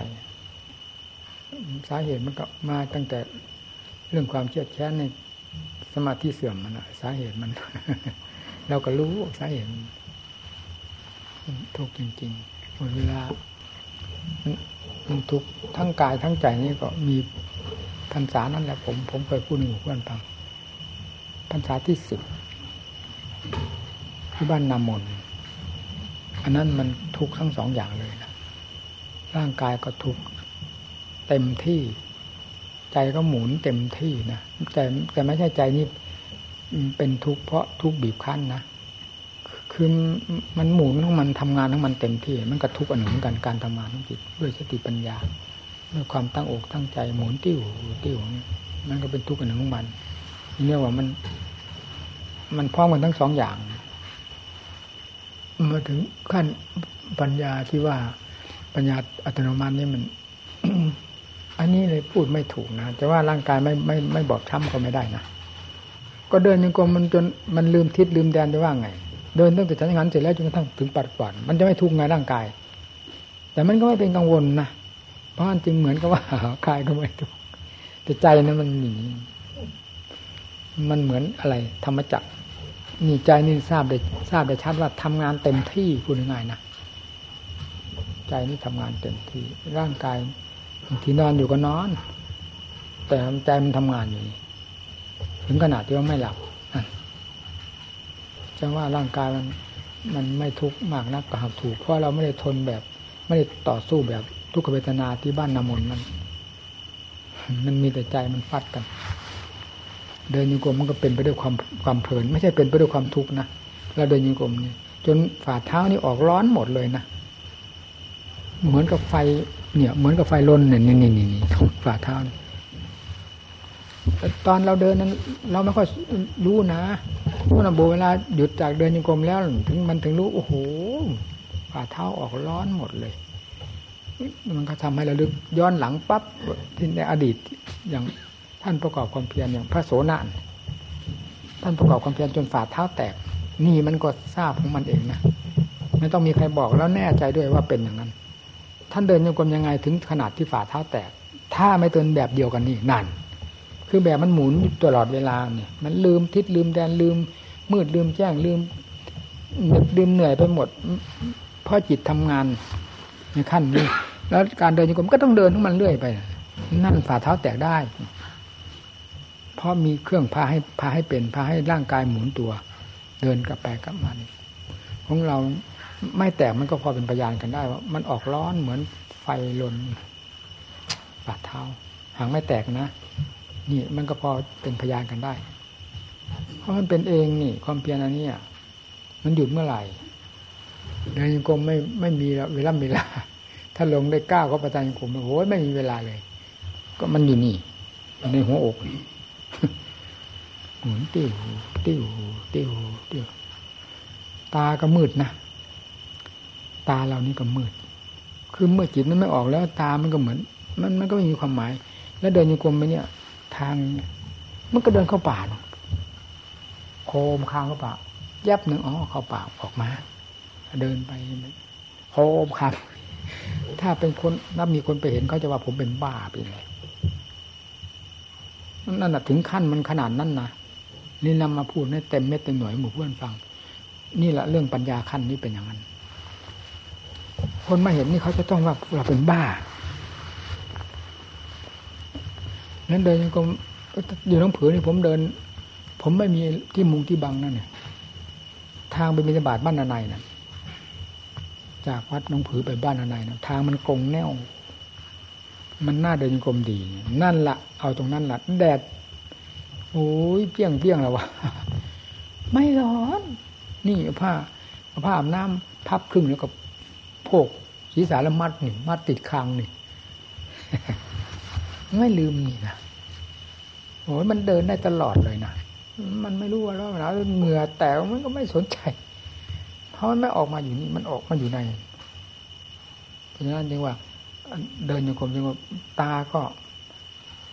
สาเหตุมันก็มาตั้งแต่เรื่องความเครียดแค้นในสมาธิเสื่อมมันน่ะสาเหตุมัน เราก็รู้สาเหตุทุกข์จริงๆหมดเวลามันทุกข์ทั้งกายทั้งใจนี่ก็มีพรรษานั่นแหละผมผมเคยพูดอยู่เพื่อนฟังพรรษาที่สิบที่บ้านนามนอันนั้นมันทุกข์ทั้งสองอย่างเลยนะร่างกายก็ทุกข์เต็มที่ใจก็หมุนเต็มที่นะแต่แต่ไม่ใช่ใจนี่เป็นทุกข์เพราะทุกข์บีบคั้นนะคือมันหมุนของมันทำงานของมันเต็มที่มันก็ทุกข์อันหนึ่งกันการทำงานของจิตด้วยสติปัญญาด้วยความตั้งอกตั้งใจหมุนติ้วติ้วนั่นก็เป็นทุกข์อันหนึ่งของมันเรียกว่ามันมันพร้อมกันทั้งสองอย่างมาถึงขั้นปัญญาที่ว่าปัญญาอัตโนมัตินี่มัน อันนี้เลยพูดไม่ถูกนะแต่ว่าร่างกายไม่ไม่ไม่บอบช้ำก็ไม่ได้นะก็เดินจนกว่ามันจนมันลืมทิศลืมแดนจะว่าไงเดินตั้งแต่ชั้นงานเสร็จแล้วจนกระทั่งถึงปัดกวาดมันจะไม่ทุกข์ไงร่างกายแต่มันก็ไม่เป็นกังวลนะเพราะมันจึงเหมือนกับว่ากายก็ไม่ทุกข์แต่ใจนั้นมันหนีมันเหมือนอะไรธรรมจักรนี่ใจนี่ทราบได้ทราบได้ชัดว่าทำงานเต็มที่พูดง่ายๆนะใจนี่ทำงานเต็มที่ร่างกายบางทีนอนอยู่ก็นอนแต่ใจมันทำงานอยู่ถึงขนาดที่ว่าไม่หลับจะว่าร่างกายมันมันไม่ทุกข์มากนักก็หากถูกเพราะเราไม่ได้ทนแบบไม่ได้ต่อสู้แบบทุกขเวทนาที่บ้านนามนมันมันมีแต่ใจมันฟัดกันเดินโยกมันก็เป็นไปด้วยความความเพลินไม่ใช่เป็นไปด้วยความทุกข์นะเราเดินโยกนี่จนฝ่าเท้านี่ออกร้อนหมดเลยนะเหมือนกับไฟเนี่ยเหมือนกับไฟลนเนี่ยนี่ๆๆๆฝ่าเท้าตอนเราเดินนั้นเราไม่ค่อยรู้นะเพราะน่ะเวลาหยุดจากเดินโยกแล้วถึงมันถึงรู้โอ้โหฝ่าเท้าออกร้อนหมดเลยมันก็ทำให้เราลึกย้อนหลังปั๊บที่ในอดีตอย่างท่านประกอบความเพียรอย่างพระโสณะท่านประกอบความเพียรจนฝ่าเท้าแตกนี่มันก็ทราบของมันเองนะไม่ต้องมีใครบอกแล้วแน่ใจด้วยว่าเป็นอย่างนั้นท่านเดินโยกมยังไงถึงขนาดที่ฝ่าเท้าแตกถ้าไม่เดินแบบเดียวกันนี่นั่นคือแบบมันหมุนตลอดเวลาเนี่ยมันลืมทิศลืมแดนลืมมืดลืมแจ้งลืมลืมเหนื่อยไปหมดเพราะจิตทำงานในขั้นนี้แล้วการเดินโยกมก็ต้องเดินของมันเรื่อยไปนั่นฝ่าเท้าแตกได้เพราะมีเครื่องพาให้พาให้เป็นพาให้ร่างกายหมุนตัวเดินกลับไปกลับมาของเราไม่แตกมันก็พอเป็นพยานกันได้ว่ามันออกร้อนเหมือนไฟลนบาดเท้าหางไม่แตกนะนี่มันก็พอเป็นพยานกันได้เพราะมันเป็นเองนี่ความเพียรอันนี้มันหยุดเมื่อไหร่เดินยังคงไม่ไม่มีเวลาเวลาถ้าลงได้ก้าวก็ประจานยังคงโอ้โหไม่มีเวลาเลยก็มันอยู่นี่ในหัวอกหมุนติ้วติ้วติ้วติ้วตาก็มืดนะตาเรานี่ก็มืดคือเมื่อจิตมันไม่ออกแล้วตามันก็เหมือน มันมันก็ไม่มีความหมายแล้วเดินโยกลมไปเนี่ยทางมันก็เดินเข้าป่าโคมคางเข้าป่ายับหนึ่งอ๋อเข้าป่าออกมาเดินไปโคมคางถ้าเป็นคนนับมีคนไปเห็นเขาจะว่าผมเป็นบ้าไปเลยนั่นน่ะถึงขั้นมันขนาดนั้นนะนี่นำมาพูดให้เต็มเม็ดเต็มหน่วยหมู่เพื่อนฟังนี่แหละเรื่องปัญญาขั้นนี้เป็นอย่างนั้นคนมาเห็นนี่เขาจะต้องว่าเราเป็นบ้านั้นเดินก็อยู่ทั้งผืนนี่ผมเดินผมไม่มีที่มุงที่บังนั่นเนี่ยทางไปบิณฑบาตบ้านนาในน่ะจากวัดหนองผือไปบ้านนาในน่ะทางมันกลงแนวมันน่าเดินกลมดีนั่นละเอาตรงนั้นละแดดโอ้ยเปี้ยงเปี้ยงแล้ววะไม่ร้อนนี่ผ้าผ้าอาบน้ำพับครึ่งแล้วก็โพกศีรษะละมัดนี่มัดติดคางนี่ ไม่ลืมนี่นะโอ้ยมันเดินได้ตลอดเลยนะมันไม่รู้ว่าร้อนหนาวเหงื่อแตกมันก็ไม่สนใจเพราะมันไม่ออกมาอยู่นี่มันออกมาอยู่ในเพราะฉะนั้นจึงว่าเดินโยกมจึงว่าตาก็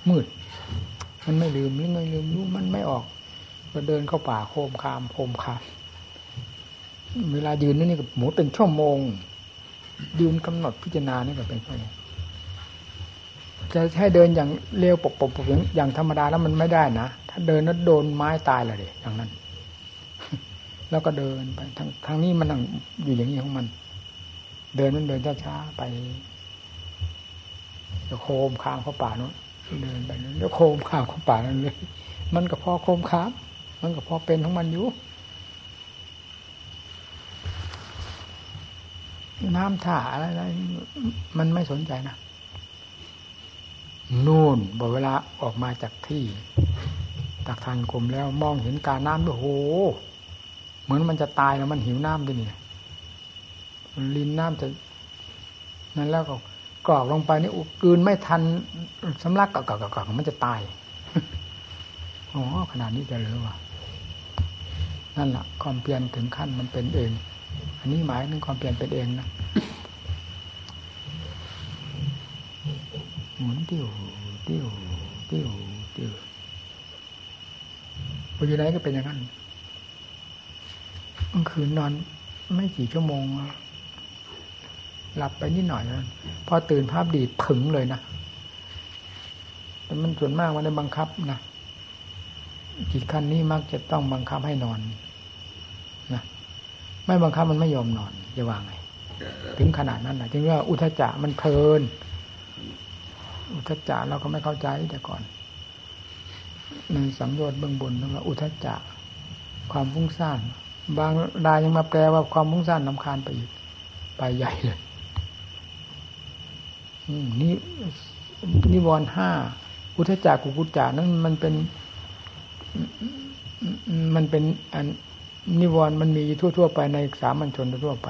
มืดมันไม่ลืมไม่ลืมรู้มันไม่ออกก็เดินเข้าป่าโคมคามโคมคามเวลายืนนี่กับหมูเป็นชั่วโมงยืนกำหนดพิจารณานี่ก็เป็นไปจะให้เดินอย่างเร็วปกๆๆอย่างธรรมดาแล้วมันไม่ได้นะถ้าเดินแล้วโดนไม้ตายเลยอย่างนั้นแล้วก็เดินไปทางทางนี้มันอยู่อย่างนี้ของมันเดินมันเดินช้าๆไปจะโคมคามเข้าป่านู้นเดินไปนั้นแล้วโคมคามเข้าป่านั้นเลยมันก็พอโคมคามมันก็พอเป็นของมันอยู่น้ำท่าอะไรๆมันไม่สนใจนะนู่นพอเวลาออกมาจากที่จากทางกลมแล้วมองเห็นกาน้ำด้วยโหเหมือนมันจะตายแล้วมันหิวน้ำด้วยนี่ลินน้ำจะนั่นแล้วก็กรอกลงไปนี่กลืนไม่ทันสำลักกอกๆๆมันจะตายอ๋อขนาดนี้จะเหลือวะนั่นล่ะความเปลี่ยนถึงขั้นมันเป็นเองอันนี้หมายถึงความเปลี่ยนเป็นเองนะหมุนติ้วติ้วติ้วติ้วพออยู่ไหนก็เป็นอย่างนั้นกลางคืนนอนไม่กี่ชั่วโมงหลับไปนิดหน่อยนะพอตื่นภาพดีดผึ่งเลยนะแต่มันส่วนมากมันได้บังคับนะจิตขั้นนี้มักจะต้องบังคับให้นอนนะไม่บังคับมันไม่ยอมนอนจะว่าไงถึงขนาดนั้นนะจึงว่าอุทธัจจะมันเพลินอุทธัจจะเราก็ไม่เข้าใจแต่ก่อนในสัมโยชน์เบื้องบนนั่นว่าอุทธัจจะความฟุ้งซ่านบางรายยังมาแปลว่าความฟุ้งซ่านรำคาญไปอีกไปใหญ่เลยนี่นิวรณ์ห้าอุทธัจจะกุกุจจะนั้นมันเป็นมันเป็นอันนิวรณ์มันมีทั่วๆไปในสามัญชนทั่วไป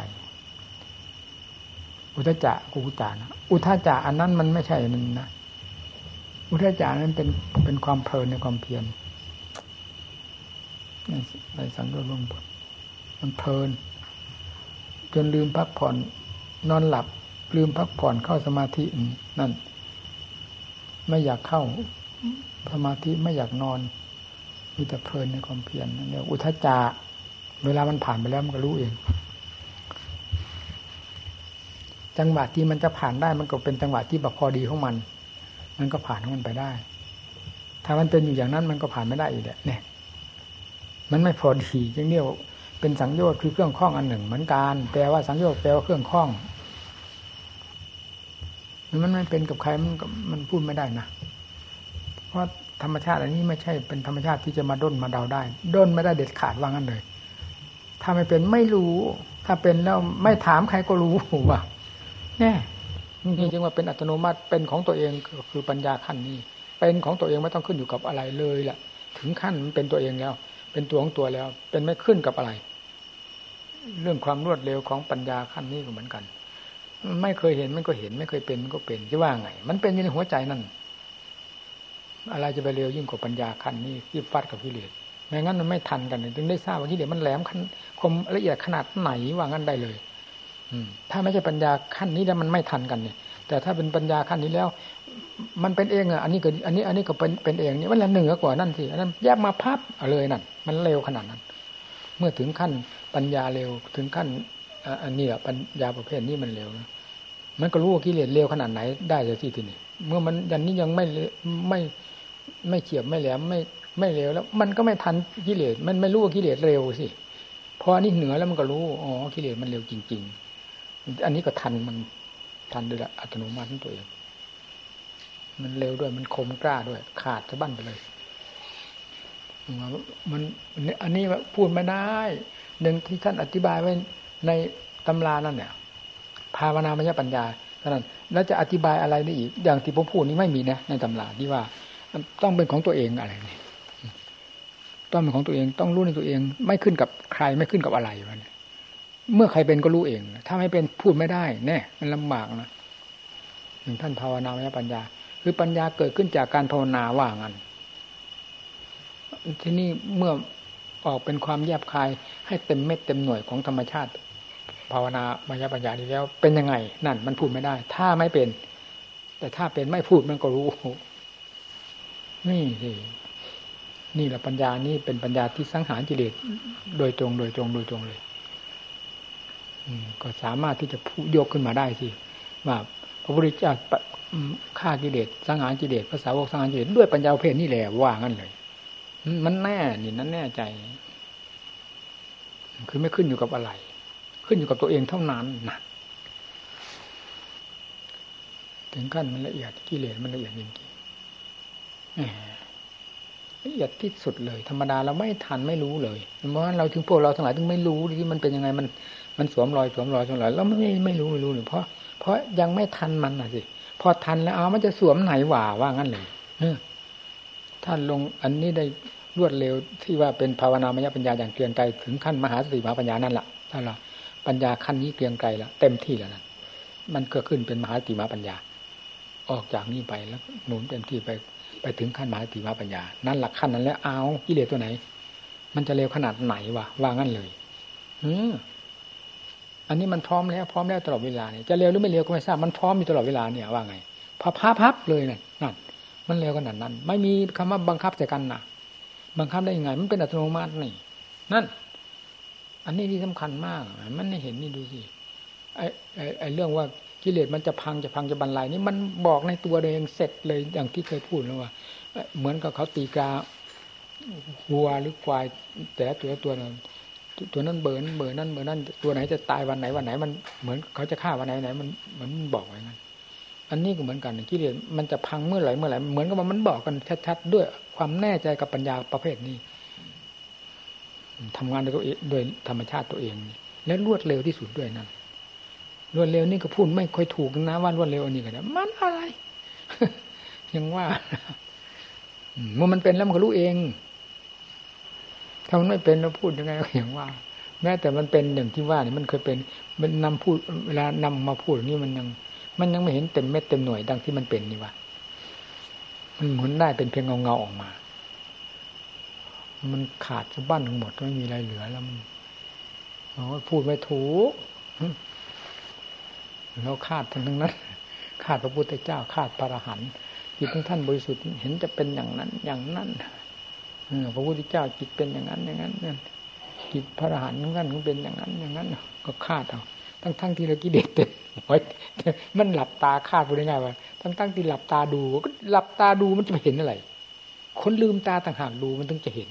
อุทธัจจะกุกุจจะนะอุทธัจจะอันนั้นมันไม่ใช่นั่นนะอุทธัจจะนั้นเป็นเป็นความเพลินในความเพียรในในสังโยชน์ลงบนมันเพลินจนลืมพักผ่อนนอนหลับลืมพักผ่อนเข้าสมาธินั่นไม่อยากเข้าสมาธิไม่อยากนอนมีแต่เพลินในความเพียรนั่นเรียกอุทธัจจะเวลามันผ่านไปแล้วมันก็รู้เองจังหวะที่มันจะผ่านได้มันก็เป็นจังหวะที่แบบพอดีของมันมันก็ผ่านของมันไปได้ถ้ามันเป็นอยู่อย่างนั้นมันก็ผ่านไม่ได้อีกแหละเนี่ยมันไม่พอดีจึงเรียกว่าเป็นสังโยชน์คือเครื่องข้องอันหนึ่งเหมือนกันแต่ว่าสังโยชน์แปลว่าเครื่องข้องมันไม่เป็นกับใครมันมันพูดไม่ได้นะเพราะธรรมชาติอันนี้ไม่ใช่เป็นธรรมชาติที่จะมาด้นมาเดาได้ด้นไม่ได้เด็ดขาดว่างั้นเลยถ้าไม่เป็นไม่รู้ถ้าเป็นแล้วไม่ถามใครก็รู้ว่าแน่จริงจริงว่าเป็นอัตโนมัติเป็นของตัวเองคือปัญญาขั้นนี้เป็นของตัวเองไม่ต้องขึ้นอยู่กับอะไรเลยแหละถึงขั้นมันเป็นตัวเองแล้วเป็นตัวของตัวแล้วเป็นไม่ขึ้นกับอะไรเรื่องความรวดเร็วของปัญญาขั้นนี้ก็เหมือนกันไม่เคยเห็นมันก็เห็นไม่เคยเป็นมันก็เป็นจะว่าไงมันเป็นอยู่ในหัวใจนั่นอะไรจะไปเร็วยิ่งกว่าปัญญาขั้นนี้ที่ฟาดกับกิเลสไม่งั้นมันไม่ทันกันถึงได้ทราบว่ากิเลสมันแหลมขั้นคมละเอียดขนาดไหนว่างั้นได้เลยถ้าไม่ใช่ปัญญาขั้นนี้แล้วมันไม่ทันกันเนี่ย แต่ถ้าเป็นปัญญาขั้นนี้แล้วมันเป็นเองอ่ะอันนี้ก็อันนี้อันนี้ก็เป็นเป็นเองนี่มันละเหนือกว่านั่นสิอันนั้นแยกมาพับเอาเลยนั่นมันเร็วขนาดนั้นเมื่อถึงขั้นปัญญาเร็วถึงขั้นอันนี้ปัญญาประเภทนี้มันเร็วมันก็รู้ว่ากิเลสเร็วขนาดไหนได้เลยที่ทีนี้เมื่อมันอันนี้ยังไม่ไม่ไม่เฉียบไม่แหลมไม่ไม่เร็วแล้วมันก็ไม่ทันกิเลสมันไม่รู้ว่ากิเลสเร็วสิพออันนี้เหนือแล้วมันก็รู้อ๋อกิเลสมันเร็วจริงๆอันนี้ก็ทันมันทันโดยอัตโนมัติตัวเองมันเร็วด้วยมันคมกล้าด้วยขาดสะบั้นไปเลยมันอันนี้พูดไม่ได้หนึ่งที่ท่านอธิบายไว้ในตำรานั่นเนี่ยภาวนามยปัญญาเท่านั้นแล้วจะอธิบายอะไรได้อีกอย่างที่ผมพูดนี้ไม่มีนะในตำราที่ว่าต้องเป็นของตัวเองอะไรนี่ต้องเป็นของตัวเองต้องรู้ในตัวเองไม่ขึ้นกับใครไม่ขึ้นกับอะไรวะเนี่ยเมื่อใครเป็นก็รู้เองถ้าไม่เป็นพูดไม่ได้แน่มันลำบากนะถึงท่านภาวนามยปัญญาคือปัญญาเกิดขึ้นจากการภาวนาว่างั้นที่นี่เมื่อออกเป็นความแยบคายให้เต็มเม็ดเต็มหน่วยของธรรมชาติภาวนามยปัญญานี้แล้วเป็นยังไงนั่นมันพูดไม่ได้ถ้าไม่เป็นแต่ถ้าเป็นไม่พูดมันก็รู้นี่สินี่แหละปัญญานี่เป็นปัญญาที่สังหารกิเลสโดยตรงโดยตรงโดยตรงเลยก็สามารถที่จะยกขึ้นมาได้สิว่าพระพุทธเจ้าฆ่ากิเลสสังหารกิเลสพระสาวกสังหารกิเลสด้วยปัญญาประเภทนี่แหละว่างั้นเลยมันแน่นี่นั่นแน่ใจคือไม่ขึ้นอยู่กับอะไรขึ้นอยู่กับตัวเองเท่านั้นนะถึงขั้นมันละเอียดกิเลสมันละเอียดจริงๆละเอียดที่สุดเลยธรรมดาเราไม่ทันไม่รู้เลยเพราะฉะนั้นเราถึงพวกเราทั้งหลายถึงไม่รู้ที่มันเป็นยังไงมันมันสวมรอยสวมรอยสวมรอยแล้วไม่ไม่รู้ไม่รู้เลยเพราะเพราะยังไม่ทันมันน่ะสิพอทันแล้วเอามันจะสวมไหนหว่าว่างั้นเลยท่านลงอันนี้ได้รวดเร็วที่ว่าเป็นภาวนามยปัญญาอย่างเกรียงไกรถึงขั้นมหาสติมหาปัญญานั่นแหละนั่นแหละปัญญาขั้นนี้เกรียงไกรแล้วเต็มที่แล้วนั่นมันก็ขึ้นเป็นมหาสติมหาปัญญาออกจากนี้ไปแล้วหนุนเต็มที่ไปไปถึงขั้นมหาสติมหาปัญญานั่นหลักขั้นนั้นแล้วเอากิเลสตัวไหนมันจะเร็วขนาดไหนวะว่างั้นเลยอันนี้มันพร้อมแล้วพร้อมแล้วตลอดเวลาเนี่ยจะเร็วหรือไม่เร็วก็ไม่ทราบมันพร้อมอยู่ตลอดเวลาเนี่ยว่าไงพอพับๆเลยนั่นนั่นมันเร็วขนาดนั้นไม่มีคำว่าบังคับแต่กันนะบังคับได้ยังไงมันเป็นอัตโนมัตินี่นั่นอันนี้ที่สำคัญมากมันได้เห็นนี่ดูสิไอ้ไอ้ไอ้เรื่องว่ากิเลสมันจะพังจะพังจะบรรลัยนี่มันบอกในตัวเองเสร็จเลยอย่างที่เคยพูดแล้วว่าเหมือนกับเขาตีกาวัวหรือควายแต่ตัวตัวนั้นตัวนั้นเบิร์นเบิร์นนั่นเบิร์นนั่นตัวไหนจะตายวันไหนวันไหนมันเหมือนเขาจะฆ่าวันไหนไหนมันมันบอกไว้นั่นอันนี้ก็เหมือนกันกิเลสมันจะพังเมื่อไหร่เมื่อไหร่เหมือนกับว่ามันบอกกันชัดๆด้วยความแน่ใจกับปัญญาประเภทนี้ทำงานโดยตัวเองโดยธรรมชาติตัวเองและรวดเร็วที่สุดด้วยนั่นรวดเร็วนี่ก็พูดไม่ค่อยถูกนะว่ารวดเร็วอันนี้ก็เนี่ยมันอะไรยังว่าเมื่อมันเป็นแล้วมันก็รู้เองถ้ามันไม่เป็นแล้วพูดยังไงก็อย่างว่าแม้แต่มันเป็นอย่างที่ว่านี่มันเคยเป็นมันนำพูดเวลานำมาพูดนี่มันยังมันยังไม่เห็นเต็มเม็ดเต็มหน่วยดังที่มันเป็นนี่วะมันหมุนได้เป็นเพียงเงาๆออกมามันขาดสะบั้นทั้งหมดไม่มีอะไรเหลือแล้วมันอ๋อพูดไม่ถูกเราคาดทั้งนั้นคาดพระพุทธเจ้าคาดพระอรหันต์จิตของท่านบริสุทธิ์เห็นจะเป็นอย่างนั้นอย่างนั้นพระพุทธเจ้าจิตเป็นอย่างนั้นอย่างนั้นจิตพระอรหันต์ของท่านก็เป็นอย่างนั้นอย่างนั้นก็คาดเอาทั้งทั้งที่เรากิเลสเต็มหัวมันหลับตาคาดพูดง่ายๆว่าทั้งทั้งที่หลับตาดูก็หลับตาดูมันจะเห็นอะไรคนลืมตาต่างหากดูมันถึงจะเห็น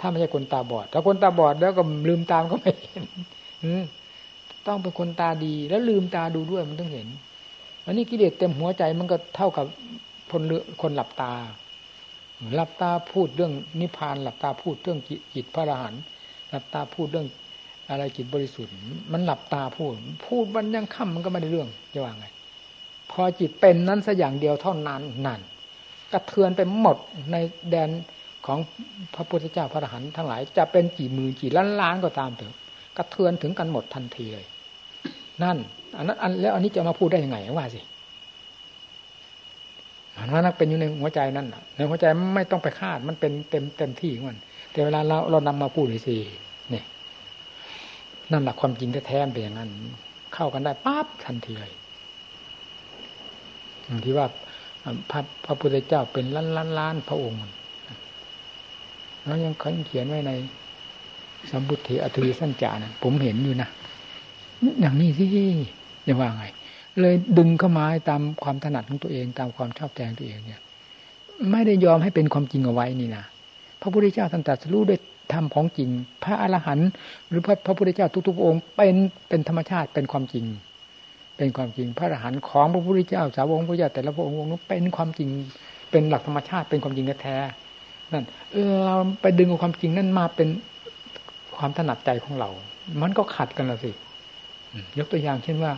ถ้าไม่ใช่คนตาบอดถ้าคนตาบอดแล้วก็ลืมตามันก็ไม่เห็นต้องเป็นคนตาดีแล้วลืมตาดูด้วยมันถึงเห็นอันนี้กิเลสเต็มหัวใจมันก็เท่ากับคนคนหลับตาหลับตาพูดเรื่องนิพพานหลับตาพูดเรื่องจิตพระอรหันต์หลับตาพูดเรื่องอะไรจิตบริสุทธิ์มันหลับตาพูดพูดวันยังค่ำมันก็ไม่ได้เรื่องจะว่าไงพอจิตเป็นนั้นสักอย่างเดียวเท่านั้นนั่นกระเทือนไปหมดในแดนของพระพุทธเจ้าพระอรหันต์ทั้งหลายจะเป็นกี่หมื่นกี่ล้านล้านก็ตามเถอะกระเทือนถึงกันหมดทันทีเลยนั่นอันนั้นอันแล้วอันนี้จะมาพูดได้ยังไงว่าสิมันนักเป็นอยู่ในหัวใจนั่นน่ะในหัวใจไม่ต้องไปคาดมันเป็นเต็มเต็มที่ของมันแต่เวลาเราเรานำมาพูดนี่สินี่นั่นหลักความจริงแท้ๆเป็นอย่างนั้นเข้ากันได้ปั๊บทันทีเลย ที่ว่าพระพระพุทธเจ้าเป็นล้านล้านล้านพระองค์แล้วยังเขาเขียนไว้ในสัมพุทธิอธิสัญจานะผมเห็นอยู่นะอย่างนี้สิจะว่าไงเลยดึงเข้ามาตามความถนัดของตัวเองตามความชอบใจตัวเองเนี่ยไม่ได้ยอมให้เป็นความจริงเอาไว้นี่นะพระพุทธเจ้าท่านตรัสรู้ด้วยธรรมของจริงพระอรหันต์หรือพระพระพุทธเจ้าทุกๆองค์เป็นเป็นธรรมชาติเป็นความจริงเป็นความจริงพระอรหันต์ของพระพุทธเจ้าสาวกพระพุทธเจ้าแต่ละพระองค์นั้นเป็นความจริงเป็นหลักธรรมชาติเป็นความจริงแท้ๆนั่นเราไปดึงเอาความจริงนั่นมาเป็นความถนัดใจของเรามันก็ขัดกันละสิยกตัวอย่างเช่นว่า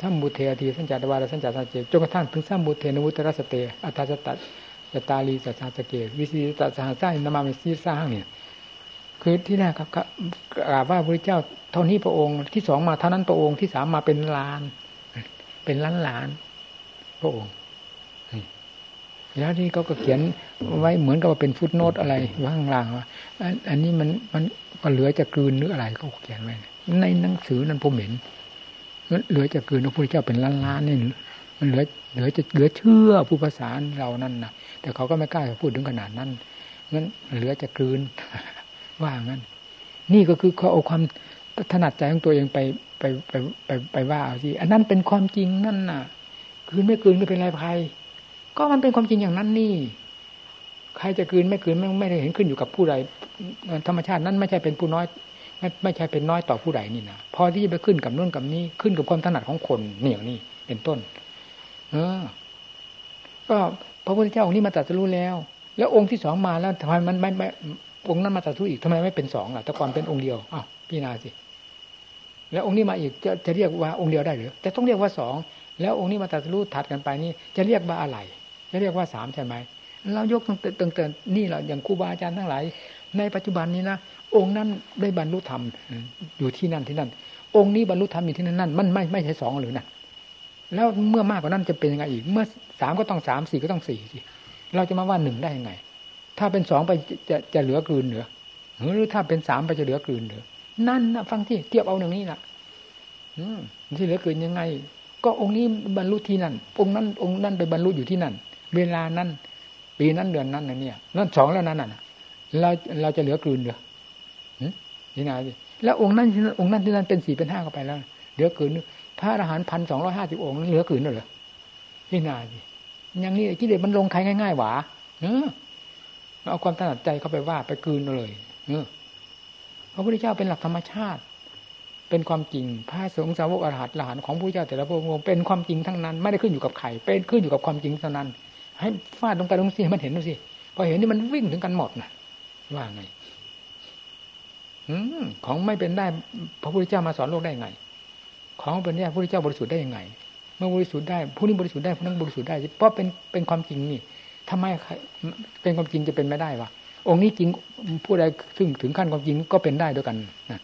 สัมบุเทอทีสัญจารวาระสัญจารสัจเจจนกระทั่งถึงสัมบุเทนวุตระสเตอัตถสัตตตาลีสัจจาสเกวิสิตัสสะสร้างนามามิสิสร้างเนี่ยคือที่แรกครับกล่าวว่าพระพุทธเจ้าเท่านี้พระองค์ที่สองมาเท่านั้นพระองค์ที่สามมาเป็นล้านเป็นล้านล้านพระองค์แล้วที่เขาก็เขียนไว้เหมือนกับว่าเป็นฟุตโนตอะไรว่าข้างล่างว่าอันนี้มันมันก็เหลือจะกลืนหรืออะไรเขาเขียนไว้ในหนังสือนั้นผมเห็นมันเหลือจะกลืนพระพุทธเจ้าเป็นล้านล้านนี่มันเหลือเหลือจะเหลือเชื่อผู้ภาษาเรานั่นนะแต่เขาก็ไม่กล้าพูดถึงขนาดนั้นงั้นเหลือจะกลืนว่างั้นนี่ก็คือเขาเอาความถนัดใจของตัวเองไปไปไปไปไปว่าเอาสิอันนั้นเป็นความจริงนั่นน่ะคืนไม่คืนก็เป็นไรภัยก็มันเป็นความจริงอย่างนั้นนี่ใครจะคืนไม่คืนไม่ไม่ได้เห็นขึ้นอยู่กับผู้ใดธรรมชาตินั้นไม่ใช่เป็นผู้น้อยไม่ไม่ใช่เป็นน้อยต่อผู้ใดนี่นะพอที่จะไปขึ้นกับนู่นกับนี้ขึ้นกับความถนัดของคนนี่อย่างนี้เป็นต้นเออก็พระพุทธเจ้าองค์นี้มาตรัสรู้แล้วแล้วองค์ที่สองมาแล้วทำไมมันไม่ไม่องค์นั้นมาตรัสรู้อีกทำไมไม่เป็นสองล่ะแต่ก่อนเป็นองค์เดียวอ้าวพี่นาสิแล้วองค์นี้มาอีกจะจะเรียกว่าองค์เดียวได้หรือแต่ต้องเรียกว่าสองแล้วองค์นี้มาตรัสรู้ถัดกันไปนี่จะเรียกว่าอะไรจะเรียกว่าสามใช่ไหมเรายกตั้งแต่ตั้งแต่นี่เราอย่างครูบาอาจารย์ทั้งหลายในปัจจุบันนี้นะองค์นั้นได้บรรลุธรรมอยู่ที่นั่นที่นั่นองค์นี้บรรลุธรรมอยู่ที่นั่นนั่นมันไม่ไม่ใช่สองหรือนะแล้วเมื่อมากกว่านั้นจะเป็นยังไงอีกเมื่อสามก็ต้องสามสี่ก็ต้องสี่สิเราจะมาว่าหนึ่งได้ยังไงถ้าเป็นสองไปจะจะเหลือกลืนเหลือหรือถ้าเป็นสามไปจะเหลือกลืนเหลือนั่นนะฟังที่เทียบเอาหนึ่งนี่แหละที่เหลือกลืนยังไงก็องค์นี้บรรลุที่นั่นองค์นั้นองค์นั้นไปบรรลุอยู่ที่นั่นเวลานั้นปีนั้นเดือนนั้นนะเนี่ยนั่นสองแล้วนั้นน่ะเราเราจะเหลือกลืนเหลือนี่นะแล้วองค์นั้นองค์นั้นที่นั้นเป็นสี่เป็นห้าเข้าไปแล้วเหลือกลืนพระอรหันต์พันสองร้อยห้าสิบองค์เหลือกลืนเหรอนี่นะอย่างนี้กิเลสมันลงใครง่ายๆหวาเออเอาความถนัดใจเข้าไปว่าไปกลืนเลยเออพระพุทธเจ้าเป็นหลักธรรมชาติเป็นความจริงพระสงฆ์สาวกอรหันต์อรหันต์ของพระพุทธเจ้าแต่ละพระองค์เป็นความจริงทั้งนั้นไม่ได้ขึ้นอยู่กับใครเป็นขึ้นอยู่กับความจริงเท่านั้นให้ฟาดลงไปลงสิมันเห็นดูสิพอเห็นนี่มันวิ่งถึงกันหมดนะว่าไงของไม่เป็นได้พระพุทธเจ้ามาสอนโลกได้ไงของเป็นเนี่ยพระพุทธเจ้าบริสุทธิ์ได้ยังไงเมื่อบริสุทธิ์ได้ผู้นี้บริสุทธิ์ได้ผู้นั้นบริสุทธิ์ได้เพราะเป็นเป็นความจริงนี่ทำไมเป็นความจริงจะเป็นไม่ได้วะองค์นี้จริงผู้ใดถึงถึงขั้นความจริงก็เป็นได้ด้วยกันนะ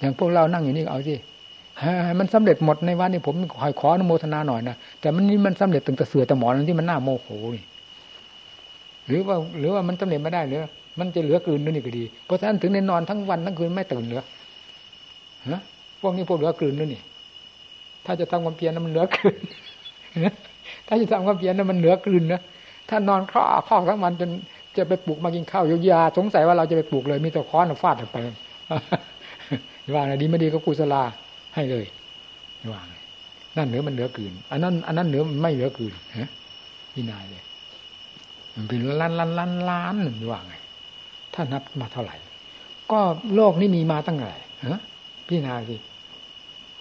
อย่างพวกเรานั่งอยู่นี่เอาสิมันสำเร็จหมดในวันนี้ผมขอขออนุโมทนาหน่อยนะแต่มันนี่มันสำเร็จตั้งแต่เสือแต่หมอนที่มันน่าโมโหนี่หรือว่าหรือว่ามันสำเร็จไม่ได้หรือมันจะเหลือกลืนด้วยนี่ก็ดีเพราะฉะนั้นถึงในนอนทั้งวันทั้งคืนไม่ตื่นเหลือฮะพวกนี้พวกเหลือกลืนด้วยนี่ถ้าจะทำความเพียรนั้นมันเหลือกลืนถ้าจะทำความเพียรนั้นมันเหลือกลืนนะถ้านอนคล้อคล้อทั้งวันจนจะไปปลูกมากินข้าวยาสงสัยว่าเราจะไปปลูกเลยมีตะค้อนฟาดไปว่าอะไรดีไม่ดีก็กุศลาให้เลยว่างนั่นเหนือมันเหลือกลืนอันนั้นอันนั้นเหนือมันไม่เหลือกลืนฮะพี่นายเลยมันเป็นล้านล้านล้านล้านหนึ่งว่างไงถ้านับมาเท่าไหร่ก็โลกนี้มีมาตั้งไหนฮะพี่นายสิ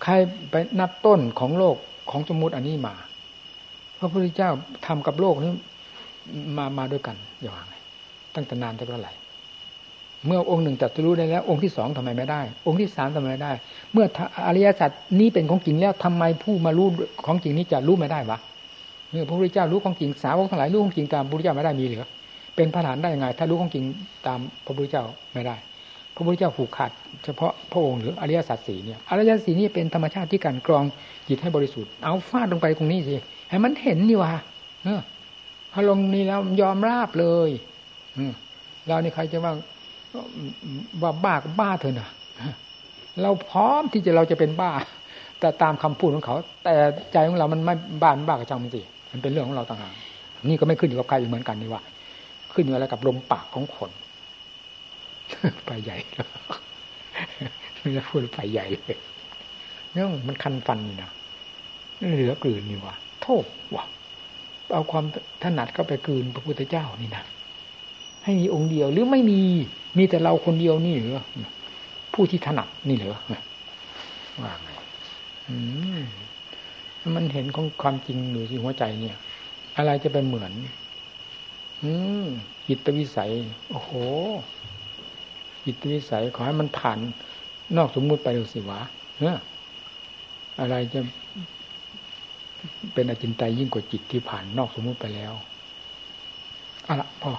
ใครไปนับต้นของโลกของสมมุติอันนี้มาพระพุทธเจ้าทำกับโลกนี้มามาด้วยกันว่างไงตั้งแต่นานตั้งแต่เท่าไหร่เมื่อองค์หนึ่งตรัสรู้ได้แล้วองค์ที่สองทำไมไม่ได้องค์ที่สามทำไมไม่ได้เมื่ออริยสัจนี้เป็นของจริงแล้วทำไมผู้มารู้ของจริงนี้จะรู้ไม่ได้วะเมื่อพระพุทธเจ้ารู้ของจริงสาวกทั้งหลายรู้ของจริงตามพระพุทธเจ้าไม่ได้มีหรือเป็นพระอรหันต์ได้ยังไงถ้ารู้ของจริงตามพระพุทธเจ้าไม่ได้พระพุทธเจ้าผูกขาดเฉพาะพระองค์หรืออริยสัจสี่เนี่ยอริยสัจสี่นี่เป็นธรรมชาติที่กันกรองจิตให้บริสุทธิ์เอาฟาดลงไปตรงนี้สิให้มันเห็นนี่วะเออพอลงนี้แล้วยอมราบเลยเรานี่ใครจะว่าว่าบ้าก็บ้าเถอะนะเราพร้อมที่จะเราจะเป็นบ้า แต่ตามคำพูดของเขาแต่ใจของเรามันไม่บ้านบ้ากระจังสิมันเป็นเรื่องของเราต่างหากนี่ก็ไม่ขึ้นอยู่กับใครเหมือนกันนี่ว่าขึ้นอยู่อะไรกับลมปากของคนไปใหญ่ไม่ได้พูดไปใหญ่เลยเนี่ยมันคันฟันนี่นะเหลือกลืนนี่ว่าโทษว่ะเอาความถนัดเข้าไปกลืนพระพุทธเจ้านี่นะให้มีองค์เดียวหรือไม่มีมีแต่เราคนเดียวนี่หรือผู้ที่ถนัดนี่หรือว่าไงมันเห็นของความจริงอยู่ที่หัวใจเนี่ยอะไรจะเป็นเหมือนจิตวิสัยโอ้โหจิตวิสัยขอให้มันผ่านนอกสมมุติไปดูสิวะเอออะไรจะเป็นอจินไตยยิ่งกว่าจิตที่ผ่านนอกสมมุติไปแล้วเอาล่ะพ่อ